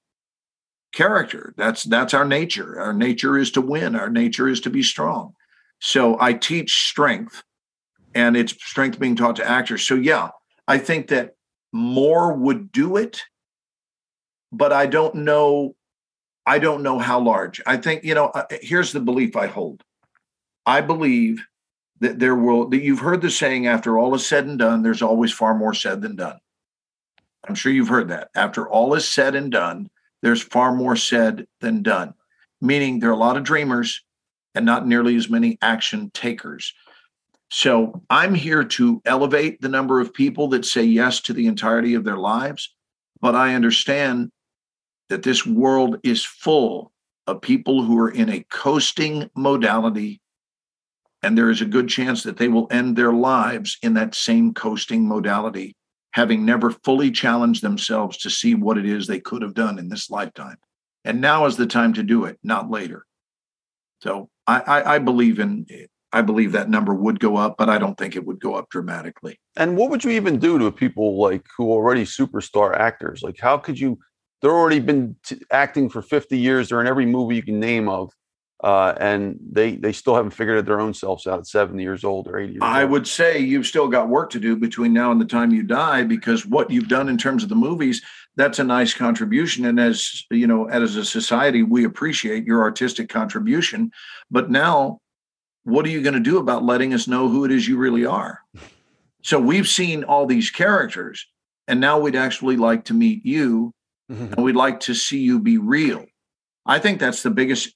character. That's that's our nature. Our nature is to win. Our nature is to be strong. So I teach strength, and it's strength being taught to actors. So yeah, I think that more would do it, but I don't know. I don't know how large. I think, you know, here's the belief I hold. I believe that there will, that you've heard the saying, after all is said and done, there's always far more said than done. I'm sure you've heard that. After all is said and done, there's far more said than done. Meaning there are a lot of dreamers and not nearly as many action takers. So I'm here to elevate the number of people that say yes to the entirety of their lives. But I understand that this world is full of people who are in a coasting modality, and there is a good chance that they will end their lives in that same coasting modality, having never fully challenged themselves to see what it is they could have done in this lifetime. And now is the time to do it, not later. So I, I, I believe in I believe that number would go up, but I don't think it would go up dramatically. And what would you even do to people like who are already superstar actors? Like, how could you? They're already been t- acting for fifty years. They're in every movie you can name of. Uh, and they they still haven't figured their own selves out at seventy years old or eighty years old. I would say you've still got work to do between now and the time you die, because what you've done in terms of the movies, that's a nice contribution. And as you know, as a society, we appreciate your artistic contribution. But now, what are you going to do about letting us know who it is you really are? So we've seen all these characters, and now we'd actually like to meet you, mm-hmm. and we'd like to see you be real. I think that's the biggest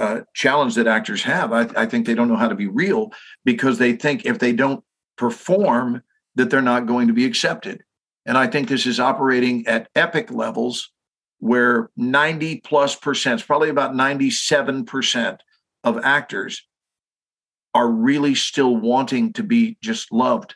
Uh, challenge that actors have. I, I think they don't know how to be real, because they think if they don't perform that they're not going to be accepted. And I think this is operating at epic levels, where ninety plus percent, probably about ninety-seven percent of actors are really still wanting to be just loved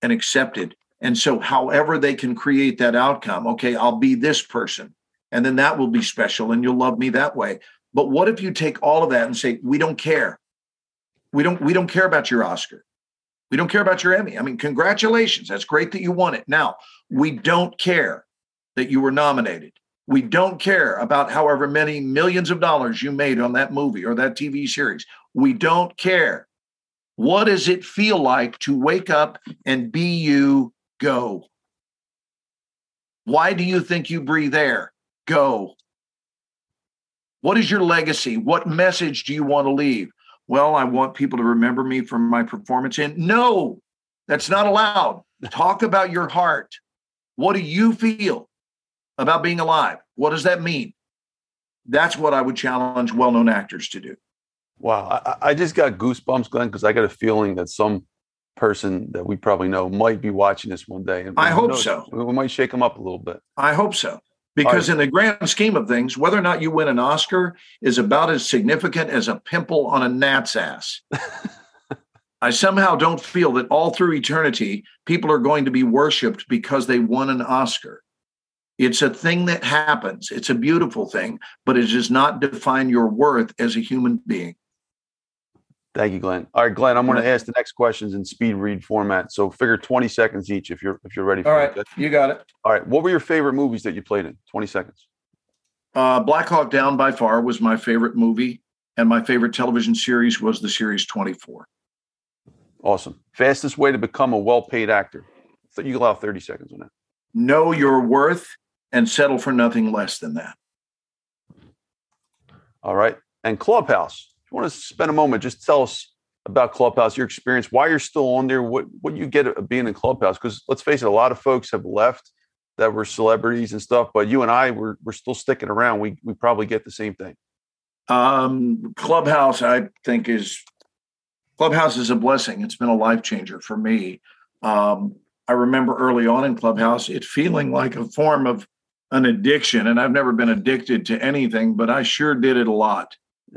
and accepted. And so however they can create that outcome, okay, I'll be this person, and then that will be special, and you'll love me that way. But what if you take all of that and say, we don't care. We don't, we don't care about your Oscar. We don't care about your Emmy. I mean, congratulations. That's great that you won it. Now, we don't care that you were nominated. We don't care about however many millions of dollars you made on that movie or that T V series. We don't care. What does it feel like to wake up and be you, go? Why do you think you breathe air? Go. What is your legacy? What message do you want to leave? Well, I want people to remember me from my performance. And no, that's not allowed. Talk about your heart. What do you feel about being alive? What does that mean? That's what I would challenge well-known actors to do. Wow. I, I just got goosebumps, Glenn, because I got a feeling that some person that we probably know might be watching this one day. And I hope so. We might shake them up a little bit. I hope so. Because in the grand scheme of things, whether or not you win an Oscar is about as significant as a pimple on a gnat's ass. I somehow don't feel that all through eternity, people are going to be worshipped because they won an Oscar. It's a thing that happens. It's a beautiful thing, but it does not define your worth as a human being. Thank you, Glenn. All right, Glenn, I'm going to ask the next questions in speed read format. So figure twenty seconds each if you're if you're ready for it. All right, it. You got it. All right. What were your favorite movies that you played in? twenty seconds. Uh, Black Hawk Down by far was my favorite movie, and my favorite television series was the series twenty-four. Awesome. Fastest way to become a well-paid actor. So you allow thirty seconds on that. Know your worth and settle for nothing less than that. All right. And Clubhouse. If you want to spend a moment, just tell us about Clubhouse, your experience, why you're still on there, what, what you get of being in Clubhouse. Because let's face it, a lot of folks have left that were celebrities and stuff, but you and I, we're, we're still sticking around. We we probably get the same thing. Um, Clubhouse, I think, is Clubhouse is a blessing. It's been a life changer for me. Um, I remember early on in Clubhouse, it feeling like a form of an addiction. And I've never been addicted to anything, but I sure did it a lot.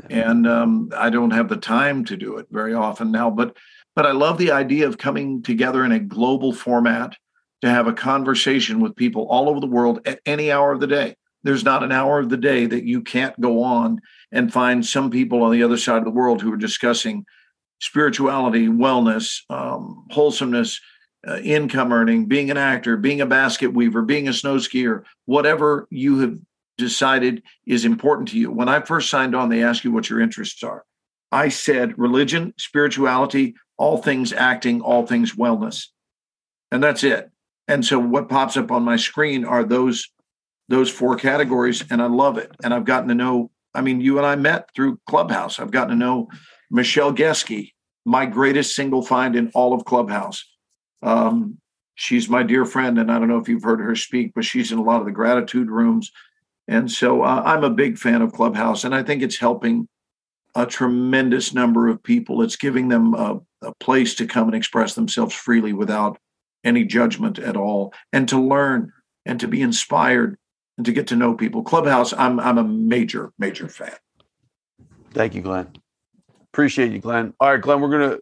And um, I don't have the time to do it very often now, but but I love the idea of coming together in a global format to have a conversation with people all over the world at any hour of the day. There's not an hour of the day that you can't go on and find some people on the other side of the world who are discussing spirituality, wellness, um, wholesomeness, uh, income earning, being an actor, being a basket weaver, being a snow skier, whatever you have decided is important to you. When I first signed on, they asked you what your interests are. I said religion, spirituality, all things acting, all things wellness. And that's it. And so what pops up on my screen are those, those four categories, and I love it. And I've gotten to know, I mean, you and I met through Clubhouse. I've gotten to know Michelle Geske, my greatest single find in all of Clubhouse. Um, she's my dear friend, and I don't know if you've heard her speak, but she's in a lot of the gratitude rooms. And so uh, I'm a big fan of Clubhouse, and I think it's helping a tremendous number of people. It's giving them a, a place to come and express themselves freely without any judgment at all, and to learn and to be inspired and to get to know people. Clubhouse, I'm I'm a major, major fan. Thank you, Glenn. Appreciate you, Glenn. All right, Glenn, we're going to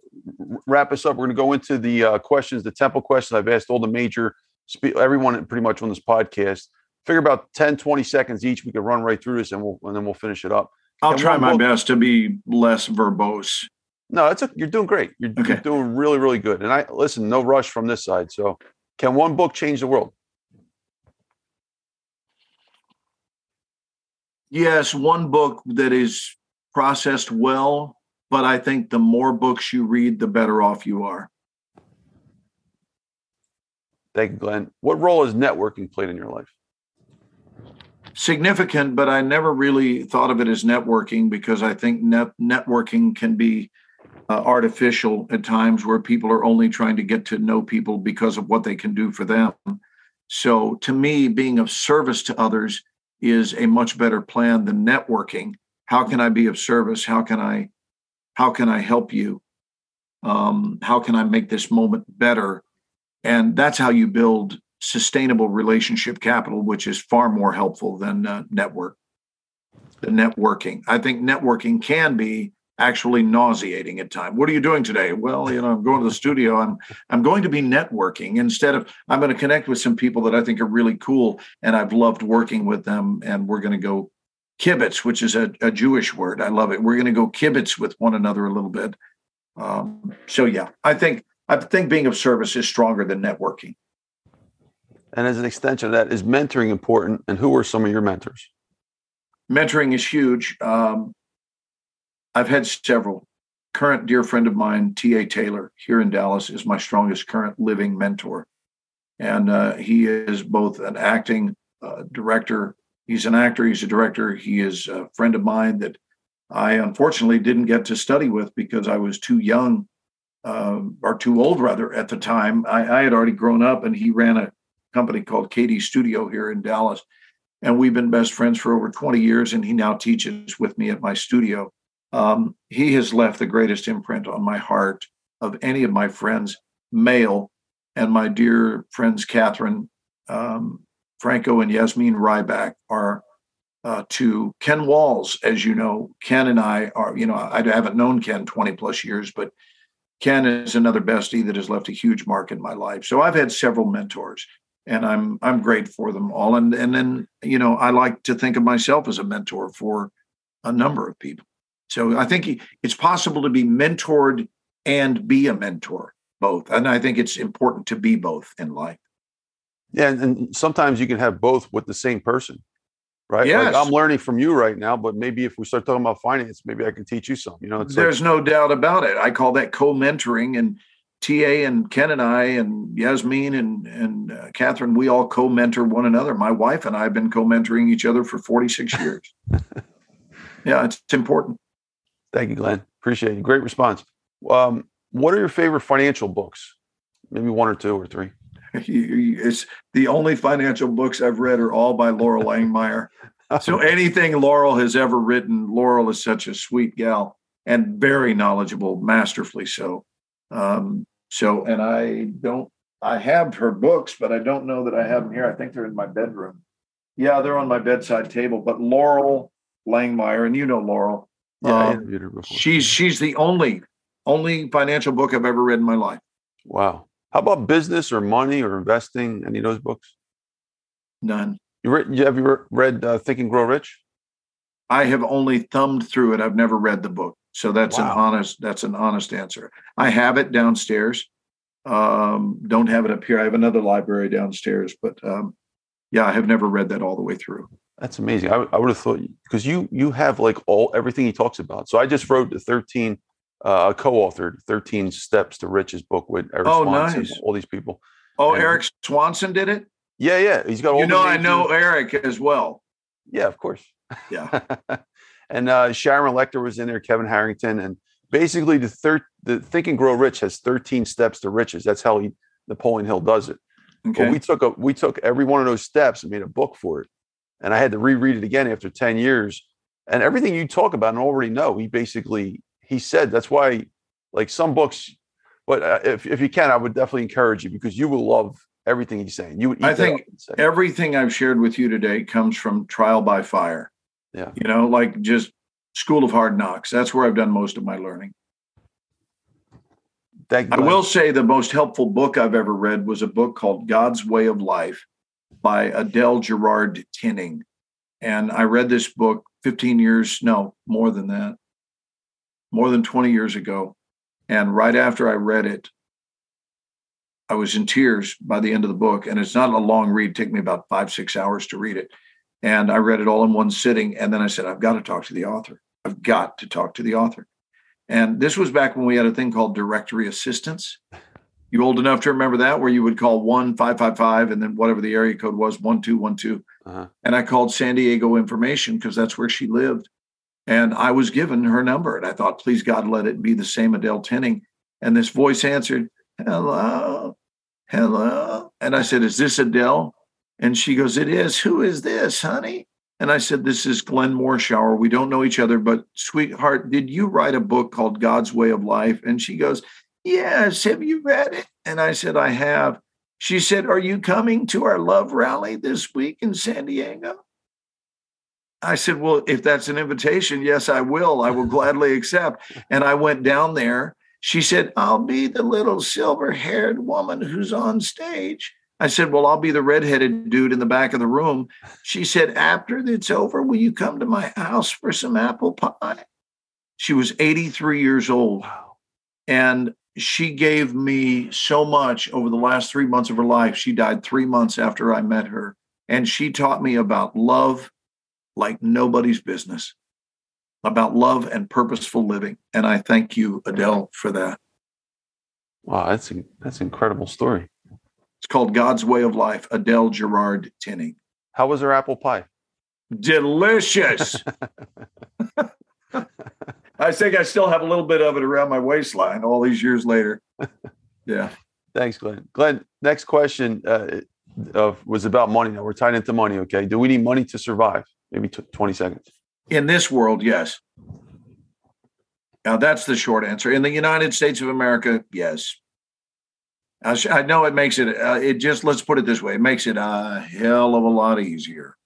wrap us up. We're going to go into the uh, questions, the temple questions. I've asked all the major, spe- everyone pretty much on this podcast. Figure about ten, twenty seconds each. We could run right through this, and we'll and then we'll finish it up. I'll try my best to be less verbose. No, that's a, you're doing great. You're, okay. you're doing really, really good. And I listen, no rush from this side. So, can one book change the world? Yes, one book that is processed well, but I think the more books you read, the better off you are. Thank you, Glenn. What role has networking played in your life? Significant, but I never really thought of it as networking, because I think net networking can be uh, artificial at times, where people are only trying to get to know people because of what they can do for them. So to me, being of service to others is a much better plan than networking. How can I be of service? How can I, how can I help you? Um, how can I make this moment better? And that's how you build sustainable relationship capital, which is far more helpful than uh, network, the networking. I think networking can be actually nauseating at times. What are you doing today? Well, you know, I'm going to the studio. I'm I'm going to be networking instead of I'm going to connect with some people that I think are really cool and I've loved working with them. And we're going to go kibitz, which is a, a Jewish word. I love it. We're going to go kibitz with one another a little bit. Um, so yeah, I think I think being of service is stronger than networking. And as an extension of that, is mentoring important? And who are some of your mentors? Mentoring is huge. Um, I've had several. Current dear friend of mine, T A Taylor, here in Dallas, is my strongest current living mentor. And uh, he is both an acting uh, director. He's an actor. He's a director. He is a friend of mine that I unfortunately didn't get to study with because I was too young uh, or too old, rather, at the time. I, I had already grown up, and he ran a company called K D Studio here in Dallas. And we've been best friends for over twenty years, and he now teaches with me at my studio. Um, he has left the greatest imprint on my heart of any of my friends, male, and my dear friends Catherine um, Franco and Yasmin Ryback are uh, to Ken Walls, as you know. Ken and I are, you know, I haven't known Ken twenty plus years, but Ken is another bestie that has left a huge mark in my life. So I've had several mentors. And I'm I'm grateful for them all. And and then, you know, I like to think of myself as a mentor for a number of people. So I think he, it's possible to be mentored and be a mentor, both. And I think it's important to be both in life. Yeah. And, and sometimes you can have both with the same person, right? Yes. Like I'm learning from you right now, but maybe if we start talking about finance, maybe I can teach you something. You know, it's there's like, no doubt about it. I call that co-mentoring. And T A and Ken and I and Yasmin and, and uh, Catherine, we all co-mentor one another. My wife and I have been co-mentoring each other for forty-six years. Yeah, it's, it's important. Thank you, Glenn. Appreciate it. Great response. Um, what are your favorite financial books? Maybe one or two or three. It's the only financial books I've read are all by Laura Langmeier. So anything Laurel has ever written, Laurel is such a sweet gal and very knowledgeable, masterfully so. Um, So, and I don't, I have her books, but I don't know that I have them here. I think they're in my bedroom. Yeah, they're on my bedside table, but Laurel Langmeier, and you know, Laurel, yeah, um, she's, she's the only, only financial book I've ever read in my life. Wow. How about business or money or investing? Any of those books? None. You read, have you read uh, Think and Grow Rich? I have only thumbed through it. I've never read the book. So that's wow. an honest, that's an honest answer. I have it downstairs. Um, don't have it up here. I have another library downstairs, but um, yeah, I have never read that all the way through. That's amazing. I, I would have thought, because you, you have like all, everything he talks about. So I just wrote the thirteen, uh, co-authored thirteen Steps to Riches book with Eric oh, Swanson, nice. all these people. Oh, and Eric Swanson did it? Yeah. Yeah. He's got all, you know, I know Eric as well. Yeah, of course. Yeah. And uh, Sharon Lecter was in there, Kevin Harrington. And basically, the thir- the Think and Grow Rich has thirteen steps to riches. That's how he, Napoleon Hill does it. Okay. But we took a, we took every one of those steps and made a book for it. And I had to reread it again after ten years. And everything you talk about and already know, he basically, he said, that's why, like some books, but uh, if, if you can, I would definitely encourage you because you will love everything he's saying. You would. I think everything I've shared with you today comes from trial by fire. Yeah. You know, like just school of hard knocks. That's where I've done most of my learning. Thank I God. will say the most helpful book I've ever read was a book called God's Way of Life by Adele Gerard Tinning. And I read this book fifteen years, no, more than that, more than twenty years ago. And right after I read it, I was in tears by the end of the book. And it's not a long read. It took me about five, six hours to read it. And I read it all in one sitting. And then I said, I've got to talk to the author. I've got to talk to the author. And this was back when we had a thing called directory assistance. You old enough to remember that, where you would call one five five five and then whatever the area code was, one two one two. Uh-huh. And I called San Diego Information because that's where she lived. And I was given her number. And I thought, please, God, let it be the same Adele Tinning. And this voice answered, hello, hello. And I said, is this Adele? And she goes, it is. Who is this, honey? And I said, this is Glenn Morshower. We don't know each other, but sweetheart, did you write a book called God's Way of Life? And she goes, yes, have you read it? And I said, I have. She said, are you coming to our love rally this week in San Diego? I said, well, if that's an invitation, yes, I will. I will gladly accept. And I went down there. She said, I'll be the little silver-haired woman who's on stage. I said, well, I'll be the redheaded dude in the back of the room. She said, after it's over, will you come to my house for some apple pie? She was eighty-three years old. And she gave me so much over the last three months of her life. She died three months after I met her. And she taught me about love like nobody's business, about love and purposeful living. And I thank you, Adele, for that. Wow, that's a, that's an incredible story. It's called God's Way of Life, Adele Gerard Tinning. How was her apple pie? Delicious. I think I still have a little bit of it around my waistline all these years later. Yeah. Thanks, Glenn. Glenn, next question uh, uh, was about money. Now we're tied into money, okay? Do we need money to survive? Maybe twenty seconds. In this world, yes. Now, that's the short answer. In the United States of America, yes. I, sh- I know it makes it, uh, it just, let's put it this way, it makes it a hell of a lot easier.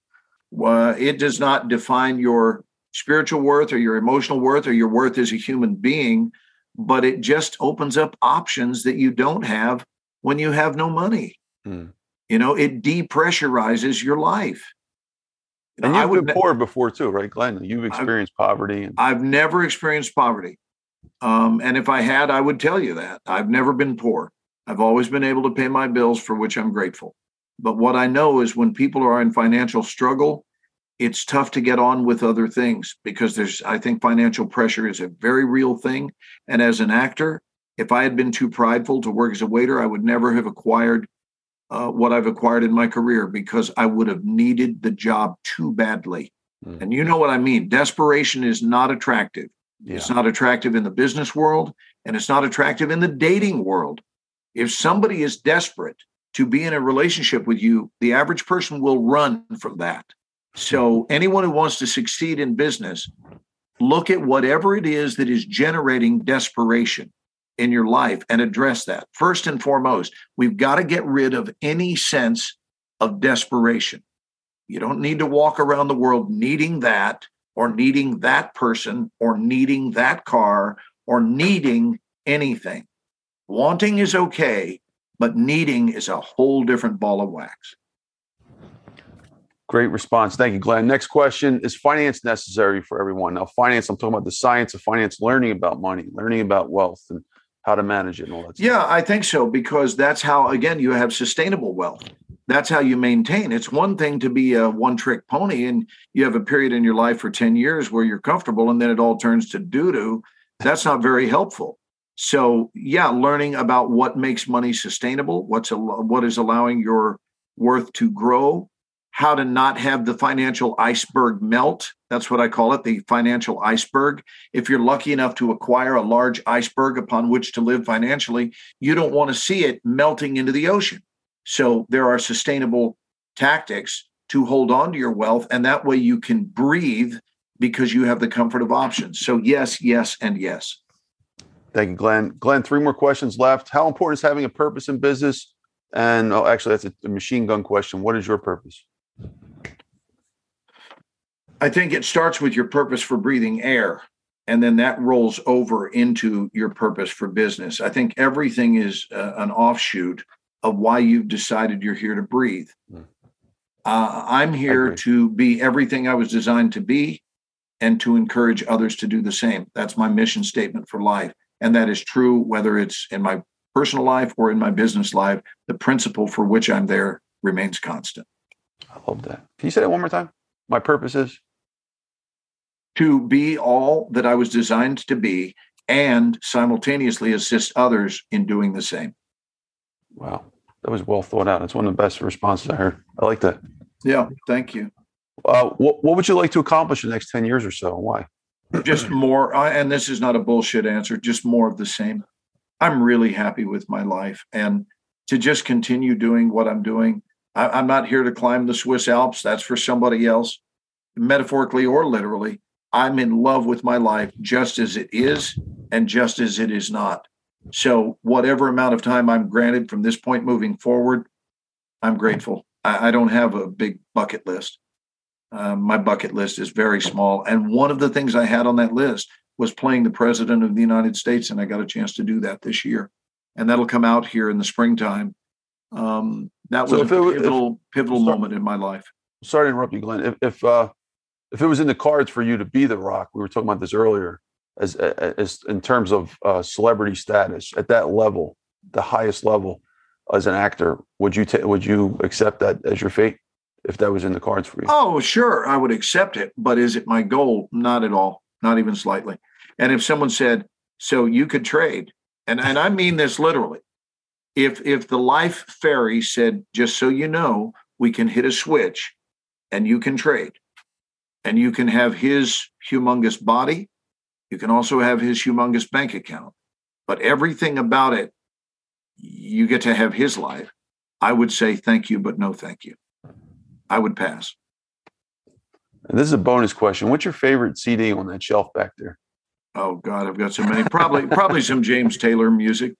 Uh, it does not define your spiritual worth or your emotional worth or your worth as a human being, but it just opens up options that you don't have when you have no money. Mm. You know, it depressurizes your life. And you've I would, been poor before too, right, Glenn? You've experienced I've, poverty. And- I've never experienced poverty. Um, and if I had, I would tell you that. I've never been poor. I've always been able to pay my bills, for which I'm grateful. But what I know is when people are in financial struggle, it's tough to get on with other things because there's, I think financial pressure is a very real thing. And as an actor, if I had been too prideful to work as a waiter, I would never have acquired Uh, what I've acquired in my career because I would have needed the job too badly. Mm. And you know what I mean. Desperation is not attractive. Yeah. It's not attractive in the business world, and it's not attractive in the dating world. If somebody is desperate to be in a relationship with you, the average person will run from that. So anyone who wants to succeed in business, look at whatever it is that is generating desperation in your life and address that. First and foremost, we've got to get rid of any sense of desperation. You don't need to walk around the world needing that or needing that person or needing that car or needing anything. Wanting is okay, but needing is a whole different ball of wax. Great response. Thank you, Glenn. Next question, is finance necessary for everyone? Now, finance, I'm talking about the science of finance, learning about money, learning about wealth, and how to manage it and all that stuff. Yeah, I think so, because that's how, again, you have sustainable wealth. That's how you maintain. It's one thing to be a one-trick pony, and you have a period in your life for ten years where you're comfortable, and then it all turns to doo-doo. That's not very helpful. So, yeah, learning about what makes money sustainable, what's a, what is allowing your worth to grow, how to not have the financial iceberg melt. That's what I call it, the financial iceberg. If you're lucky enough to acquire a large iceberg upon which to live financially, you don't want to see it melting into the ocean. So there are sustainable tactics to hold on to your wealth, and that way you can breathe because you have the comfort of options. So yes, yes, and yes. Thank you, Glenn. Glenn, three more questions left. How important is having a purpose in business? And oh, actually, that's a machine gun question. What is your purpose? I think it starts with your purpose for breathing air, and then that rolls over into your purpose for business. I think everything is uh, an offshoot of why you've decided you're here to breathe. Uh, I'm here to be everything I was designed to be and to encourage others to do the same. That's my mission statement for life. And that is true, whether it's in my personal life or in my business life, the principle for which I'm there remains constant. I love that. Can you say that one more time? My purpose is? To be all that I was designed to be and simultaneously assist others in doing the same. Wow. That was well thought out. It's one of the best responses I heard. I like that. Yeah. Thank you. Uh, what, what would you like to accomplish in the next ten years or so? And why? Just more. And this is not a bullshit answer. Just more of the same. I'm really happy with my life. And to just continue doing what I'm doing. I'm not here to climb the Swiss Alps. That's for somebody else, metaphorically or literally. I'm in love with my life just as it is and just as it is not. So whatever amount of time I'm granted from this point moving forward, I'm grateful. I don't have a big bucket list. Um, my bucket list is very small. And one of the things I had on that list was playing the president of the United States, and I got a chance to do that this year. And that'll come out here in the springtime. Um, that was so a pivotal, if, pivotal sorry, moment in my life. Sorry to interrupt you, Glenn. If if, uh, if it was in the cards for you to be The Rock, we were talking about this earlier, as as in terms of uh, celebrity status at that level, the highest level as an actor, would you ta- would you accept that as your fate if that was in the cards for you? Oh, sure, I would accept it. But is it my goal? Not at all. Not even slightly. And if someone said, "So you could trade," and and I mean this literally. If if the life fairy said, just so you know, we can hit a switch and you can trade and you can have his humongous body. You can also have his humongous bank account, but everything about it, you get to have his life. I would say thank you, but no thank you. I would pass. And this is a bonus question. What's your favorite C D on that shelf back there? Oh, God, I've got so many. Probably probably some James Taylor music.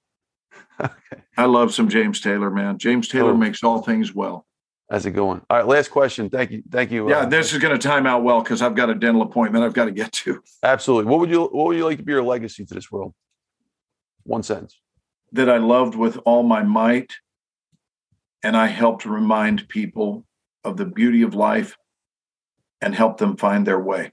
Okay. I love some James Taylor, man. James Taylor oh. makes all things well. That's a good one. All right, last question. Thank you. Thank you. Yeah, uh, this is going to time out well because I've got a dental appointment I've got to get to. Absolutely. What would you What would you like to be your legacy to this world? One sentence. That I loved with all my might, and I helped remind people of the beauty of life and help them find their way.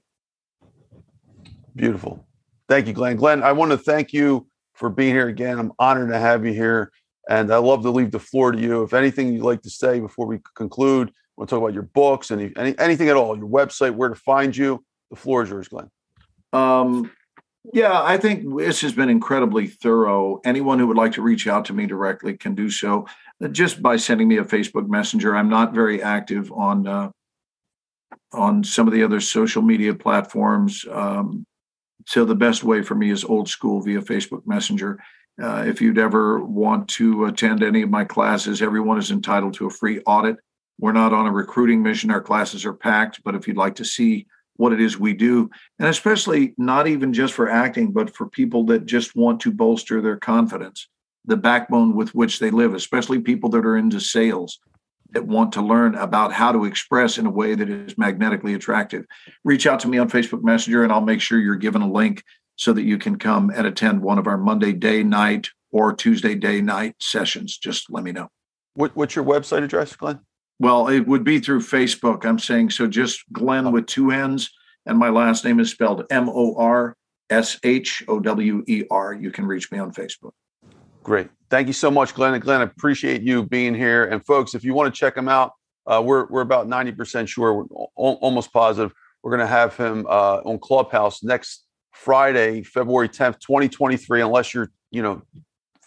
Beautiful. Thank you, Glenn. Glenn, I want to thank you for being here again. I'm honored to have you here. And I love to leave the floor to you. If anything you'd like to say before we conclude, I want to talk about your books and any, anything at all, your website, where to find you. The floor is yours, Glenn. Um, yeah, I think this has been incredibly thorough. Anyone who would like to reach out to me directly can do so just by sending me a Facebook Messenger. I'm not very active on uh, on some of the other social media platforms. Um, so the best way for me is old school via Facebook Messenger. Uh, if you'd ever want to attend any of my classes, everyone is entitled to a free audit. We're not on a recruiting mission. Our classes are packed, but if you'd like to see what it is we do, and especially not even just for acting, but for people that just want to bolster their confidence, the backbone with which they live, especially people that are into sales that want to learn about how to express in a way that is magnetically attractive, reach out to me on Facebook Messenger and I'll make sure you're given a link so that you can come and attend one of our Monday day night or Tuesday day night sessions. Just let me know. What, what's your website address, Glenn? Well, it would be through Facebook. I'm saying, so just Glenn oh. with two N's, and my last name is spelled M O R S H O W E R. You can reach me on Facebook. Great. Thank you so much, Glenn. And Glenn, I appreciate you being here. And folks, if you want to check him out, uh, we're we're about ninety percent sure, we're al- almost positive. We're going to have him uh, on Clubhouse next Friday, February tenth, twenty twenty-three, unless you're, you know,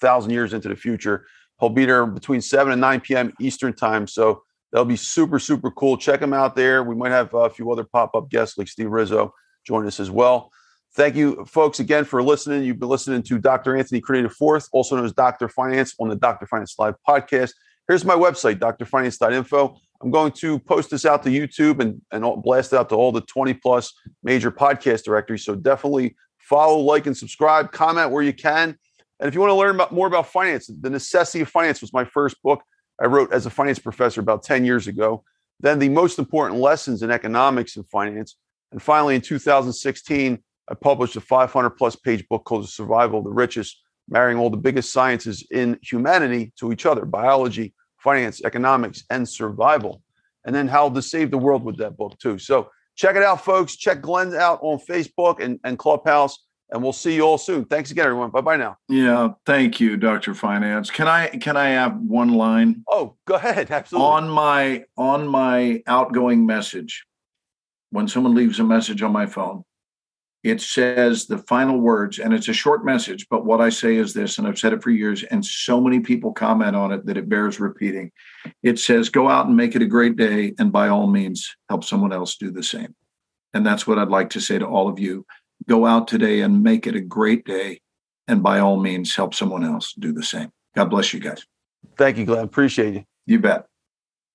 thousand years into the future. He'll be there between seven and nine p.m. Eastern time. So that'll be super, super cool. Check him out there. We might have a few other pop-up guests like Steve Rizzo join us as well. Thank you, folks, again, for listening. You've been listening to Doctor Anthony Crenada the fourth, also known as Doctor Finance, on the Doctor Finance Live podcast. Here's my website, d r finance dot info. I'm going to post this out to YouTube and, and blast it out to all the twenty-plus major podcast directories. So definitely follow, like, and subscribe. Comment where you can. And if you want to learn about, more about finance, The Necessity of Finance was my first book I wrote as a finance professor about ten years ago. Then The Most Important Lessons in Economics and Finance. And finally, in two thousand sixteen, I published a five hundred plus page book called The Survival of the Richest, marrying all the biggest sciences in humanity to each other, biology, finance, economics, and survival, and then how to save the world with that book too. So check it out, folks. Check Glenn out on Facebook and, and Clubhouse, and we'll see you all soon. Thanks again, everyone. Bye-bye now. Yeah, thank you, Doctor Finance. Can I can I have one line? Oh, go ahead. Absolutely. On my on my outgoing message, when someone leaves a message on my phone, it says the final words, and it's a short message, but what I say is this, and I've said it for years, and so many people comment on it that it bears repeating. It says, go out and make it a great day, and by all means, help someone else do the same. And that's what I'd like to say to all of you. Go out today and make it a great day, and by all means, help someone else do the same. God bless you guys. Thank you, Glenn. Appreciate you. You bet.